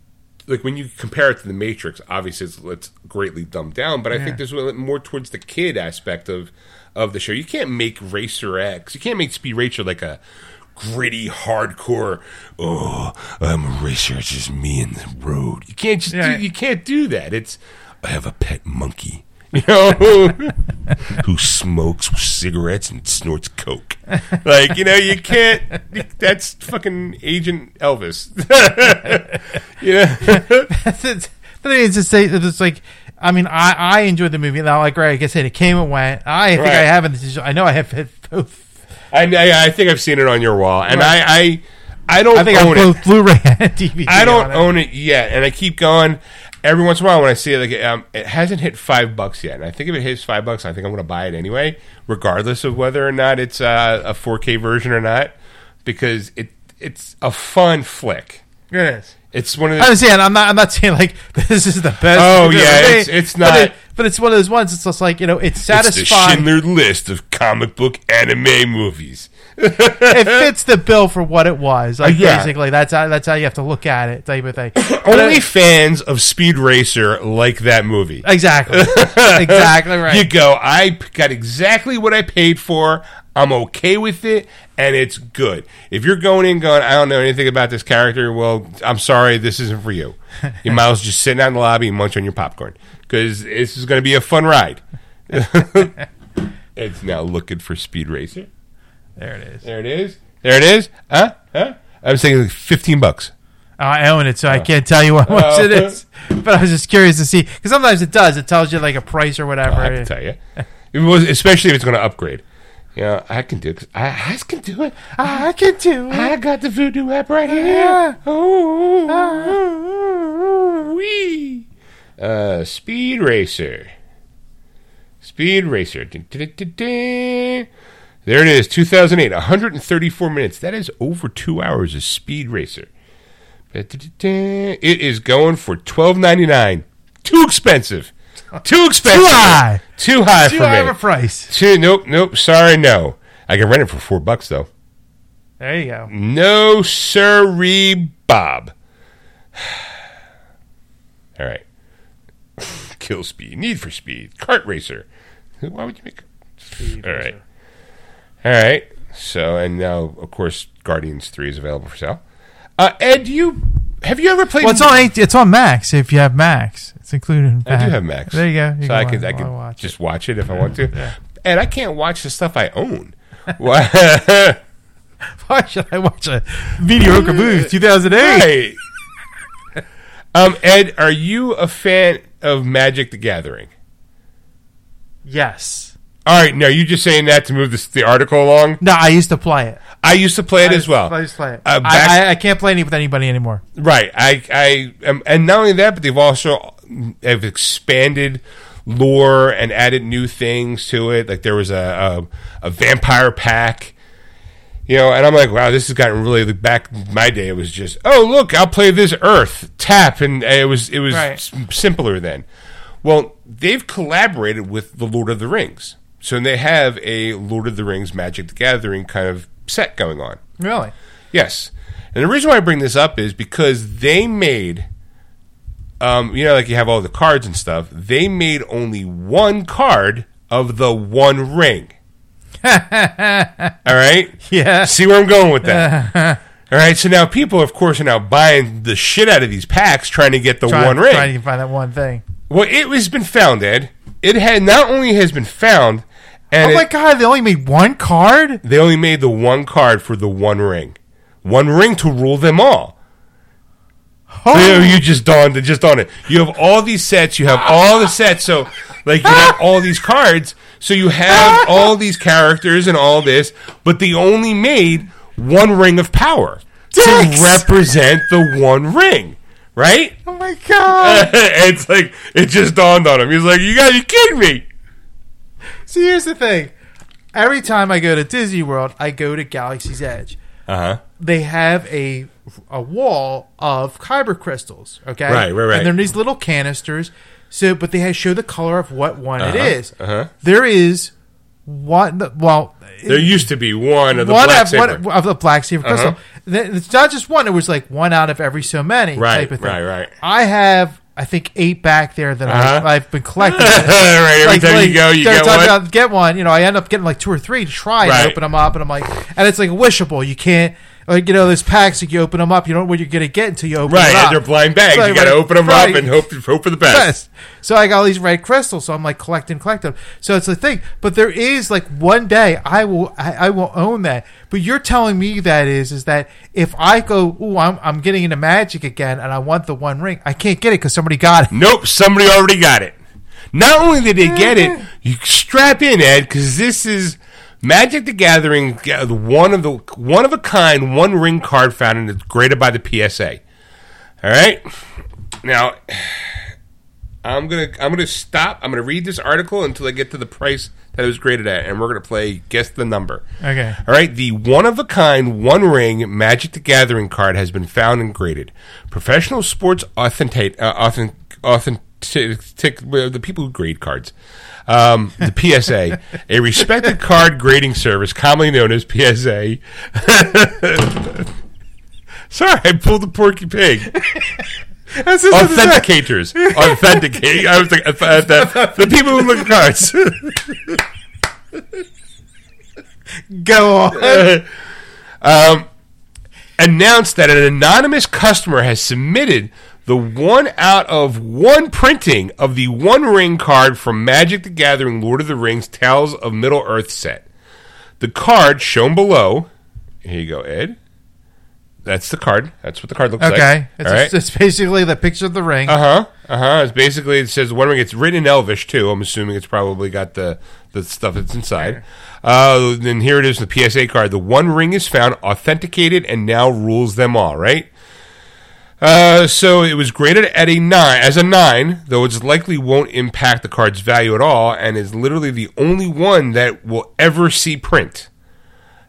like when you compare it to The Matrix, obviously it's greatly dumbed down, but I think there's more towards the kid aspect of the show. You can't make Racer X, you can't make Speed Racer like a gritty, hardcore, oh, I'm a racer, it's just me and the road. You can't just you can't do that. It's, I have a pet monkey, you know, who smokes cigarettes and snorts coke. Like, you know, you can't, that's fucking Agent Elvis. Yeah. It's like, I mean, I enjoyed the movie. Now, like I said, it came and went. I think I have it. I know I have it both. I think I've seen it on your wall, and I don't. I think own I it. Blu-ray and DVD. I don't own it yet, and I keep going. Every once in a while, when I see it, like it hasn't hit $5 yet, and I think if it hits $5, I think I'm going to buy it anyway, regardless of whether or not it's a 4K version or not, because it's a fun flick. It is. It's one of the. I'm not saying like this is the best. Oh yeah, it's not. But it's one of those ones. It's just like, you know, it's satisfying. It's the Schindler's List of comic book anime movies. It fits the bill for what it was. Like basically, that's how you have to look at it, type of thing. Only fans of Speed Racer like that movie. Exactly. Exactly right. You go, I got exactly what I paid for. I'm okay with it, and it's good. If you're going in going, I don't know anything about this character, well, I'm sorry, this isn't for you. You might as well just sit down in the lobby and munch on your popcorn, because this is going to be a fun ride. It's now looking for Speed Racer. There it is. There it is. There it is. Huh? I was thinking like $15. I own it, so I can't tell you what much it is. But I was just curious to see, because sometimes it does. It tells you like a price or whatever. I can tell you. Especially if it's going to upgrade. Yeah, I can do it. I can do it. I got the Vudu app right here. Oh, wee. Speed Racer. There it is. 2008. 134 minutes. That is over 2 hours of Speed Racer. It is going for $12.99. Too expensive. Too high for me. Too high of a price. Nope. Sorry, no. I can rent it for $4 though. There you go. No, sirree, Bob. All right. Kill Speed, Need for Speed, Kart Racer. Why would you make Speed All Racer. Right. All right. So, and now, of course, Guardians 3 is available for sale. Ed, have you ever played? Well, it's on Max. If you have Max, it's included. I do have Max. There you go. You so I can just watch it if I want to. Yeah. And I can't watch the stuff I own. Why should I watch a mediocre movie? 2008. Right. Ed, are you a fan of Magic: The Gathering? Yes. All right. Now you're just saying that to move the article along. No, I used to play it. I used to play it as well. I used to play it. I can't play it with anybody anymore. Right. And not only that, but they've also have expanded lore and added new things to it. Like there was a vampire pack, you know. And I'm like, wow, this has gotten really. Back in my day, it was just, oh look, I'll play this Earth tap, and it was right. Simpler then. Well, they've collaborated with the Lord of the Rings, so they have a Lord of the Rings Magic: The Gathering kind of set going on. Really? Yes. And the reason why I bring this up is because they made, you know, like you have all the cards and stuff. They made only one card of the One Ring. All right? Yeah. See where I'm going with that. All right, so now people, of course, are now buying the shit out of these packs trying to get the One Ring. Trying to find that one thing. Well, it has been found, Ed. It had not only has been found... And oh my God, they only made one card? They only made the one card for the One Ring. One Ring to rule them all. Oh. So you just dawned it. You have all these sets. You have all the sets. So, like, you have all these cards. So you have all these characters and all this. But they only made one Ring of Power to represent the One Ring. Right? Oh, my God. It's like, it just dawned on him. He's like, you gotta be kidding me. See, here's the thing. Every time I go to Disney World, I go to Galaxy's Edge. Uh-huh. They have a wall of kyber crystals, okay? Right. And they're in these little canisters, but they show the color of what one it is. Uh-huh. There is What? Well, there used to be one of the Black Saber. One of the Black Saber crystal. It's not just one. It was like one out of every so many type of thing. Right. I have, I think, 8 back there that I've been collecting. Right, every time you go, you get one. About, get one. You know, I end up getting like 2 or 3 to try and open them up, and I'm like, and it's like wishable. You can't. Like, you know, those packs, if you open them up, you don't know what you're going to get until you open them up. Right, they're blind bags. So you got to open them up and hope for the best. So I got all these red crystals, so I'm like, collect them. So it's the thing. But there is, like, one day I will own that. But you're telling me that is that if I go, ooh, I'm getting into magic again, and I want the One Ring, I can't get it because somebody got it. Nope, somebody already got it. Not only did they get it, you strap in, Ed, because this is... Magic the Gathering, one of a kind, One Ring card found, and it's graded by the PSA. All right, now I'm gonna stop. I'm gonna read this article until I get to the price that it was graded at, and we're gonna play guess the number. Okay. All right, the one of a kind, One Ring Magic the Gathering card has been found and graded. Professional sports the people who grade cards. The PSA, a respected card grading service, commonly known as PSA. Sorry, I pulled the Porky Pig. Authenticators. Authenticate. I was like, the people who look at cards. Go on. Announced that an anonymous customer has submitted the one out of one printing of the One Ring card from Magic the Gathering Lord of the Rings Tales of Middle-earth set. The card shown below. Here you go, Ed. That's the card. That's what the card looks like. Okay. It's basically the picture of the ring. It's basically, it says One Ring. It's written in Elvish, too. I'm assuming it's probably got the stuff that's inside. Then here it is, the PSA card. The One Ring is found, authenticated, and now rules them all, right? So it was graded at a 9, as a 9, though it's likely won't impact the card's value at all, and is literally the only one that will ever see print.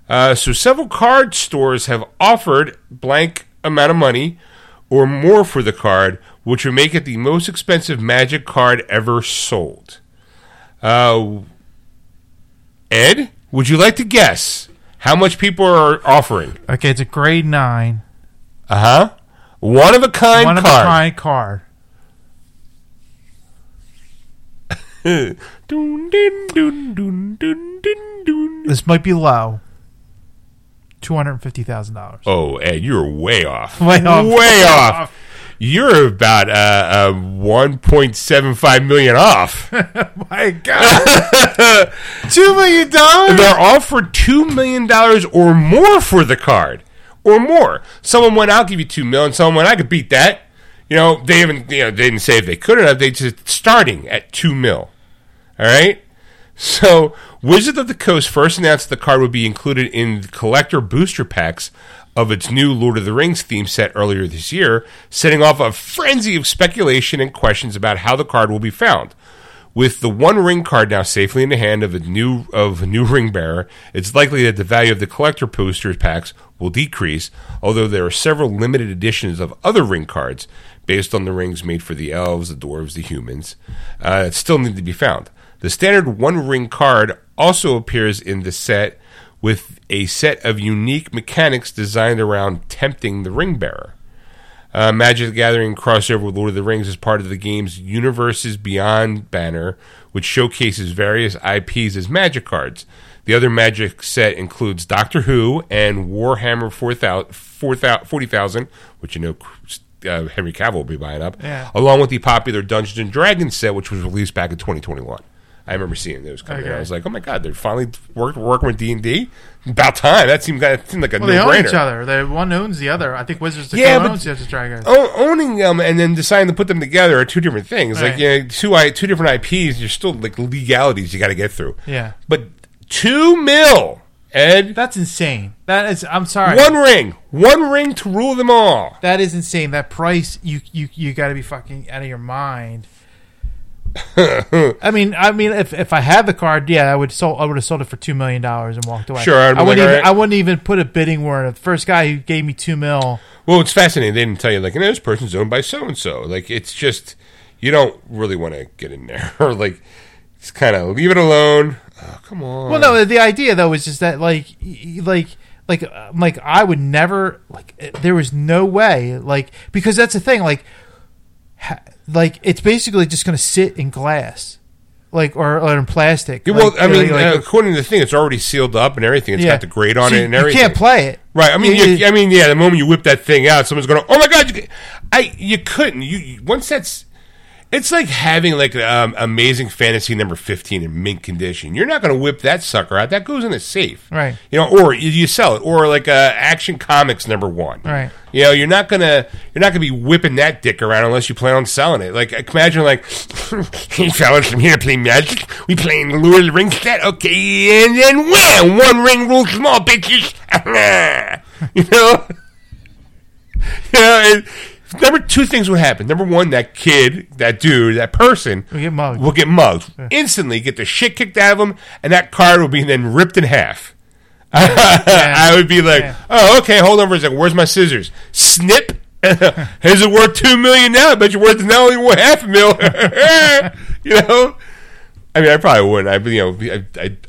So several card stores have offered blank amount of money or more for the card, which would make it the most expensive Magic card ever sold. Ed, would you like to guess how much people are offering? Okay, it's a grade 9. One of a kind card. This might be low. $250,000. Oh, Ed, you're way off. Way off. You're about 1.75 million off. My God. $2 million. They're offered $2 million or more for the card. Or more. Someone went, I'll give you $2 million. Someone went, I could beat that. You know, they didn't say if they could or not. They just starting at $2 million. All right. So Wizards of the Coast first announced the card would be included in the collector booster packs of its new Lord of the Rings theme set earlier this year, setting off a frenzy of speculation and questions about how the card will be found. With the One Ring card now safely in the hand of a new ring bearer, it's likely that the value of the collector booster packs will decrease, although there are several limited editions of other ring cards based on the rings made for the elves, the dwarves, the humans that still need to be found. The standard One Ring card also appears in the set with a set of unique mechanics designed around tempting the ring bearer. Magic the Gathering crossover with Lord of the Rings is part of the game's Universes Beyond banner, which showcases various IPs as Magic cards. The other Magic set includes Doctor Who and Warhammer 40,000, which you know Henry Cavill will be buying up, along with the popular Dungeons & Dragons set, which was released back in 2021. I remember seeing those coming out. I was like, oh my God, they're finally working with D&D? About time. That seemed like a no-brainer. They own each other. One owns the other. I think Wizards of the Coast owns the other Dragons. Owning them and then deciding to put them together are two different things. Right. Like, you know, two different IPs, you're still like legalities you got to get through. Yeah. But $2 million, Ed. That's insane. I'm sorry. One ring to rule them all. That is insane. That price, you got to be fucking out of your mind. I mean, if I had the card, yeah, I would have sold it for $2 million and walked away. Sure, I wouldn't even put a bidding war on the first guy who gave me $2 million. Well, it's fascinating. They didn't tell you like, this person's owned by so and so. Like, it's just you don't really want to get in there. Like, it's kind of leave it alone. Oh, come on. Well, no, the idea though is just that like I would never there was no way because that's the thing it's basically just going to sit in glass. Or in plastic. Well, I mean, according to the thing, it's already sealed up and everything. It's got the grate on it and everything. You can't play it, right? I mean, the moment you whip that thing out, someone's going, "Oh my god!" You couldn't. You once that's. It's like having Amazing Fantasy number 15 in mint condition. You're not going to whip that sucker out. That goes in a safe, right? Or you sell it, or Action Comics number 1, right? You're not gonna be whipping that dick around unless you plan on selling it. Imagine hey fellas, I'm here to play magic. We playing the Lord of the Rings set, okay? And then wham, one ring rules them all, bitches. Two things would happen. Number one, that kid, that dude, that person will get mugged. Yeah. Instantly get the shit kicked out of him, and that card will be then ripped in half. Yeah. I would be oh, okay, hold on for a second. Where's my scissors? Snip. Is it worth $2 million now? I bet you're worth not only $500,000. I mean, I probably wouldn't.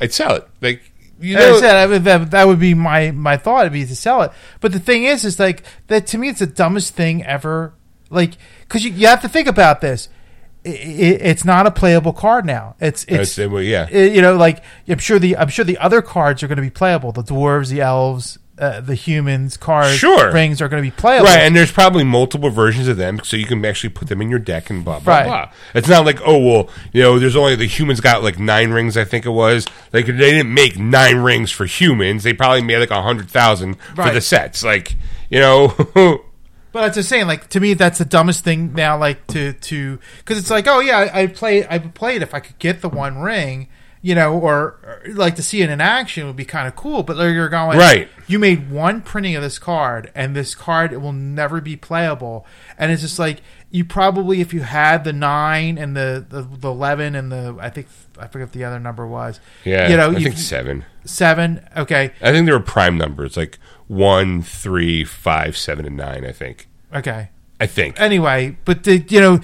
I'd sell it. Like I said, that would be my thought. It'd be to sell it. But the thing is that to me, it's the dumbest thing ever. Because you have to think about this. It's not a playable card now. I'm sure the other cards are going to be playable. The dwarves, the elves, the humans, cars, rings are going to be playable. Right, and there's probably multiple versions of them, so you can actually put them in your deck and blah, blah, blah. It's not there's only the humans got 9 rings, I think it was. They didn't make 9 rings for humans. They probably made 100,000 for the sets. But I'm just saying, to me, that's the dumbest thing now, because it's I would play it if I could get the one ring. Or to see it in action would be kind of cool, but you're going, right, you made one printing of this card, and this card, it will never be playable. And it's just you probably, if you had the 9 and the 11 and the, I forget what the other number was. Yeah, I think 7. 7, okay. I think they were prime numbers, 1, 3, 5, 7, and 9, I think. Okay. I think. Anyway, but you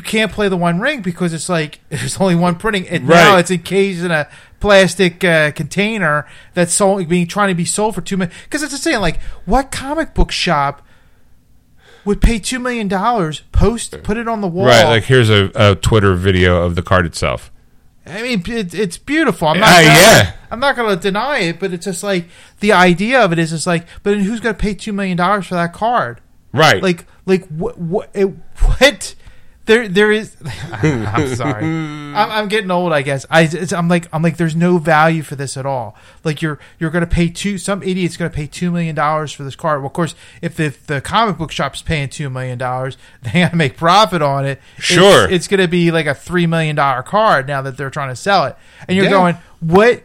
can't play the one ring because it's there's only one printing, and now it's encased in a plastic container that's trying to be sold for $2 million. Because it's the same, what comic book shop would pay $2 million, put it on the wall? Right, here's a Twitter video of the card itself. I mean, it's beautiful. I'm not going to deny it, but it's just the idea of it is but then who's going to pay $2 million for that card? Right. What? There is. I'm sorry. I'm getting old, I guess. I'm like, there's no value for this at all. You're going to pay some idiot's going to pay $2 million for this card. Well, of course, if the comic book shop's paying $2 million, they got to make profit on it. Sure. It's going to be a $3 million card now that they're trying to sell it. And you're going, what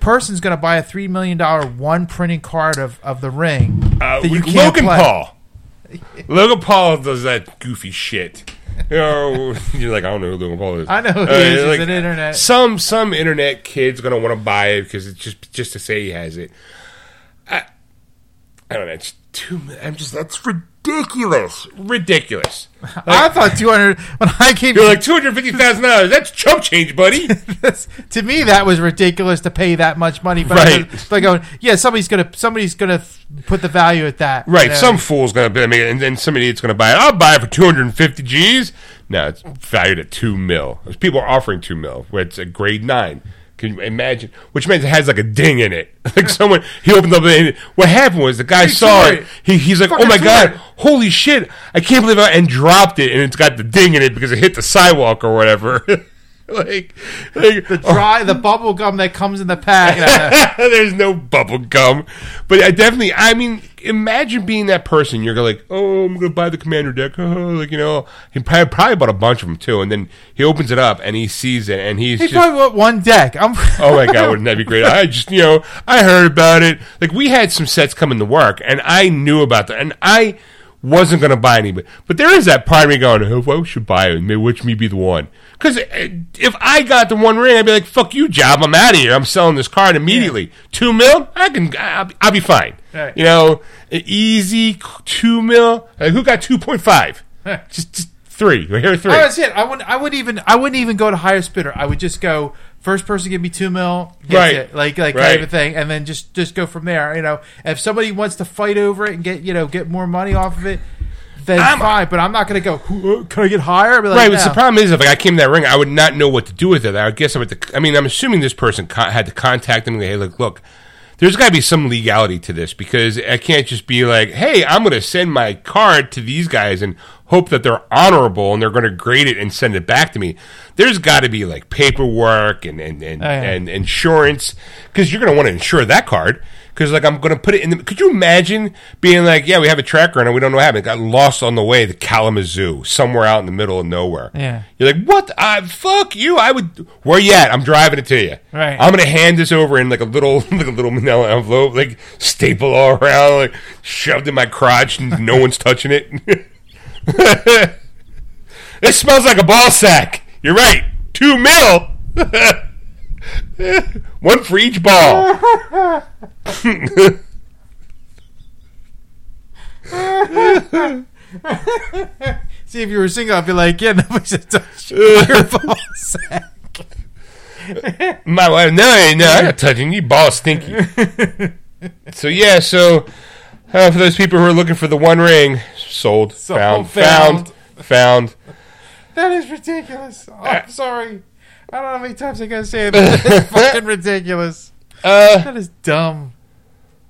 person's going to buy a $3 million one printing card of the ring that you can't play? Logan Paul does that goofy shit. You're I don't know who Logan Paul is. I know who he is. He's an internet. Some internet kid's going to want to buy it because it's just to say he has it. I don't know. It's too... I'm just... That's ridiculous. Ridiculous. I thought 200... When I came... You're $250,000. That's chump change, buddy. To me, that was ridiculous to pay that much money. But somebody's going to put the value at that. Right. Some fool's going to make it, and then some idiot's going to buy it. I'll buy it for 250 G's. No, it's valued at $2 million. People are offering $2 million. It's a grade 9. Can you imagine? Which means it has a ding in it. Someone, he opened up and what happened was the guy saw it. He's like, oh my God, holy shit. I can't believe I dropped it, and it's got the ding in it because it hit the sidewalk or whatever. The bubble gum that comes in the pack. There's no bubble gum. But imagine being that person. You're like, oh, I'm going to buy the Commander deck. He probably bought a bunch of them too. And then he opens it up and he sees it, and he probably bought one deck. Oh my God, wouldn't that be great? I just, I heard about it. We had some sets coming to work, and I knew about that, and I wasn't going to buy any. But there is that part of me going, oh, well, we should buy it. Maybe which may be the one. Because if I got the one ring, I'd be like, fuck you, job. I'm out of here. I'm selling this card immediately. Yeah. $2 million? I'll be fine. Right. An easy $2 million. Who got 2.5? Huh. Just 3. Here are 3. Oh, that's it. I wouldn't even go to highest bidder. I would just go First person give me $2 million, gets right? It. Like right. Kind of a thing, and then just go from there. You know, if somebody wants to fight over it and get more money off of it, then I'm fine. But I'm not going to go. Can I get higher? Like, right. No. But the problem is, if I came to that ring, I would not know what to do with it. I guess I would. I'm assuming this person had to contact them and go, hey, look. There's got to be some legality to this, because I can't just be like, hey, I'm going to send my card to these guys and hope that they're honorable and they're going to grade it and send it back to me. There's got to be like paperwork and insurance, because you're going to want to insure that card, because like I'm going to put it in the – could you imagine being like, yeah, we have a tracker and we don't know what happened. It got lost on the way to Kalamazoo, somewhere out in the middle of nowhere. Yeah. You're like, what? Fuck you. I would – where you at? I'm driving it to you. Right. I'm going to hand this over in like a little manila envelope, like staple all around, like shoved in my crotch and no one's touching it. This smells like a ball sack. You're right. $2 million. 1 for each ball. See, if you were single, I'd be like, yeah, nobody should touch your ball sack. My wife, no, I'm not touching you. Ball stinky. So, yeah, so... for those people who are looking for the One Ring, found. That is ridiculous. I'm sorry. I don't know how many times I gotta say it, but it's fucking ridiculous. That is dumb.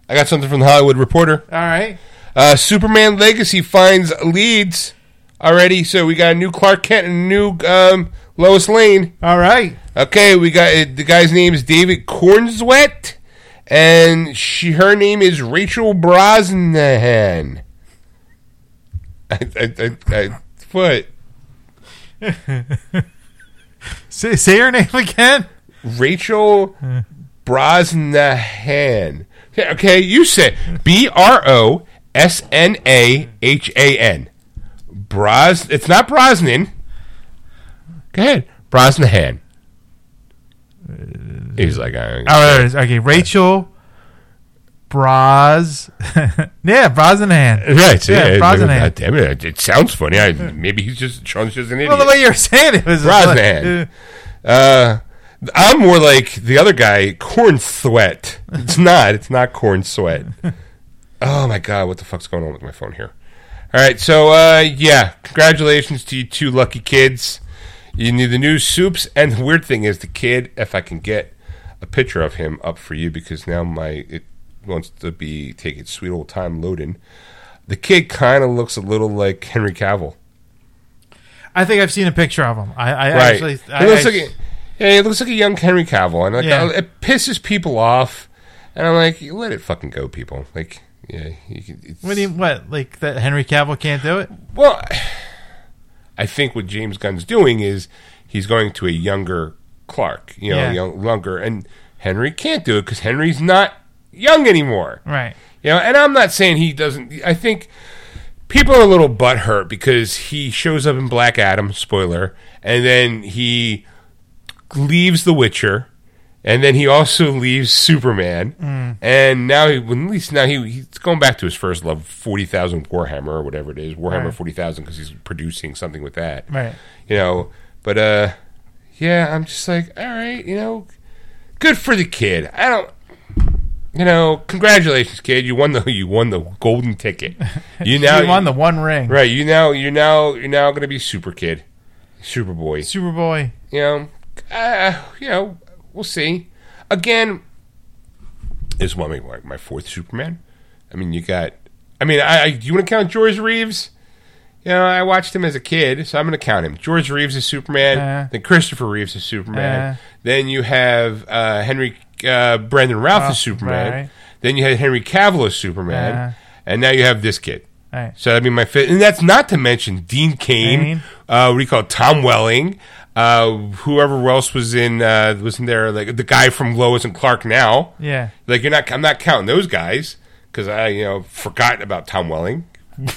I got something from the Hollywood Reporter. All right. Superman Legacy finds leads already, so we got a new Clark Kent and a new Lois Lane. All right. Okay, we got the guy's name is David Cornswet. And her name is Rachel Brosnahan. What? say her name again. Rachel Brosnahan. Okay, you say Brosnahan. It's not Brosnan. Go ahead, Brosnahan. He's like, okay, Rachel Bros. Yeah, Brosnahan. Right, so yeah, Brosnahan. Damn it, it sounds funny. Maybe Sean's just an idiot. Well, the way you're saying it was Brosnahan. I'm more like the other guy, Cornsweat. It's not Cornsweat. Oh my God, what the fuck's going on with my phone here? All right, so yeah, congratulations to you two lucky kids. You need the new soups, and the weird thing is the kid, if I can get a picture of him up for you, because now it wants to be taking sweet old time loading. The kid kind of looks a little like Henry Cavill. I think I've seen a picture of him. It looks like a young Henry Cavill, and it pisses people off. And I'm like, let it fucking go, people. Like, yeah, what? Like that Henry Cavill can't do it? Well. I think what James Gunn's doing is he's going to a younger Clark, younger, and Henry can't do it because Henry's not young anymore. Right. And I'm not saying he doesn't. I think people are a little butthurt because he shows up in Black Adam, spoiler, and then he leaves The Witcher, and then he also leaves Superman, and now he's going back to his first love, 40,000 Warhammer or whatever it is, Warhammer right. 40,000, because he's producing something with that, right? But I'm just like, all right, good for the kid. I don't, congratulations, kid, you won the golden ticket. You now won the One Ring, right? You're now going to be Superboy. We'll see. Again, this will be my fourth Superman. Do you want to count George Reeves? I watched him as a kid, so I'm going to count him. George Reeves is Superman. Then Christopher Reeves is Superman. Then you have Brandon Routh is Superman. Right. Then you had Henry Cavill as Superman. And now you have this kid. Right. So that'd be my fifth. And that's not to mention Dean Cain, what do you call it? Tom Welling. Whoever else was in there, like the guy from Lois and Clark now. Yeah. Like I'm not counting those guys because I, forgot about Tom Welling.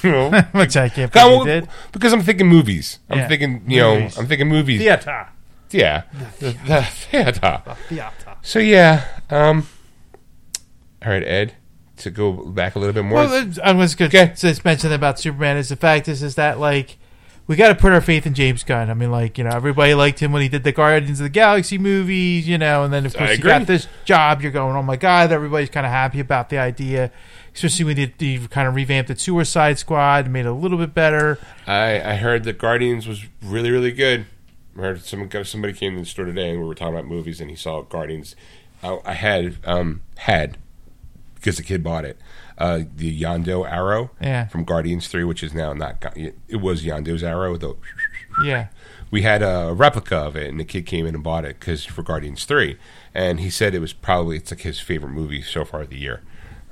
Which I can't believe you did. Because I'm thinking movies. I'm thinking movies. Theater. Yeah. The theater. The theater. So, yeah. All right, Ed, to go back a little bit more. Well, I was going to just mention about Superman is the fact is that like, we got to put our faith in James Gunn. I mean, like, you know, everybody liked him when he did the Guardians of the Galaxy movies, you know, and then, of course, you got this job. You're going, oh, my God, everybody's kind of happy about the idea, especially when they kind of revamped the Suicide Squad and made it a little bit better. I heard that Guardians was really, really good. I heard somebody came to the store today and we were talking about movies and he saw Guardians. I had, because the kid bought it, the Yondu arrow from Guardians 3, which is now not... It was Yondu's arrow. We had a replica of it, and the kid came in and bought it because for Guardians 3. And he said it was probably... It's like his favorite movie so far of the year.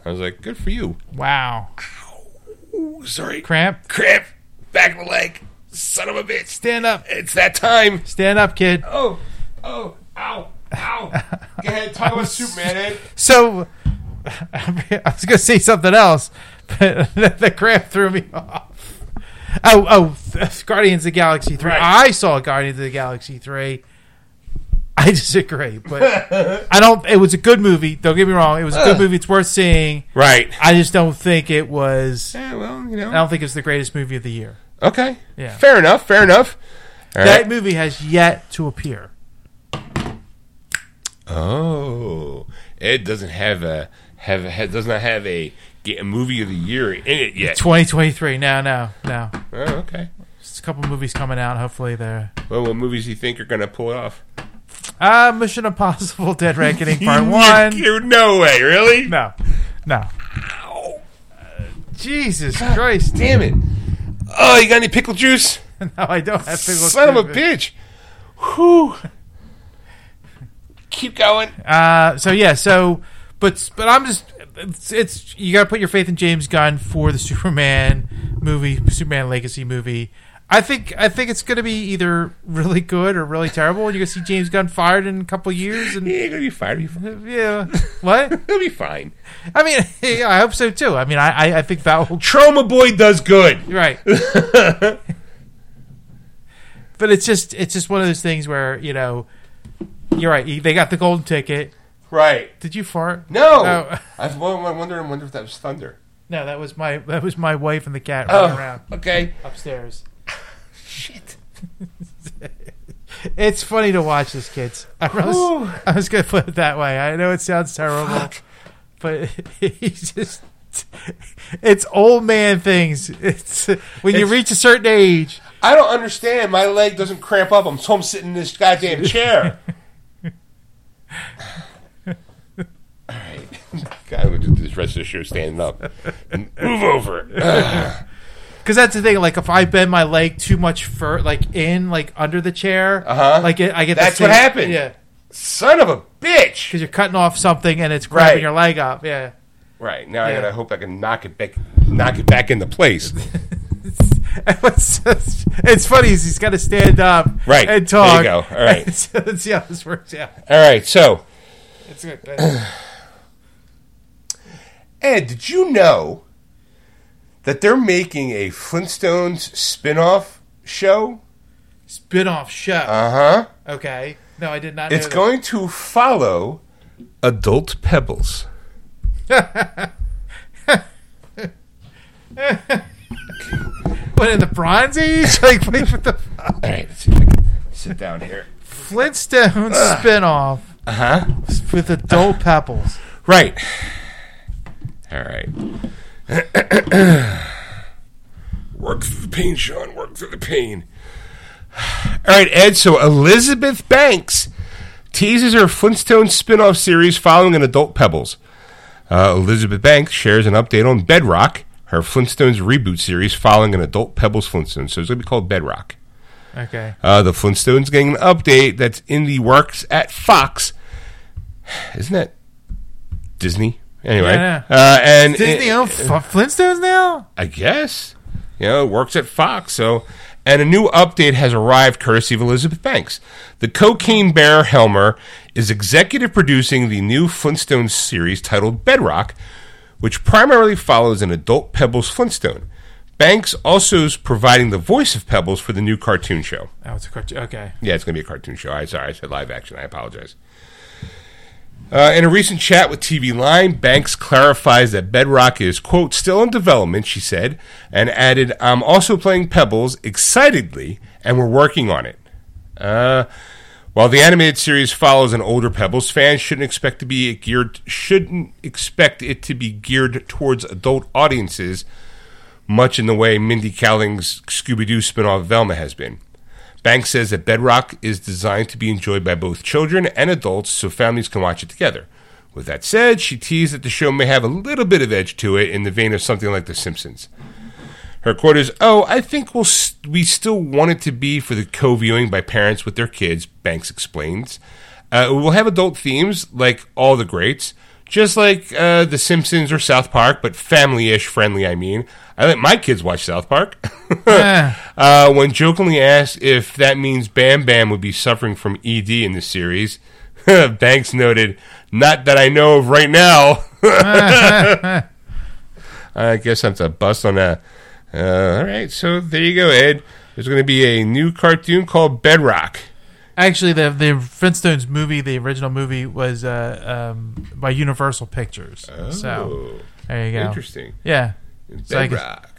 I was like, good for you. Wow. Ow. Sorry. Cramp. Back of the leg. Son of a bitch. Stand up. It's that time. Stand up, kid. Oh. Ow. Go ahead. Talk about Superman, Ed. So... I was going to say something else, but the crap threw me off. Guardians of the Galaxy 3. Right. I saw Guardians of the Galaxy 3. I disagree, but I don't. It was a good movie. Don't get me wrong. It was a good movie. It's worth seeing. Right. I just don't think it was. Yeah, well, you know. I don't think it's the greatest movie of the year. Okay. Yeah. Fair enough. All that movie has yet to appear. Oh, it doesn't have a. Does not have a movie of the year in it yet. 2023. No. Oh, okay. There's a couple movies coming out. Hopefully they're... Well, what movies do you think are going to pull it off? Mission Impossible, Dead Reckoning Part 1. No way, really? No. Ow. Jesus Christ. Damn it. Oh, you got any pickle juice? No, I don't have pickle juice. Son of a bitch. Whew. Keep going. So... But I'm just it's you gotta put your faith in James Gunn for the Superman Legacy movie. I think it's gonna be either really good or really terrible. You're gonna see James Gunn fired in a couple years, and he's gonna be fired. Yeah, what? He'll be fine. I mean, yeah, I hope so too. I mean, I think that will... Trauma Boy does good, right? But it's just one of those things where, you know, you're right. They got the golden ticket. Right. Did you fart? No. I was wondering if that was thunder. No, that was my wife and the cat running around. Okay. Upstairs. Shit. It's funny to watch this, kids. I was going to put it that way. I know it sounds terrible. Fuck. But he's just... It's old man things. It's when you reach a certain age. I don't understand. My leg doesn't cramp up. I'm sitting in this goddamn chair. All right. God, we'll do this rest of the show standing up. And move over. Because that's the thing. Like, if I bend my leg too much under the chair, like I get... That's what happened. Yeah. Son of a bitch. Because you're cutting off something and it's grabbing your leg up. Yeah. Right. Now I gotta hope I can knock it back into place. It's funny. He's got to stand up and talk. There you go. All right. So let's see how this works out. All right. So. It's good. Ed, did you know that they're making a Flintstones spin-off show? Spin-off show? Uh-huh. Okay. No, I did not know that. It's going to follow Adult Pebbles. What, in the Bronze Age? Like, what the fuck? All right, let's see if I can sit down here. Flintstones spin-off. Uh-huh. With Adult Pebbles. Right. All right. Work through the pain, Sean. Work through the pain. All right, Ed. So Elizabeth Banks teases her Flintstones spin-off series following an Adult Pebbles. Elizabeth Banks shares an update on Bedrock, her Flintstones reboot series following an Adult Pebbles Flintstones. So it's going to be called Bedrock. Okay. The Flintstones getting an update that's in the works at Fox. Isn't that Disney? Anyway, and Disney owns Flintstones now? I guess. You know, it works at Fox, so... And a new update has arrived courtesy of Elizabeth Banks. The Cocaine Bear Helmer is executive producing the new Flintstones series titled Bedrock, which primarily follows an adult Pebbles Flintstone. Banks also is providing the voice of Pebbles for the new cartoon show. Oh, it's a cartoon. Okay. Yeah, it's going to be a cartoon show. Sorry, I said live action. I apologize. In a recent chat with TV Line, Banks clarifies that Bedrock is, quote, still in development, she said, and added, I'm also playing Pebbles excitedly, and we're working on it. While the animated series follows an older Pebbles, fans shouldn't expect it to be geared towards adult audiences, much in the way Mindy Kaling's Scooby-Doo spinoff Velma has been. Banks says that Bedrock is designed to be enjoyed by both children and adults so families can watch it together. With that said, she teased that the show may have a little bit of edge to it in the vein of something like The Simpsons. Her quote is, I think we still want it to be for the co-viewing by parents with their kids, Banks explains. We'll have adult themes like all the greats, just like The Simpsons or South Park, but family-ish friendly, I mean. I let my kids watch South Park. When jokingly asked if that means Bam Bam would be suffering from ED in the series, Banks noted, not that I know of right now. I guess that's a bust on that. All right, so there you go, Ed. There's going to be a new cartoon called Bedrock. Actually, the Flintstones movie, the original movie, was by Universal Pictures. Oh, so there you go. Interesting. Yeah. Bedrock. So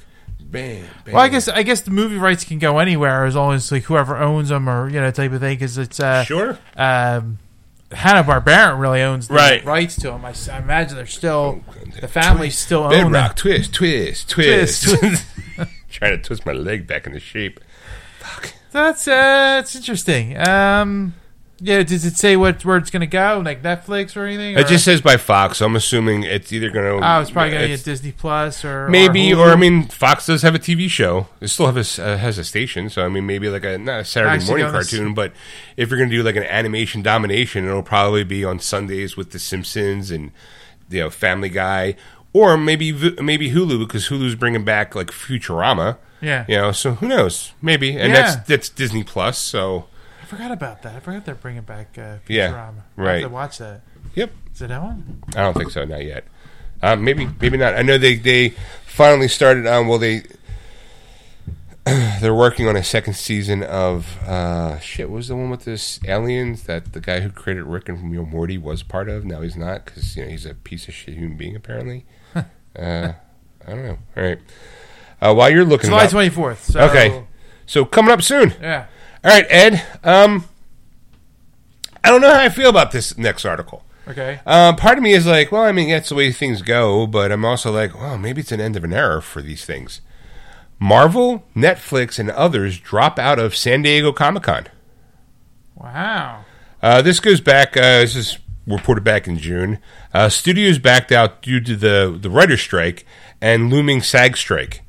bam, bam. Well, I guess the movie rights can go anywhere as long as like whoever owns them or type of thing, because it's sure. Hanna-Barbera really owns the rights to them. I imagine they're still the family still owns them. Bedrock, twist. Trying to twist my leg back into shape. Fuck. That's interesting. Yeah, does it say where it's going to go? Like Netflix or anything? It just says by Fox. So I'm assuming it's either going to... Oh, it's probably going to be Disney Plus or... Maybe, or I mean, Fox does have a TV show. It still has a station, so I mean, maybe like not a Saturday morning cartoon, but if you're going to do like an animation domination, it'll probably be on Sundays with The Simpsons and Family Guy, or maybe Hulu, because Hulu's bringing back like Futurama. Yeah. So who knows? Maybe. And that's Disney Plus, so... I forgot about that. I forgot they're bringing back Futurama. Yeah, right. I have to watch that. Yep. Is it that one? I don't think so. Not yet. Maybe not. I know they finally started on. Well, they're working on a second season of What was the one with this aliens that the guy who created Rick and Morty was part of? Now he's not, because he's a piece of shit human being apparently. I don't know. All right. While you're looking, July 24th. So. Okay. So coming up soon. Yeah. All right, Ed, I don't know how I feel about this next article. Okay. Part of me is like, well, I mean, that's the way things go, but I'm also like, well, maybe it's an end of an era for these things. Marvel, Netflix, and others drop out of San Diego Comic-Con. Wow. This goes back, this is reported back in June. Studios backed out due to the writer's strike and looming SAG strike.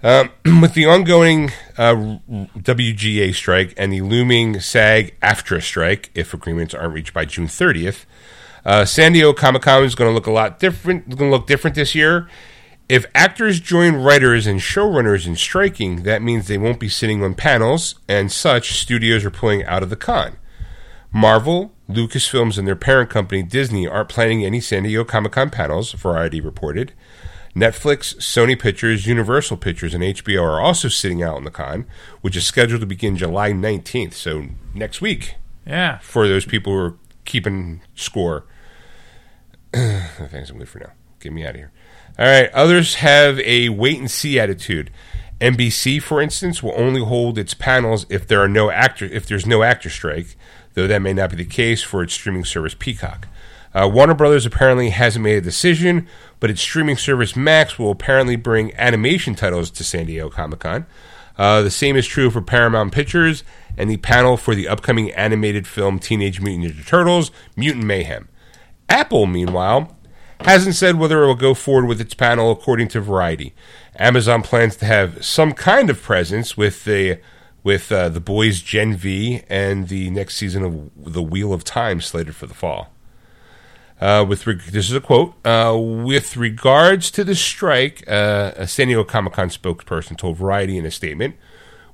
With the ongoing WGA strike and the looming SAG-AFTRA strike, if agreements aren't reached by June 30th, San Diego Comic-Con is going to look a lot different. Going to look different this year. If actors join writers and showrunners in striking, that means they won't be sitting on panels, and such studios are pulling out of the con. Marvel, Lucasfilms, and their parent company Disney aren't planning any San Diego Comic-Con panels, Variety reported. Netflix, Sony Pictures, Universal Pictures, and HBO are also sitting out on the con, which is scheduled to begin July 19th, so next week. Yeah. For those people who are keeping score. Thanks, I'm good for now. Get me out of here. All right, others have a wait-and-see attitude. NBC, for instance, will only hold its panels if there's no actor strike, though that may not be the case for its streaming service Peacock. Warner Brothers apparently hasn't made a decision, but its streaming service Max will apparently bring animation titles to San Diego Comic-Con. The same is true for Paramount Pictures and the panel for the upcoming animated film Teenage Mutant Ninja Turtles, Mutant Mayhem. Apple, meanwhile, hasn't said whether it will go forward with its panel, according to Variety. Amazon plans to have some kind of presence with The Boys Gen V and the next season of The Wheel of Time slated for the fall. This is a quote. With regards to the strike, a San Diego Comic-Con spokesperson told Variety in a statement,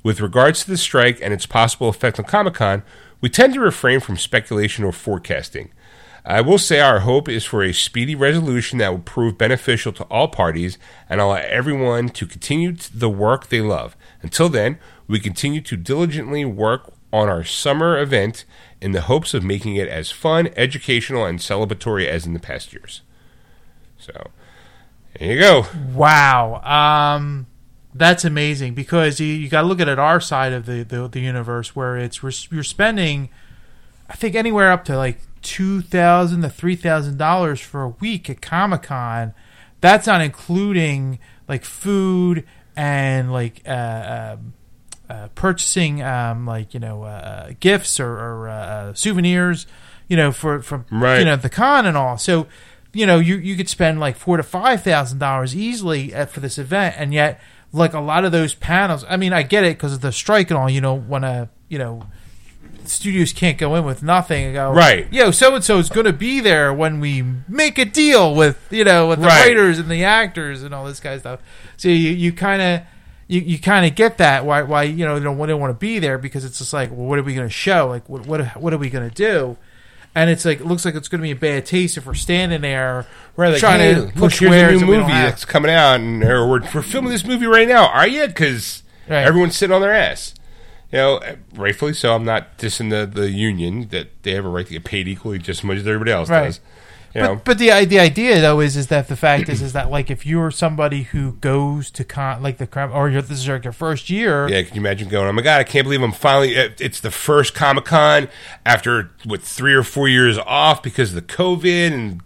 with regards to the strike and its possible effect on Comic-Con, we tend to refrain from speculation or forecasting. I will say our hope is for a speedy resolution that will prove beneficial to all parties and allow everyone to continue the work they love. Until then, we continue to diligently work on our summer event in the hopes of making it as fun, educational, and celebratory as in the past years. So, there you go. Wow. That's amazing, because you got to look at it our side of the universe, where you're spending, I think, anywhere up to like $2,000 to $3,000 for a week at Comic-Con. That's not including like food and like purchasing gifts or souvenirs, from right. The con and all. So you could spend like $4,000 to $5,000 easily for this event, and yet. Like a lot of those panels, I mean, I get it because of the strike and all. You don't want to, studios can't go in with nothing and go, right? So and so is going to be there when we make a deal with the writers and the actors and all this kind of stuff. So you kind of get that why they don't want to be there, because it's just like, well, what are we going to show? Like what are we going to do? And it's like, it looks like it's going to be a bad taste if we're standing there trying to push, here's a new movie that's coming out, and we're filming this movie right now. Are you? Because everyone's sitting on their ass. Rightfully so. I'm not dissing the union, that they have a right to get paid equally just as much as everybody else does. But the idea though is that the fact is that like if you're somebody who goes to con like the crime, or this is like your first year. Yeah, can you imagine going? Oh my god, I can't believe I'm finally. It's the first Comic-Con after 3 or 4 years off because of the COVID and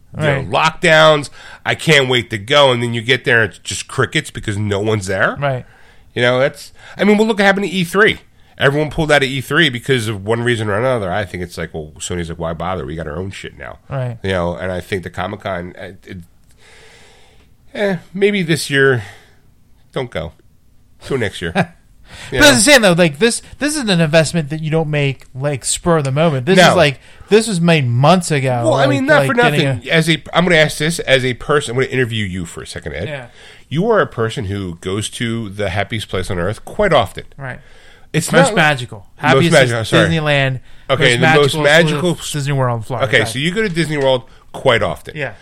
lockdowns. I can't wait to go, and then you get there and it's just crickets because no one's there. Right. That's. I mean, look what happened to E3. Everyone pulled out of E3 because of one reason or another. I think it's like, well, Sony's like, why bother? We got our own shit now. Right. And I think the Comic-Con, maybe this year, don't go. Go next year. But as I'm saying, though, like this is an investment that you don't make, like, spur of the moment. This was made months ago. Well, I mean, not for nothing. I'm going to ask this as a person. I'm going to interview you for a second, Ed. Yeah. You are a person who goes to the happiest place on earth quite often. Right. It's most magical. Happiest Disneyland. Okay, the most magical Disney World in Florida. Okay, so you go to Disney World quite often. Yeah.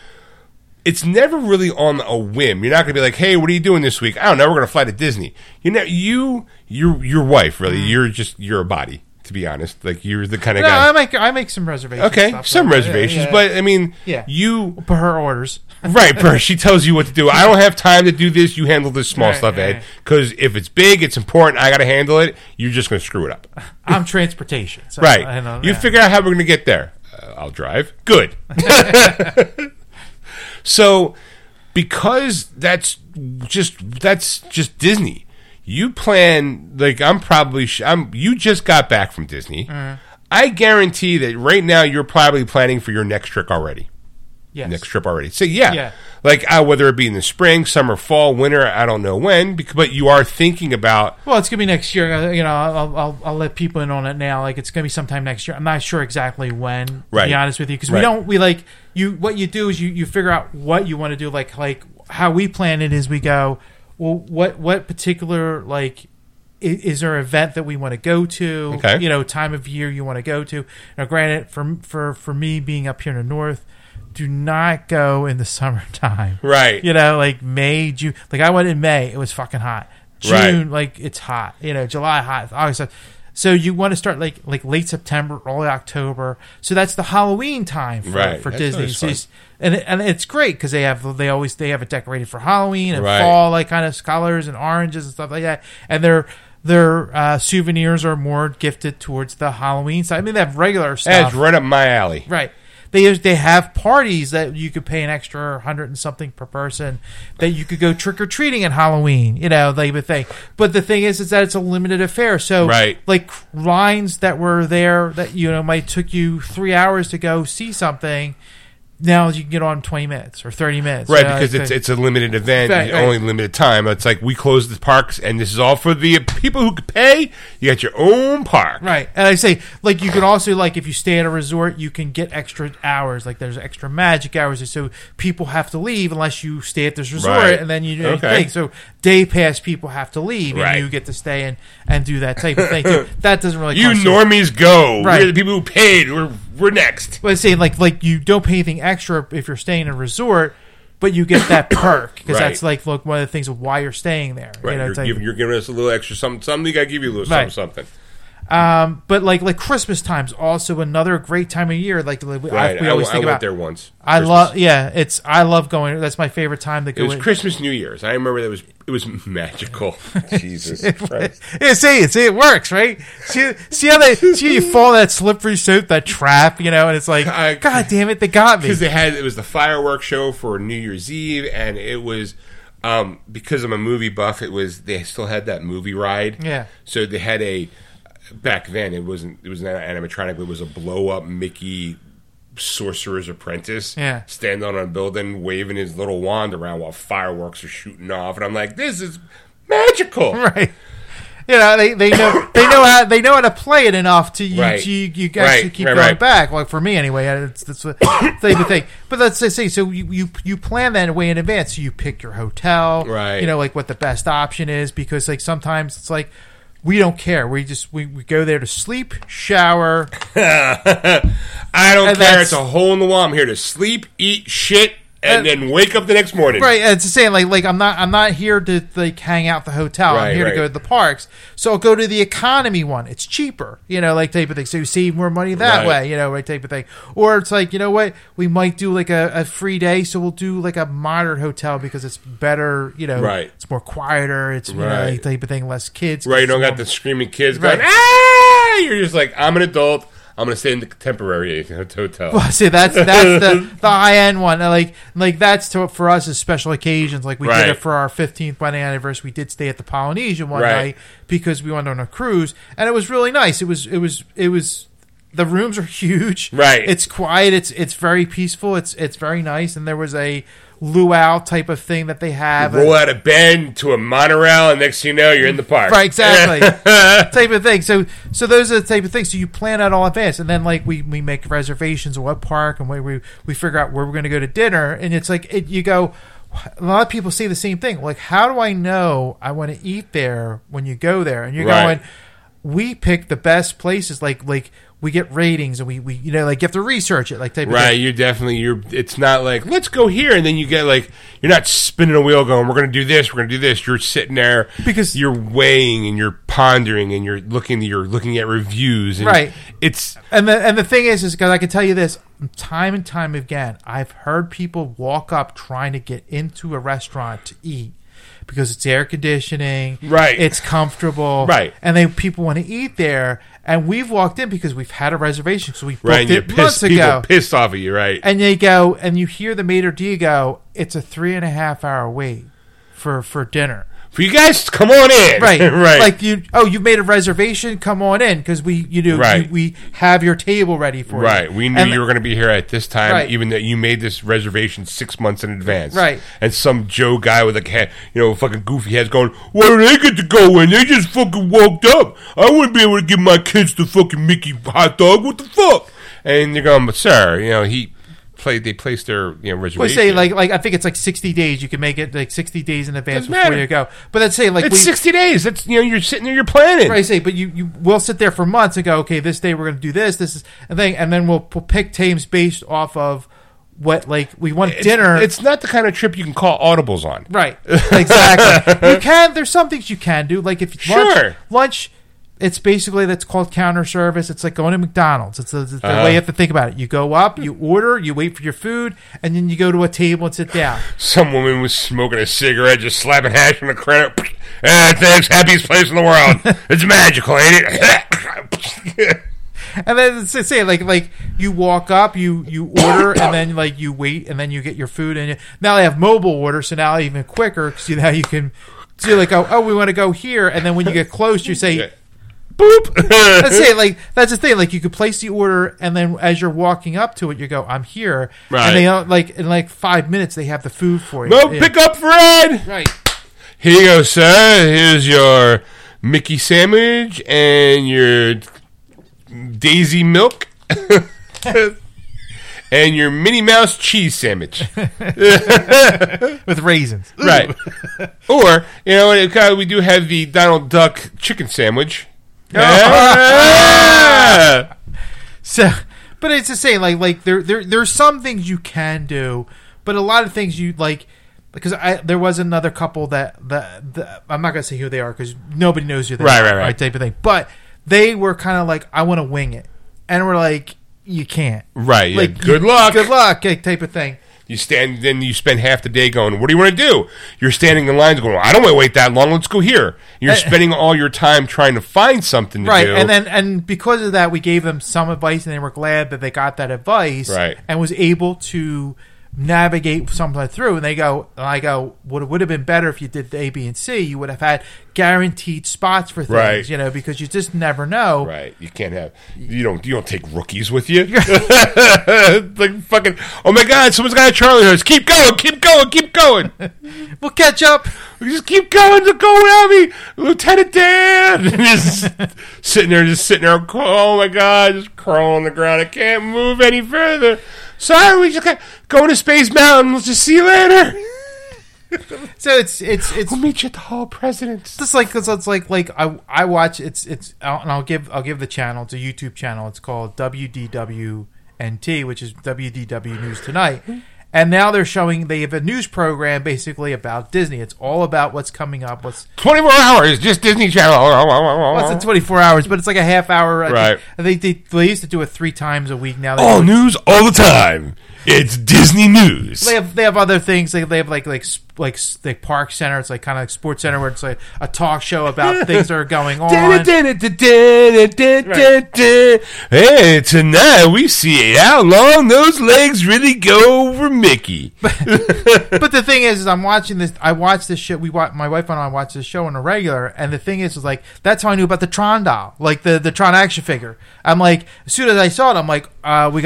It's never really on a whim. You're not going to be like, hey, what are you doing this week? I don't know. We're going to fly to Disney. Your wife, really. You're a body, to be honest. Like, you're the kind of guy. I make some reservations. Okay, reservations. Yeah. But, I mean, you... Per her orders. Right, per she tells you what to do. I don't have time to do this. You handle this small stuff, Ed. Because if it's big, it's important. I got to handle it. You're just going to screw it up. I'm transportation. So right. You figure out how we're going to get there. I'll drive. Good. So, because that's just Disney. You plan like you just got back from Disney. Mm. I guarantee that right now you're probably planning for your next trip already. Yes. So whether it be in the spring, summer, fall, winter, I don't know when, but you are thinking about. Well, it's gonna be next year. I'll let people in on it now. Like it's gonna be sometime next year. I'm not sure exactly when. To be honest with you, because what you do is you figure out what you want to do. Like how we plan it is we go, well, what particular is there an event that we want to go to? Okay. Time of year you want to go to. Now, granted, for me being up here in the north, do not go in the summertime. Right. Like May, June. Like I went in May, it was fucking hot. June, like it's hot. July hot, August hot. So you want to start like late September, early October. So that's the Halloween time for Disney. So and it's great because they always have it decorated for Halloween and fall, like kind of colors and oranges and stuff like that. And their souvenirs are more gifted towards the Halloween side. I mean, they have regular stuff. That's right up my alley. Right. They have parties that you could pay an extra 100 and something per person that you could go trick or treating at Halloween, they would think. But the thing is that it's a limited affair. So like lines that were there that might took you 3 hours to go see something. Now you can get on 20 minutes or 30 minutes. Right, because it's a limited event, only limited time. It's like we close the parks, and this is all for the people who could pay. You got your own park. Right, and I say, like, you can also, like, if you stay at a resort, you can get extra hours. Like, there's extra magic hours, so people have to leave unless you stay at this resort, and then you do anything. So day pass people have to leave, and you get to stay and do that type of thing, too. That doesn't really come to normies go. Right. We're the people who paid. We're next. But I say, like you don't pay anything extra if you're staying in a resort, but you get that perk because that's like, look, one of the things of why you're staying there. Right, you're giving us a little extra something. You got to give you a little something. But like Christmas time's also another great time of year. We always think about. I went there once. I love going. That's my favorite time to go. It was Christmas, New Year's. I remember that it was magical. Jesus Christ! It works, right? See how you fall that slippery slope, that trap, and it's like, God damn it, they got me. Because it was the fireworks show for New Year's Eve, and it was. Because I'm a movie buff, they still had that movie ride. Yeah. So they had back then it was not animatronic, but it was a blow up Mickey Sorcerer's Apprentice. Yeah. Standing on a building, waving his little wand around while fireworks are shooting off, and I'm like, this is magical, right? They know how to play it enough to you actually keep going back. Like for me anyway, that's the thing. But that's the thing. So you plan that way in advance. So you pick your hotel, right? What the best option is, because sometimes it's like we don't care. We just we go there to sleep, shower. I don't care. It's a hole in the wall. I'm here to sleep, eat shit. And then wake up the next morning. Right, it's the same. I'm not here to hang out at the hotel. Right, I'm here to go to the parks. So I'll go to the economy one. It's cheaper, type of thing. So you save more money that way, type of thing. Or it's like, you know what, we might do a free day, so we'll do a modern hotel because it's better, it's more quieter, it's type of thing, less kids. Right, you don't got the screaming kids going, ah! You're just I'm an adult. I'm gonna stay in the contemporary hotel. Well, see, that's the high end one. That's for us is special occasions. We did it for our 15th wedding anniversary. We did stay at the Polynesian one night because we went on a cruise, and it was really nice. It was. The rooms are huge. Right. It's quiet. It's very peaceful. It's very nice. And there was a luau type of thing that they have. You roll out of bed to a monorail, and next thing you know, you're in the park. Right, exactly. Type of thing. So those are the type of things. So you plan out all in advance, and then we make reservations at what park, and we figure out where we're going to go to dinner. And it's you go. A lot of people say the same thing. How do I know I want to eat there when you go there? And you're going. We pick the best places. We get ratings, and we you have to research it, type of thing. Right, you're definitely it's not let's go here, and then you get you're not spinning a wheel going, we're going to do this, we're going to do this. You're sitting there because you're weighing and you're pondering and you're looking at reviews, and right. It's and the thing is because I can tell you this, time and again, I've heard people walk up trying to get into a restaurant to eat. Because it's air conditioning, right? It's comfortable, right? And people want to eat there, and we've walked in because we've had a reservation, so we booked it months ago. People pissed off at you, right? And they go, and you hear the maitre d' go, "It's a 3.5 hour wait for dinner. For you guys, come on in, right? Right? You've made a reservation, come on in, because we have your table ready for you. Right? We knew you were going to be here at this time, even though you made this reservation 6 months in advance, right? And some Joe guy with fucking goofy head's going, "Well, they get to go in. They just fucking walked up. I wouldn't be able to give my kids the fucking Mickey hot dog. What the fuck?" And they're going, "But sir, he." They placed their reservation. Well, say I think it's 60 days. You can make it 60 days in advance before you go. But let's say it's 60 days. That's you're sitting there, you're planning. Right. Say, but you will sit there for months and go, okay, this day we're going to do this. This is a thing, and then we'll pick teams based off of what we want dinner. It's not the kind of trip you can call audibles on. Right. Exactly. You can. There's some things you can do. Like if lunch. It's basically that's called counter service. It's going to McDonald's. It's the way you have to think about it. You go up, you order, you wait for your food, and then you go to a table and sit down. Some woman was smoking a cigarette, just slapping hash on the credit. Thanks, happiest place in the world. It's magical, ain't it? And then it's the same. You walk up, you order, and then you wait, and then you get your food. And now they have mobile order, so now even quicker because now you can. So you're oh, we want to go here, and then when you get close, you say. Boop. Let's say that's the thing. You could place the order, and then as you're walking up to it, you go, "I'm here." Right. And they in 5 minutes they have the food for you. No pickup for Ed. Right. Here you go, sir. Here's your Mickey sandwich and your Daisy milk and your Minnie Mouse cheese sandwich with raisins. Right. Or we do have the Donald Duck chicken sandwich. Yeah. So, but it's the same. There's some things you can do, but a lot of things you because there was another couple that I'm not gonna say who they are because nobody knows who they are, type of thing. But They were kind of like, I want to wing it. And we're like, you can't. Right. Like, yeah. Good luck. Type of thing. You stand, then you spend half the day going, what do you want to do? You're standing in lines going, I don't want to wait that long. Let's go here. You're spending all your time trying to find something to do. Right. And because of that, we gave them some advice, and they were glad that they got that advice. Right. And was able to navigate something through. And they go, and I go, what would have been better if you did the A, B, and C? You would have had guaranteed spots for things, right. You know, because you just never know. Right. You can't have, you don't take rookies with you. Like fucking, oh my God, someone's got a Charlie horse. Keep going. We'll catch up. Just keep going. Just go without me. Lieutenant Dan. Just sitting there. Oh my God, just crawling on the ground. I can't move any further. Sorry, we just got going to Space Mountain. We'll just see you later. So it's. We'll meet you at the Hall of Presidents. Just like because it's like I watch it's and I'll give the channel. It's a YouTube channel. It's called WDWNT, which is WDW News Tonight. And now they have a news program basically about Disney. It's all about what's coming up. What's 24 hours, just Disney Channel. Well, it's 24 hours, but it's like a half hour. Right. I think they used to do it 3 times a week. Now all news all the time. It's Disney news. They have other things. They have like the Park Center. It's like kind of like Sports Center where it's like a talk show about things that are going on. Right. Hey, tonight we see how long those legs really go over Mickey. But the thing is I'm watching this. I watch this shit. My wife and I watch this show on a regular. And the thing is like that's how I knew about the Tron doll, like the Tron action figure. I'm like as soon as I saw it, I'm like I'm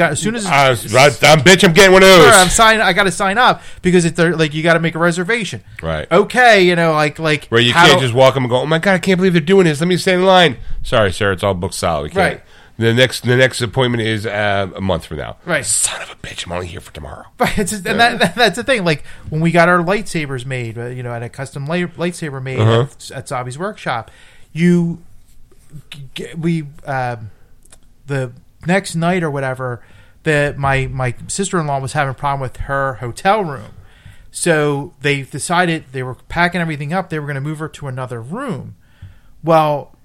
getting one of those. Sure, I got to sign up because it's like you got to make a reservation. Right. Okay, you know, like where you can't just walk them and go, oh my God, I can't believe they're doing this. Let me stand in line. Sorry, sir, it's all booked solid. We can't. Right. The next appointment is a month from now. Right. Son of a bitch, I'm only here for tomorrow. Right. And that's the thing. Like when we got our lightsabers made, you know, at a custom lightsaber made at Zabi's workshop, the next night or whatever. That my sister-in-law was having a problem with her hotel room. So they decided they were packing everything up. They were going to move her to another room. Well,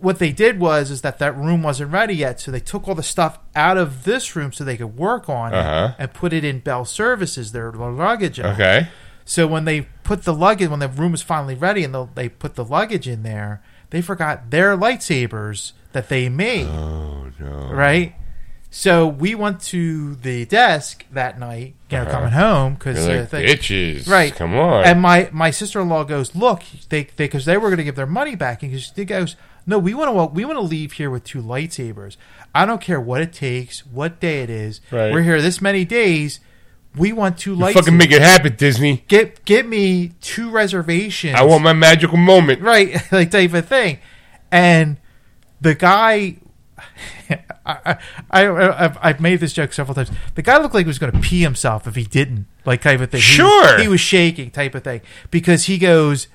what they did was that room wasn't ready yet. So they took all the stuff out of this room so they could work on it and put it in Bell Services, their luggage. Okay. So when they put the luggage, when the room was finally ready and they put the luggage in there, they forgot their lightsabers that they made. Oh, no. Right? So we went to the desk that night, you know, coming home because like bitches, right? Come on. And my sister-in-law goes, "Look, they were going to give their money back." And she goes, "No, we want to leave here with 2 lightsabers. I don't care what it takes, what day it is. Right. We're here this many days. We want 2 lightsabers. Fucking make it happen, Disney. Get me 2 reservations. I want my magical moment, right? Like type of thing." And the guy. I've made this joke several times. The guy looked like he was going to pee himself if he didn't, like type of thing. Sure, he was shaking, type of thing, because he goes,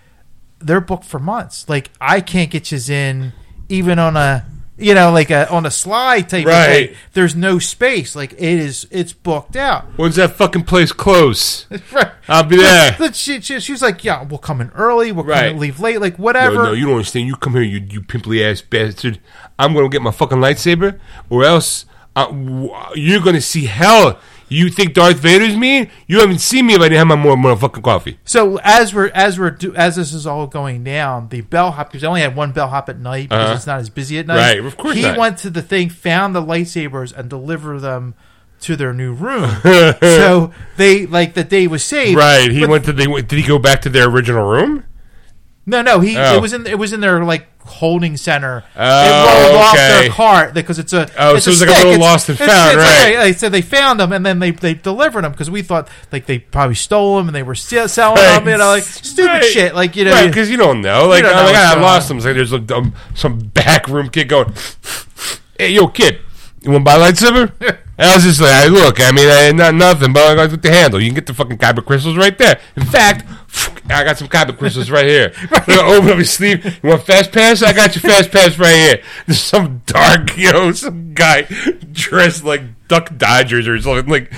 "They're booked for months. Like I can't get yous in, even on a on a slide type of thing. There's no space. Like it's booked out. When's that fucking place close? Right. I'll be there." But she was like, "Yeah, we'll come in early. We'll come in, leave late. Like whatever." No, you don't understand. You come here, you pimply ass bastard. I'm gonna get my fucking lightsaber, or else you're gonna see hell. You think Darth Vader's me? You haven't seen me if I didn't have my more motherfucking coffee. So as this is all going down, the bellhop, because I only had one bellhop at night because it's not as busy at night. Right, of course. He went to the thing, found the lightsabers, and delivered them to their new room. So they the day was saved. Right. Did he go back to their original room? No. It was in their holding center. It rolled off their cart because it's a so it's like a little lost and found, right? Like, so they found them and then they delivered them because we thought they probably stole them and they were selling them, stupid shit, because you don't know, I lost them. It's like there's some back room kid going, "Hey, yo, kid, you want to buy a lightsaber?" I was just like, "Look, not nothing, but I got the handle. You can get the fucking kyber crystals right there. In fact." I got some kyber crystals right here. Right. I'm gonna open up his sleeve. You want fast pass? I got your fast pass right here. There's some dark, some guy dressed like Duck Dodgers or something, got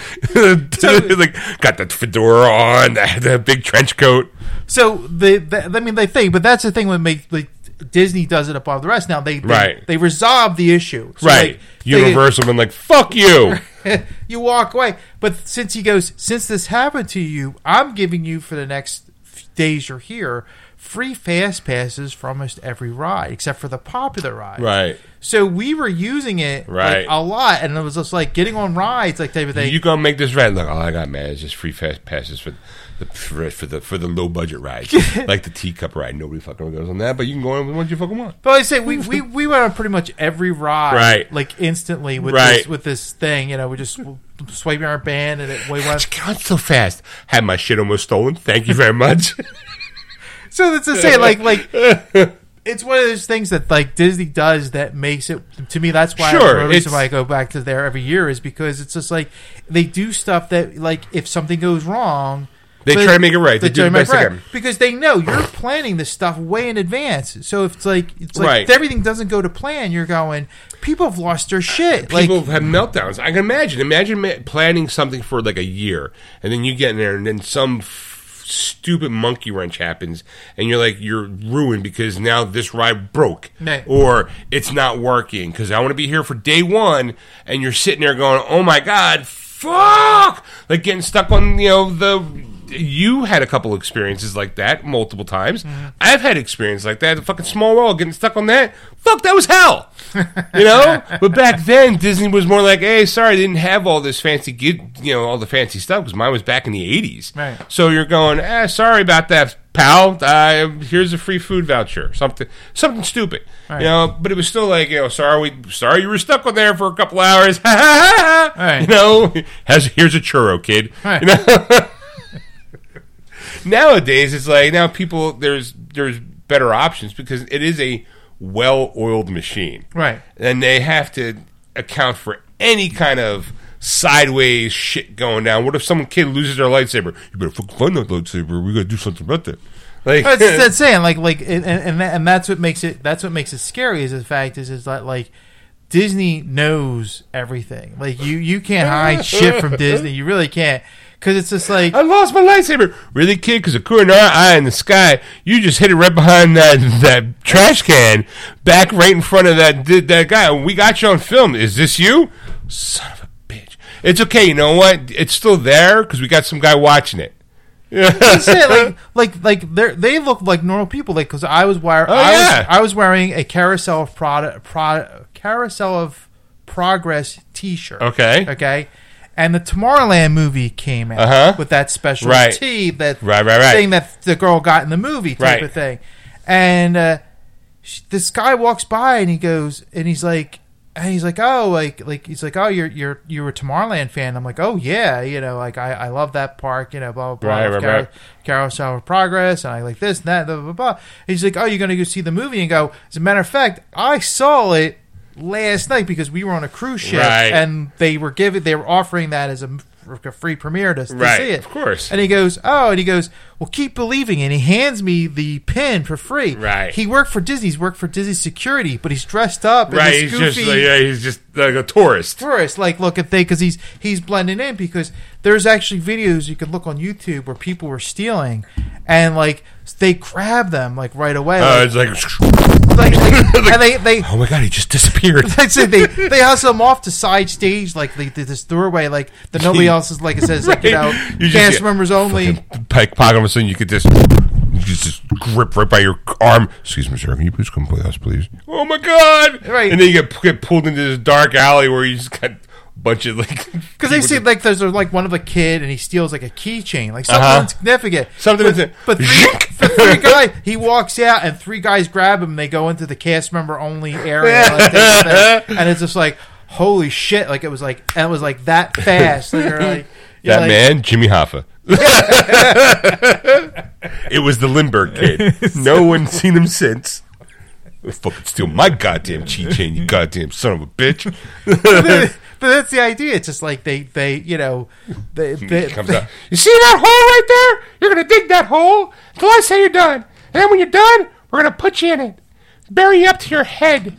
the fedora on, the big trench coat. So I mean, they think, but that's the thing when Disney does it above the rest. Now they resolve the issue. So right. Universal been like, fuck you. You walk away. But since he goes, since this happened to you, I'm giving you for the next days you're here free fast passes for almost every ride except for the popular ride. Right. So we were using it a lot, and it was just like getting on rides like type of thing. You gonna make this ride? Like, all I got, man, is just free fast passes for the low budget rides, like the teacup ride. Nobody fucking goes on that, but you can go on with what you fucking want. But like I say we went on pretty much every ride, like instantly with this thing. You know, we just swiping our band and it way went. God, so fast. Had my shit almost stolen. Thank you very much. So that's to say, like, it's one of those things that, like, Disney does that makes it, to me, that's why I go back to there every year, is because it's just, like, they do stuff that, like, if something goes wrong, they try to make it right. They do the best they can. Because they know you're planning this stuff way in advance. So if it's like if everything doesn't go to plan, you're going, people have lost their shit. People have meltdowns. I can imagine. Imagine planning something for, like, a year, and then you get in there, and then some stupid monkey wrench happens, and you're like, you're ruined because now this ride broke, or it's not working because I want to be here for day one, and you're sitting there going, oh my god, fuck, like getting stuck on, you know, you had a couple experiences like that multiple times. Mm-hmm. I've had experience like that. The fucking Small World, getting stuck on that. Fuck, that was hell. You know? But back then, Disney was more like, hey, sorry, I didn't have all this fancy, you know, all the fancy stuff because mine was back in the 80s. Right. So you're going, sorry about that, pal. Here's a free food voucher. Something stupid. Right. You know, but it was still like, you know, sorry you were stuck on there for a couple hours. Ha ha ha. Right. You know, here's a churro, kid. Right. You know? Nowadays, it's like, now people, there's better options because it is a well-oiled machine. Right. And they have to account for any kind of sideways shit going down. What if some kid loses their lightsaber? You better fucking find that lightsaber. We got to do something about that. Like, that's saying, and that's what makes it scary, is the fact is that, like, Disney knows everything. Like, you can't hide shit from Disney. You really can't. Because it's just like, I lost my lightsaber. Really, kid? Because according to our eye in the sky, you just hit it right behind that trash can, back right in front of that guy. We got you on film. Is this you? Son of a bitch. It's okay. You know what? It's still there because we got some guy watching it. Yeah. That's it. Like they look like normal people. Like, because I was wearing a Carousel of Progress T-shirt. Okay. And the Tomorrowland movie came out with that special tea, that thing that the girl got in the movie type of thing. And this guy walks by and he goes, and he's like, oh, he's like, oh, you're a Tomorrowland fan. I'm like, oh yeah, you know, like I love that park, you know, blah blah blah, Carousel of Progress, and I like this and that, blah blah blah. And he's like, oh, you're gonna go see the movie? And go, as a matter of fact, I saw it last night because we were on a cruise ship, and they were offering that as a free premiere to see it. Of course. And he goes, well, keep believing, and he hands me the pin for free. Right. He worked for Disney. He's worked for Disney security, but he's dressed up. Right. He's goofy, just he's just like a tourist. Like, look at because he's blending in, because there's actually videos you can look on YouTube where people were stealing, and like they grab them like right away. It's and they oh my god, he just disappeared. They hustle him off to side stage, like this doorway, like that nobody else is, like it says, like, you know, cast members only. Pike Pog, all of a sudden, you could just grip right by your arm. Excuse me, sir, can you please come with us, please? Oh my god! Right, and then you get pulled into this dark alley where you just got a bunch of, like, because they see like there's like one of a kid and he steals like a keychain, like something insignificant. But three guys, he walks out and three guys grab him. And they go into the cast member only area, and it's just like, holy shit! Like it was like that fast. Like, that man, Jimmy Hoffa. It was the Lindbergh kid. No one's seen him since. Fucking steal my goddamn keychain, you goddamn son of a bitch. But that's the idea. It's just like they comes out. You see that hole right there? You're gonna dig that hole until I say you're done. And then when you're done, we're gonna put you in it, bury you up to your head.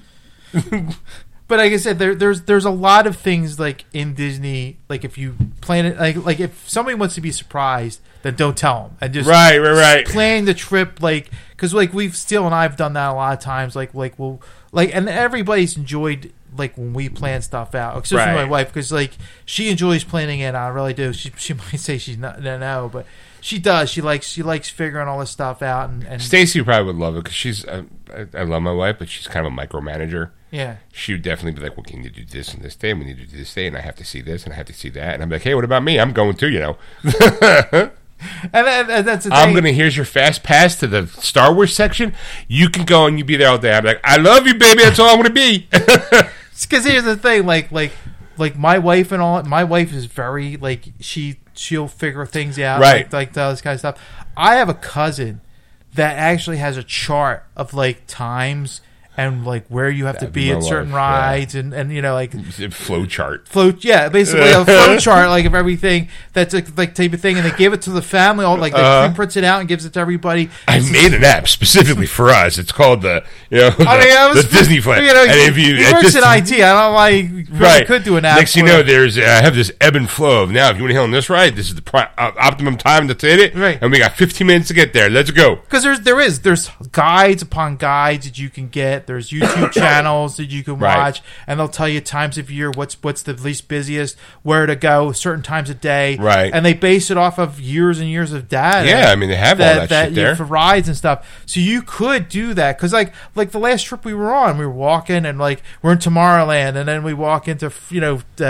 But like I said, there's a lot of things like in Disney, like if you plan it, like if somebody wants to be surprised, then don't tell them and just right. Plan the trip, like because like we've Steele and I've done that a lot of times, like we'll like and everybody's enjoyed like when we plan stuff out, except for my wife because like she enjoys planning it. I really do. She might say she's not no, but she does. She likes figuring all this stuff out. And Stacy probably would love it because she's I love my wife, but she's kind of a micromanager. Yeah, she would definitely be like, "Well, can you do this and this day? And we need to do this day, and I have to see this, and I have to see that." And I'm like, "Hey, what about me? I'm going too, you know." and that's the thing. I'm gonna here's your fast pass to the Star Wars section. You can go and you be there all day. I'm like, "I love you, baby. That's all I want to be." Because here's the thing, like my wife and all. My wife is very like she'll figure things out, right? Like all this kind of stuff. I have a cousin that actually has a chart of like times. And like where you have to be at certain rides, and you know like flow chart, yeah, basically a flow chart like of everything. That's a, like type of thing, and they give it to the family. All like they prints it out and gives it to everybody. I made an app specifically for us. It's called the Disney Flash. You know, he works in IT. I don't know why he could do an app. Next you know, there's I have this ebb and flow of now. If you want to hit on this ride, this is the optimum time to hit it. Right, and we got 15 minutes to get there. Let's go. Because there's guides upon guides that you can get. There's YouTube channels that you can watch, and they'll tell you times of year, what's the least busiest, where to go, certain times of day, right? And they base it off of years and years of data. Yeah, I mean they have all that shit there for rides and stuff. So you could do that because like the last trip we were on, we were walking and like we're in Tomorrowland, and then we walk into Fantasyland,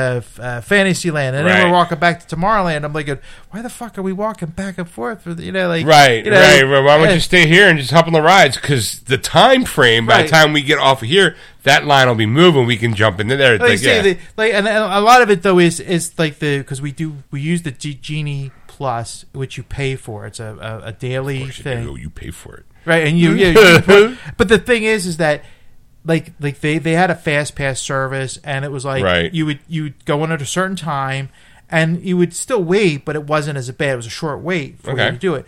and then we're walking back to Tomorrowland. I'm like, why the fuck are we walking back and forth? You know, like why don't you stay here and just hop on the rides? Because the time frame by the time we get off of here, that line will be moving. We can jump into there. And a lot of it though is like because we use the Genie Plus, which you pay for. It's a daily thing. You pay for it, right? And you but the thing is that like they had a fast pass service, and it was like you would go in at a certain time, and you would still wait, but it wasn't as bad. It was a short wait for you to do it.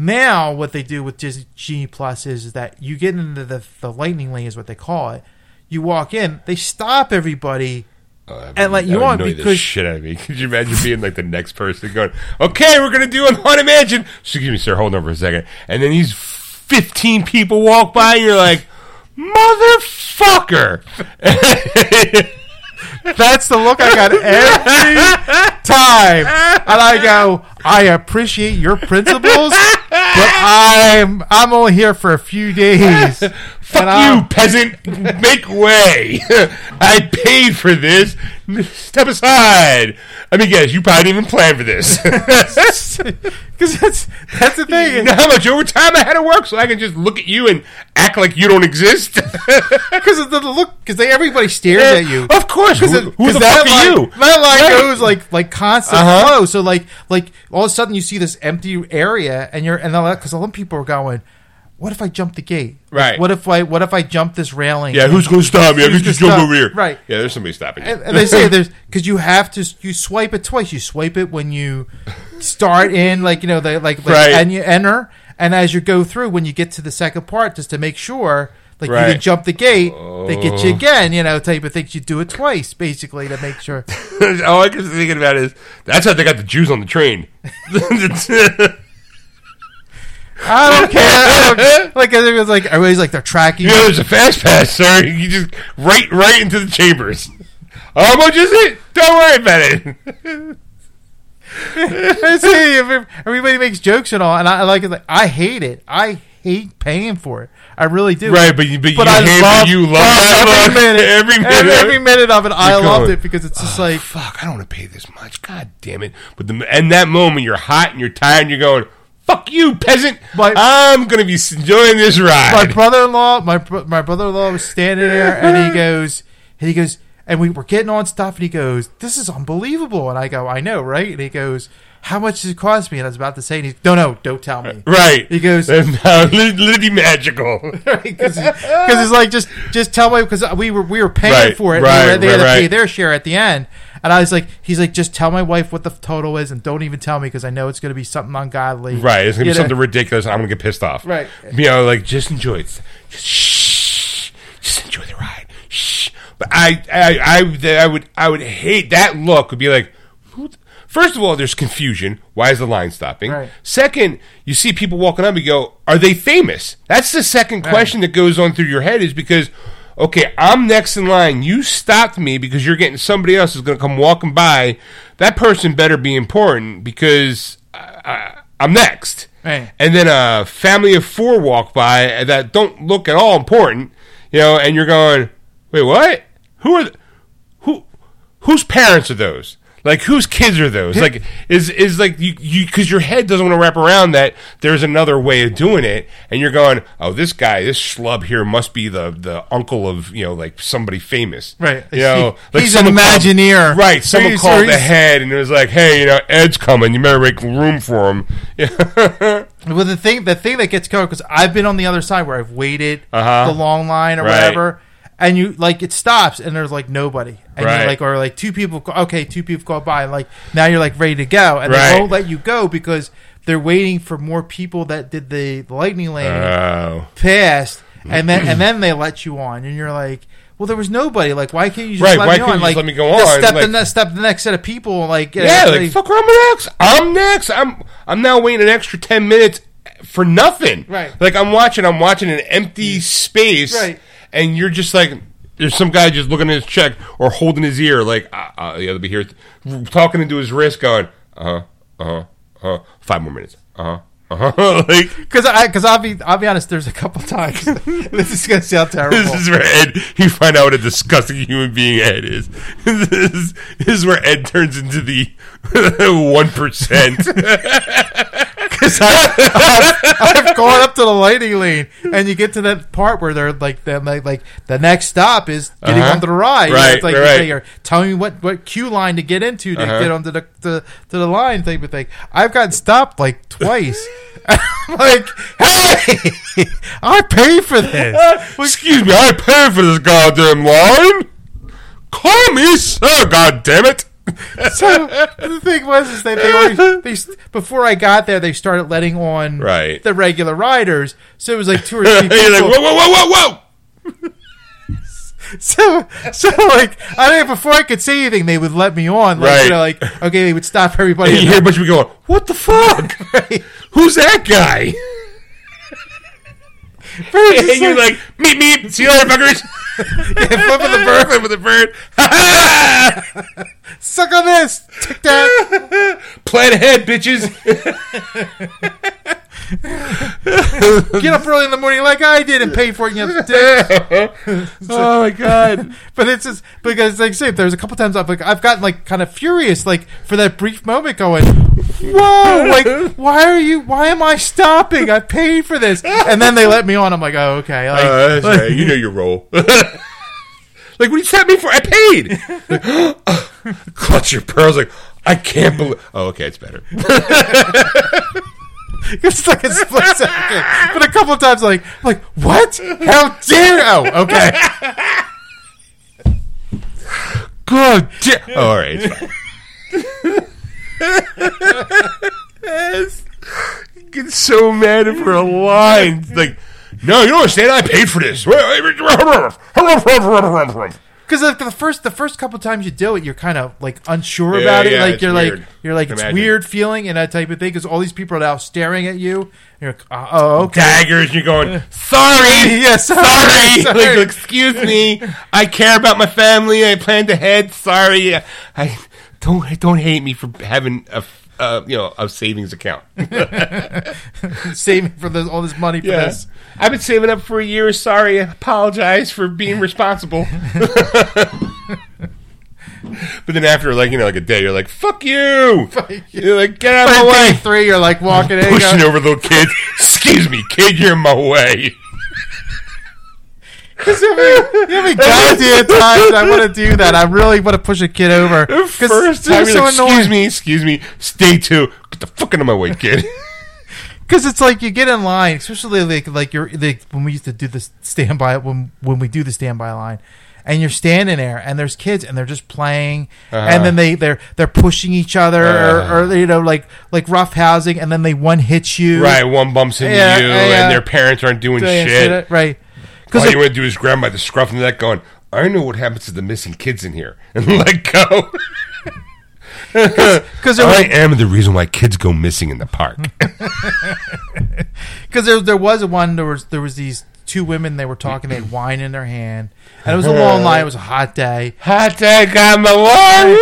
Now, what they do with Disney Genie Plus is that you get into the lightning lane, is what they call it. You walk in, they stop everybody and let you on because the shit out of me. Could you imagine being like the next person going, "Okay, we're gonna do a haunted mansion." Excuse me, sir. Hold on for a second. And then these 15 people walk by, and you're like, "Motherfucker." That's the look I got every time. And I go, "I appreciate your principles, but I'm only here for a few days. Fuck you, peasant. Make way. I paid for this. Step aside." I mean, guys, you probably didn't even plan for this. Because that's the thing. You know how much overtime I had to work so I can just look at you and act like you don't exist? Because of the look, because everybody stares at you. Of course. Who the fuck are you? That line goes like constant flow. So like all of a sudden you see this empty area, and because a lot of people are going, "What if I jump the gate? Right. What if I jump this railing? Yeah, who's going to stop me? I can just jump over here." Right. Yeah, there's somebody stopping you. And they say because you have to. You swipe it twice. You swipe it when you start in, and you enter, and as you go through, when you get to the second part, just to make sure. Like you can jump the gate, they get you again, type of things. You do it twice, basically, to make sure. All I was thinking about is that's how they got the Jews on the train. I don't care. Everybody's like they're tracking. You know, there's a fast pass, sir. You just right into the chambers. How much is it? Don't worry about it. See, everybody makes jokes and all, and I like it. Like, I hate it. I hate paying for it. I really do. Right, but you love every minute of it. I loved it because it's just fuck, I don't want to pay this much. God damn it! But and that moment, you're hot and you're tired, and you're going, "Fuck you, peasant! I'm gonna be enjoying this ride." My brother-in-law was standing there, and he goes, and we were getting on stuff, and he goes, "This is unbelievable," and I go, "I know, right?" And he goes, "How much does it cost me?" And I was about to say, and he's, no, don't tell me. Right. He goes, "No, it'll be magical." Because it's like, just tell me, because we were paying for it. And they had to pay their share at the end. And I was like, he's like, "Just tell my wife what the total is, and don't even tell me, because I know it's going to be something ungodly." Right. It's going to be something ridiculous, and I'm going to get pissed off. Right. Just enjoy it. Just enjoy the ride. But I would hate that look. Would be like, first of all, there's confusion. Why is the line stopping? Right. Second, you see people walking up and go, are they famous? That's the second question that goes on through your head, is because, okay, I'm next in line. You stopped me because you're getting somebody else who's going to come walking by. That person better be important because I'm next. Right. And then a family of four walk by that don't look at all important, you know, and you're going, wait, what? Whose parents are those? Like, whose kids are those? Like, is like you because your head doesn't want to wrap around that there's another way of doing it, and you're going, oh, this guy, this schlub here must be the uncle of, you know, like somebody famous, right? You know, like he's an Imagineer, right? Someone called ahead and it was like, hey, you know, Ed's coming. You better make room for him. Well, the thing that gets covered, because I've been on the other side where I've waited the long line or whatever. And you, like, it stops, and there's, like, nobody. And you're like, or, like, two people go by, and, like, now you're, like, ready to go. And they won't let you go because they're waiting for more people that did the lightning landing past, and then they let you on. And you're like, well, there was nobody. Like, why can't you just let me go on? Step the next set of people. Like, fuck around with next. I'm next. I'm now waiting an extra 10 minutes for nothing. Right. Like, I'm watching an empty space. Right. And you're just like, there's some guy just looking at his check or holding his ear, like, they'll be here, talking into his wrist, going, 5 more minutes, like, because I'll be honest, there's a couple times, this is gonna sound terrible. This is where Ed, you find out what a disgusting human being Ed is. This is where Ed turns into the 1%. Because I've gone up to the lightning lane, and you get to that part where they're like, the next stop is getting onto the ride. Right, it's like they are telling you what queue line to get into to get onto the line thing. But like, I've gotten stopped like twice. I'm like, hey, I paid for this. Excuse me, I paid for this goddamn line. Call me sir, goddammit. So the thing was is they before I got there they started letting on the regular riders, so it was like 2 or 3 people. You're like, whoa. so like I think before I could say anything they would let me on, like, you know, like, okay, they would stop everybody and you hear a bunch of people going, what the fuck? Who's that guy? And you're like, meep meep, see you later fuckers. Flip of the bird. Suck on this. Tick that. Plan ahead, bitches. Get up early in the morning like I did and pay for it. You have to oh my god! But it's just because, like I said, there's a couple times I've gotten like kind of furious, like for that brief moment, going, "Whoa! Like, why are you? Why am I stopping? I paid for this." And then they let me on. I'm like, "Oh, okay." Like, that's right. You know your role. Like, what do you tap me for? I paid. Like, clutch your pearls. Like, I can't believe. Oh, okay, it's better. It's like a split second. But a couple of times, like, what? How dare? Oh, okay. Good. Oh, all right. It's fine. Yes. You get so mad over a line. Like, no, you don't understand. I paid for this. Because like the first couple times you do it, you're kind of like unsure about it. Like you're like it's weird feeling and that type of thing. Because all these people are now staring at you. And you're like, oh, okay. Daggers. You're going, sorry. Yeah, sorry. Like, excuse me. I care about my family. I planned ahead. Sorry. I don't hate me for having a. A savings account. Saving for all this money for this. I've been saving up for a year. Sorry, I apologize for being responsible. But then after, like, you know, like a day, you're like, fuck you. You're like, get out of my way. 3, you're like walking in. Pushing over little kids. Excuse me, kid, you're in my way. Because every goddamn time I want to do that, I really want to push a kid over. First time so like, excuse me, stay tuned. Get the fuck out of my way, kid. Because it's like you get in line, especially like you're like when we used to do the standby when we do the standby line, and you're standing there, and there's kids, and they're just playing, and then they're pushing each other, or you know, like roughhousing, and then they one hits you, right? One bumps into you, and their parents aren't doing shit, right? All you want to do is grab by the scruff of the neck going, I know what happens to the missing kids in here, and let go. Because I am the reason why kids go missing in the park. Because there was one. There was these two women. They were talking. They had wine in their hand, and it was a long night. It was a hot day. Hot day, got my wine.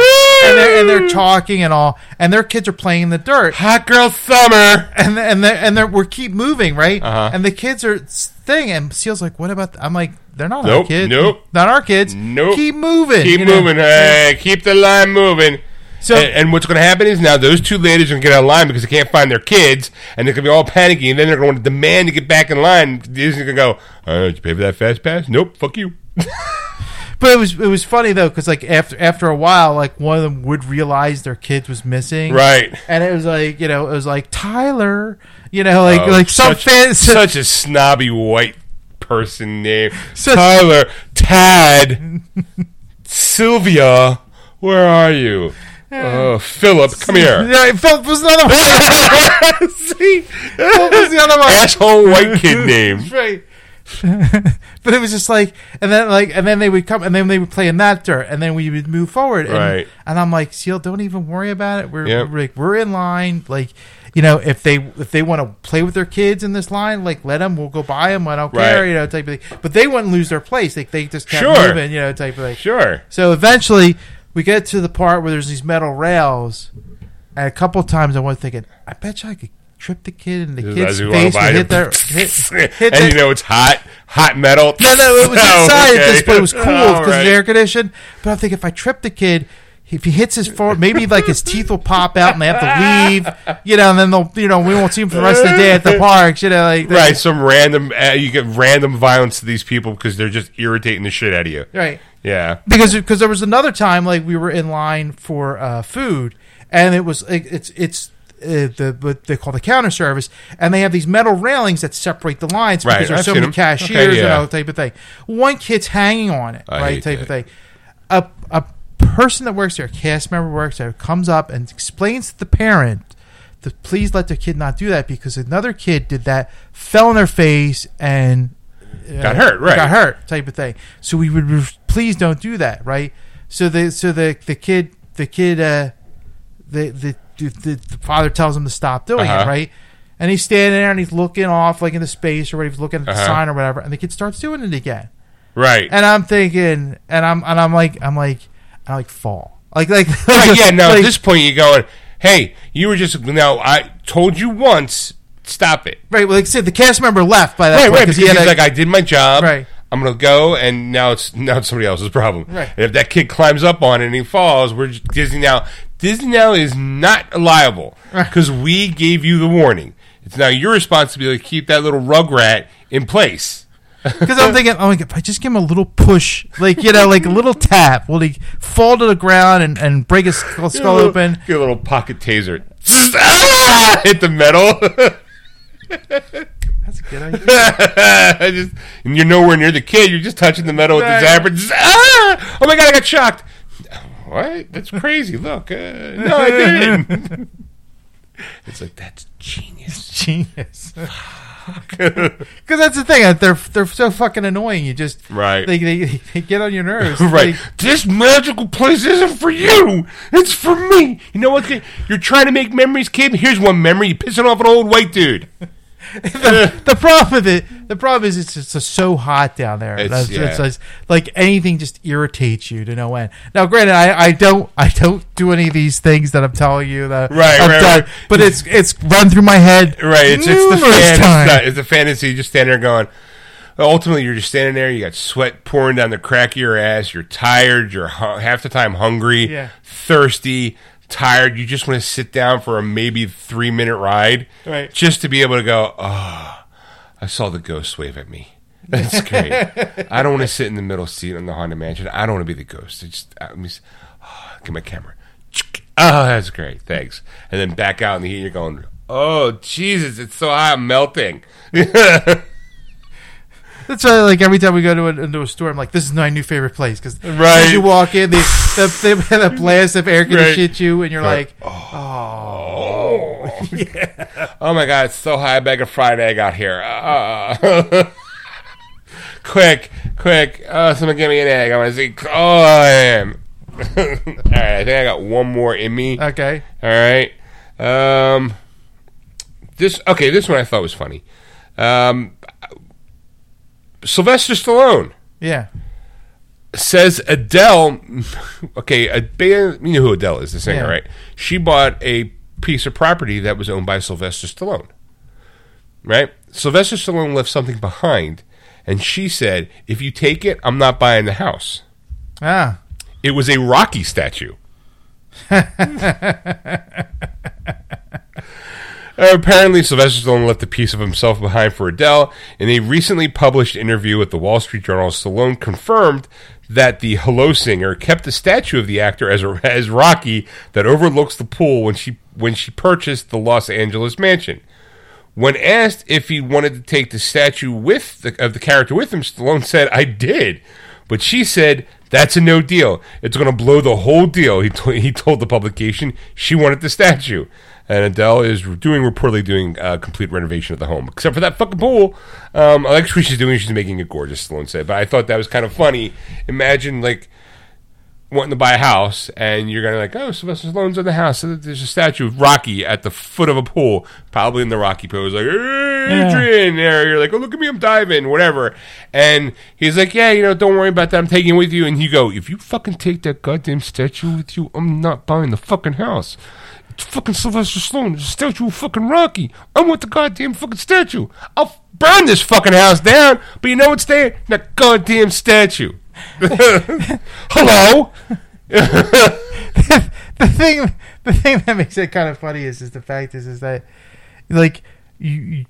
And they're talking and all, and their kids are playing in the dirt. Hot girl summer. And we're keep moving, right? Uh-huh. And the kids are thing. And Seal's like, "What about?" I'm like, "They're not our kids. Nope, not our kids. Nope. Keep moving. Keep moving. Hey, keep the line moving." So, and what's going to happen is now those two ladies are going to get out of line because they can't find their kids, and they're going to be all panicky, and then they're going to demand to get back in line. Disney's going to go, "Did you pay for that fast pass? Nope, fuck you." But it was funny though, because like after a while, like one of them would realize their kid was missing, right? And it was like, you know, it was like Tyler, you know, like such a snobby white person name, Tyler, Tad, Sylvia, where are you? Oh, Philip, come here. Yeah, Philip was another one. See? Philip was the other one. Asshole white kid name. That's right. But it was just and then they would come, and then they would play in that dirt, and then we would move forward. Right. And I'm like, Seal, don't even worry about it. We're in line. Like, you know, if they want to play with their kids in this line, like, let them. We'll go buy them. I don't care. Right. You know, type of thing. But they wouldn't lose their place. Like, they just kept moving. You know, type of thing. Sure. So eventually, we get to the part where there's these metal rails, and a couple of times I was thinking, I bet you I could trip the kid in the kid's face and hit their... And you know it's hot metal. No, it was inside at this point. It was cool because of the air conditioning. But I think if I trip the kid, if he hits his forehead, maybe like his teeth will pop out and they have to leave, you know, and then they'll, you know, we won't see him for the rest of the day at the parks, you know, like that. Right, some random, you get random violence to these people because they're just irritating the shit out of you. Right. Yeah. Because there was another time, like, we were in line for food, and it was, what they call the counter service, and they have these metal railings that separate the lines because there's so many cashiers and all that type of thing. One kid's hanging on it, right, type of thing. A person that works there, a cast member works there, comes up and explains to the parent to please let their kid not do that because another kid did that, fell on their face, and got hurt, right? Got hurt, type of thing. So we would please don't do that, right? So the father tells him to stop doing it, right? And he's standing there and he's looking off like into space or whatever, he's looking at the sign or whatever, and the kid starts doing it again, right? And I'm thinking, and I'm like fall, like right, yeah. Now like, at this point you're going, hey, you were just now I told you once. Stop it. Right. Well, like I said, the cast member left by that point. Right. Because he's like, I did my job. Right. I'm going to go, and now it's somebody else's problem. Right. And if that kid climbs up on it and he falls, we're just Disney now. Disney now is not liable because we gave you the warning. It's now your responsibility to keep that little rugrat in place. Because I'm thinking, oh, if I just give him a little push, like, you know, like a little tap, will he fall to the ground and break his skull open? Get a little pocket taser. Hit the metal. That's a good idea. You're nowhere near the kid. You're just touching the metal with the zapper. Oh my god, I got shocked. What? That's crazy. Look, no, I didn't. It's like, that's genius. Because that's the thing. They're so fucking annoying. You just they get on your nerves. Right. Like, this magical place isn't for you. It's for me. You know what? You're trying to make memories, kid. Here's one memory. You're pissing off an old white dude. The problem is it's just so hot down there. It's like anything just irritates you to no end. Now, granted, I don't do any of these things that I'm telling you that I've done. But it's run through my head. Right, it's a fantasy. You just stand there going. Ultimately, you're just standing there. You got sweat pouring down the crack of your ass. You're tired. You're half the time hungry, thirsty. Tired, you just want to sit down for a maybe 3-minute ride, right? Just to be able to go, oh, I saw the ghost wave at me. That's great. I don't want to sit in the middle seat on the Haunted Mansion. I don't want to be the ghost. Let me get my camera. Oh, that's great. Thanks. And then back out in the heat, you're going, oh, Jesus, it's so hot, I'm melting. That's why, like, every time we go into a store, I'm like, this is my new favorite place. Because as you walk in, they have a blast of air conditioning at you, and you're like, oh. Yeah. Oh, my God, it's so high. A bag of fried egg out here. Quick. quick. Oh, someone give me an egg. I want to see. Oh, I am. All right. I think I got one more in me. Okay. All right. This one I thought was funny. Sylvester Stallone. Yeah. Says Adele. Okay, you know who Adele is, the singer, yeah, right? She bought a piece of property that was owned by Sylvester Stallone. Right? Sylvester Stallone left something behind, and she said, "If you take it, I'm not buying the house." Ah. It was a Rocky statue. Apparently, Sylvester Stallone left a piece of himself behind for Adele. In a recently published interview with the Wall Street Journal, Stallone confirmed that the Hello singer kept the statue of the actor as Rocky that overlooks the pool when she purchased the Los Angeles mansion. When asked if he wanted to take the statue of the character with him, Stallone said, "I did," but she said, "That's a no deal. It's going to blow the whole deal." He told the publication she wanted the statue. And Adele is reportedly doing a complete renovation of the home. Except for that fucking pool. I like what she's doing. She's making it gorgeous, Stallone said. But I thought that was kind of funny. Imagine, like, wanting to buy a house, and you're going to like, oh, Sylvester Stallone's in the house. So there's a statue of Rocky at the foot of a pool, probably in the Rocky pose. Like, Adrian, there. You're like, oh, look at me, I'm diving, whatever. And he's like, yeah, don't worry about that. I'm taking it with you. And you go, if you fucking take that goddamn statue with you, I'm not buying the fucking house. It's fucking Sylvester Stallone. It's a statue of fucking Rocky. I want the goddamn fucking statue. I'll burn this fucking house down, but you know what's there? That goddamn statue. Hello? the thing that makes it kind of funny is the fact is that, like, you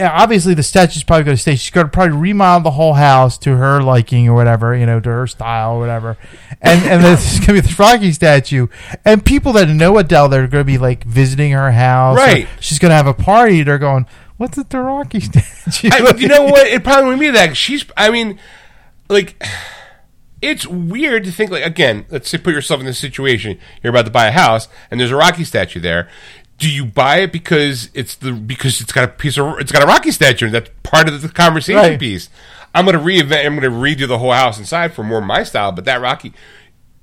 obviously the statue's probably going to stay. She's going to probably remodel the whole house to her liking or whatever, to her style or whatever. And there's going to be this Rocky statue. And people that know Adele, they're going to be, like, visiting her house. Right. She's going to have a party. They're going, what's the Rocky statue? You know what? It probably wouldn't be that. Like, it's weird to think, like, again, let's say put yourself in this situation. You're about to buy a house, and there's a Rocky statue there. Do you buy it because it's got a Rocky statue, and that's part of the conversation piece? I'm going to redo the whole house inside for more of my style, but that Rocky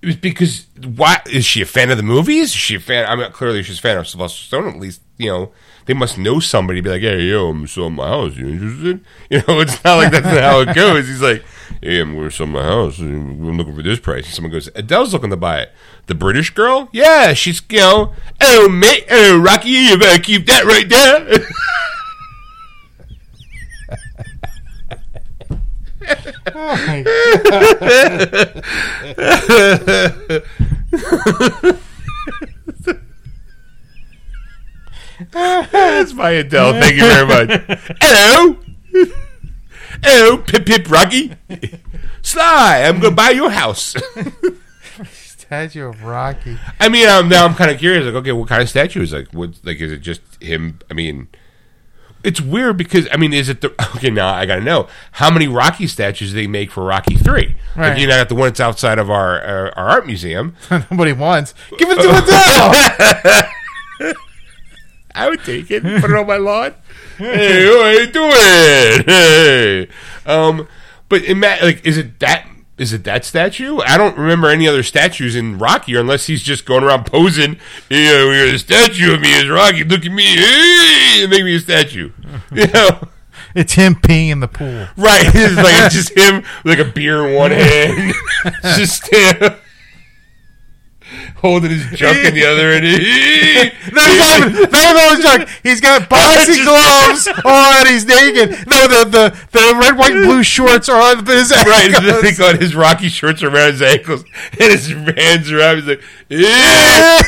is because why is she a fan of the movies? Is she a fan? I mean, clearly she's a fan of Sylvester Stallone. At least they must know somebody. Be like, hey, yo, I'm selling my house. You interested? It's not like that's not how it goes. He's like, hey, I'm going to sell my house. I'm looking for this price. And someone goes, Adele's looking to buy it. The British girl? Yeah, she's, oh, mate, oh, Rocky, you better keep that right there. Oh, my God. That's my Adele. Thank you very much. Hello. Oh, Pip Pip Rocky. Sly, I'm going to buy your house. Statue of Rocky. I mean, now I'm kind of curious. Like, okay, what kind of statue is like? Is it just him? I mean, it's weird because, is it the... Okay, now I got to know. How many Rocky statues do they make for Rocky 3? Right. Like, got the one that's outside of our art museum. Nobody wants. Give it to Adele! I would take it and put it on my lawn. Hey, what are you doing? Hey. But is it that statue? I don't remember any other statues in Rocky, unless he's just going around posing. The statue of me is Rocky. Look at me. Hey, make me a statue. It's him peeing in the pool. Right. It's just him with a beer in one hand. Just him. Holding his junk in the other end. No, his junk. He's got boxing gloves on. He's naked. No, the red, white, and blue shorts are on his ankles. Right, his Rocky shorts are around his ankles, and his hands are up. He's like,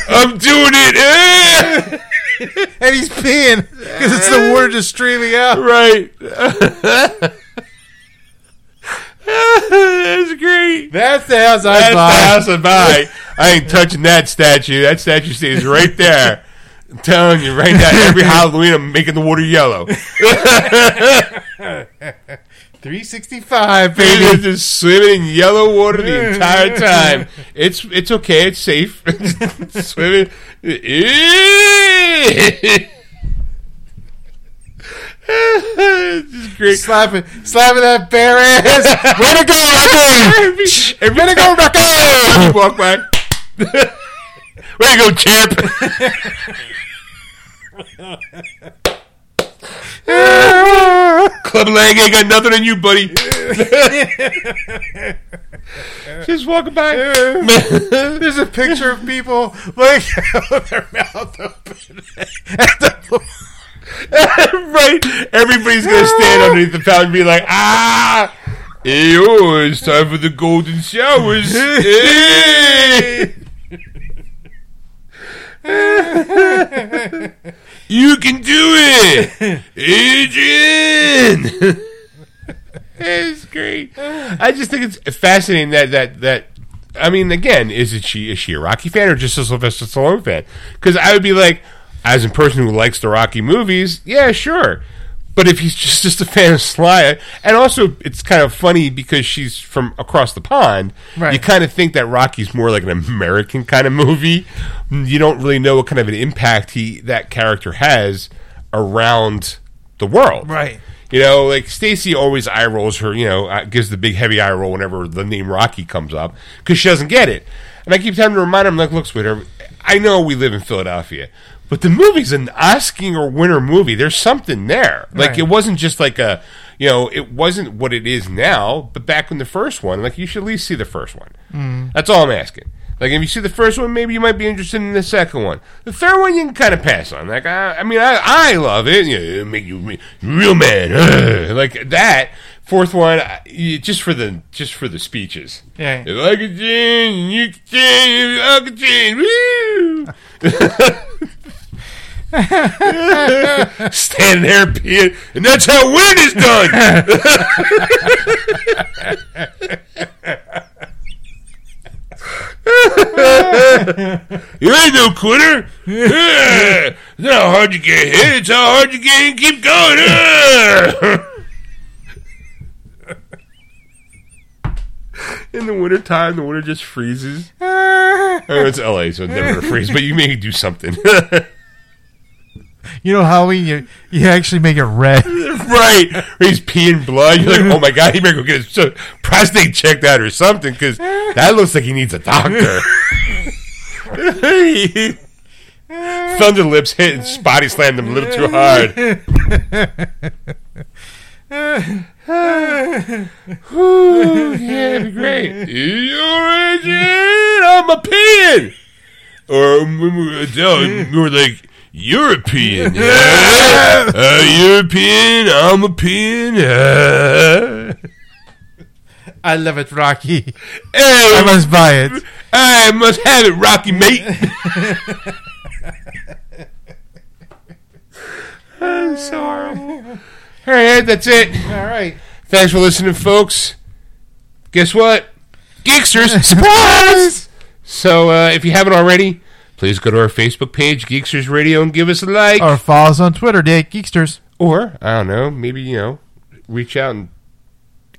I'm doing it. And he's peeing because it's the water just streaming out. Right. That's great. That's the house I buy. That's the house I buy. I ain't touching that statue. That statue stays right there. I'm telling you right now, every Halloween I'm making the water yellow. 365, baby. It's just swimming in yellow water the entire time. It's okay. It's safe. Swimming. Great. Slapping that bare ass. Way to go, Rocky! Hey, way to go, Rocky! You walk by. Way to go, champ! Club Lang ain't got nothing on you, buddy. Just walking by. There's a picture of people like with their mouth open at the right, everybody's gonna stand underneath the fountain and be like, ah, ew, it's time for the golden showers. You can do it, Adrian. It's great. I just think it's fascinating that I mean, again, is she a Rocky fan or just a Sylvester Stallone fan? Because I would be like, as a person who likes the Rocky movies, yeah, sure. But if he's just a fan of Sly, and also it's kind of funny because she's from across the pond, right. You kind of think that Rocky's more like an American kind of movie. You don't really know what kind of an impact that character has around the world. Right. You know, like Stacy always eye rolls her, you know, gives the big heavy eye roll whenever the name Rocky comes up because she doesn't get it. And I keep having to remind her, I'm like, look, sweetheart, I know we live in Philadelphia, but the movie's an Oscar winner movie. There's something there. Like, right. It wasn't just like a, you know, it wasn't what it is now, but back when the first one, like, you should at least see the first one. Mm. That's all I'm asking. Like, if you see the first one, maybe you might be interested in the second one. The third one, you can kind of pass on. Like, I mean, I love it. You know, make you real man. Like that. Fourth one, just for the speeches. Yeah. If I could change, you could change, if I could change. Woo! Standing there peeing, and that's how win is done. You ain't no quitter. It's not how hard you get hit, it's how hard you get and keep going. In the wintertime, the water just freezes. Oh, it's LA, so it's never gonna freeze, but you may do something. You know, Halloween, you actually make it red. Right. He's peeing blood. You're like, oh, my God, he better go get his prostate checked out or something, because that looks like he needs a doctor. Thunder Lips hit and Spotty slammed him a little too hard. Ooh, yeah, that'd be great. You're Asian, I'm a peeing. Or when we were adults, we were like, European, yeah. European, I'm a peon. I love it, Rocky. Hey, I must buy it. I must have it, Rocky, mate. I'm so horrible. All right, that's it. All right. Thanks for listening, folks. Guess what? Geeksters, surprise! So if you haven't already, please go to our Facebook page, Geeksters Radio, and give us a like. Or follow us on Twitter, Dave Geeksters. Or, I don't know, maybe, you know, reach out and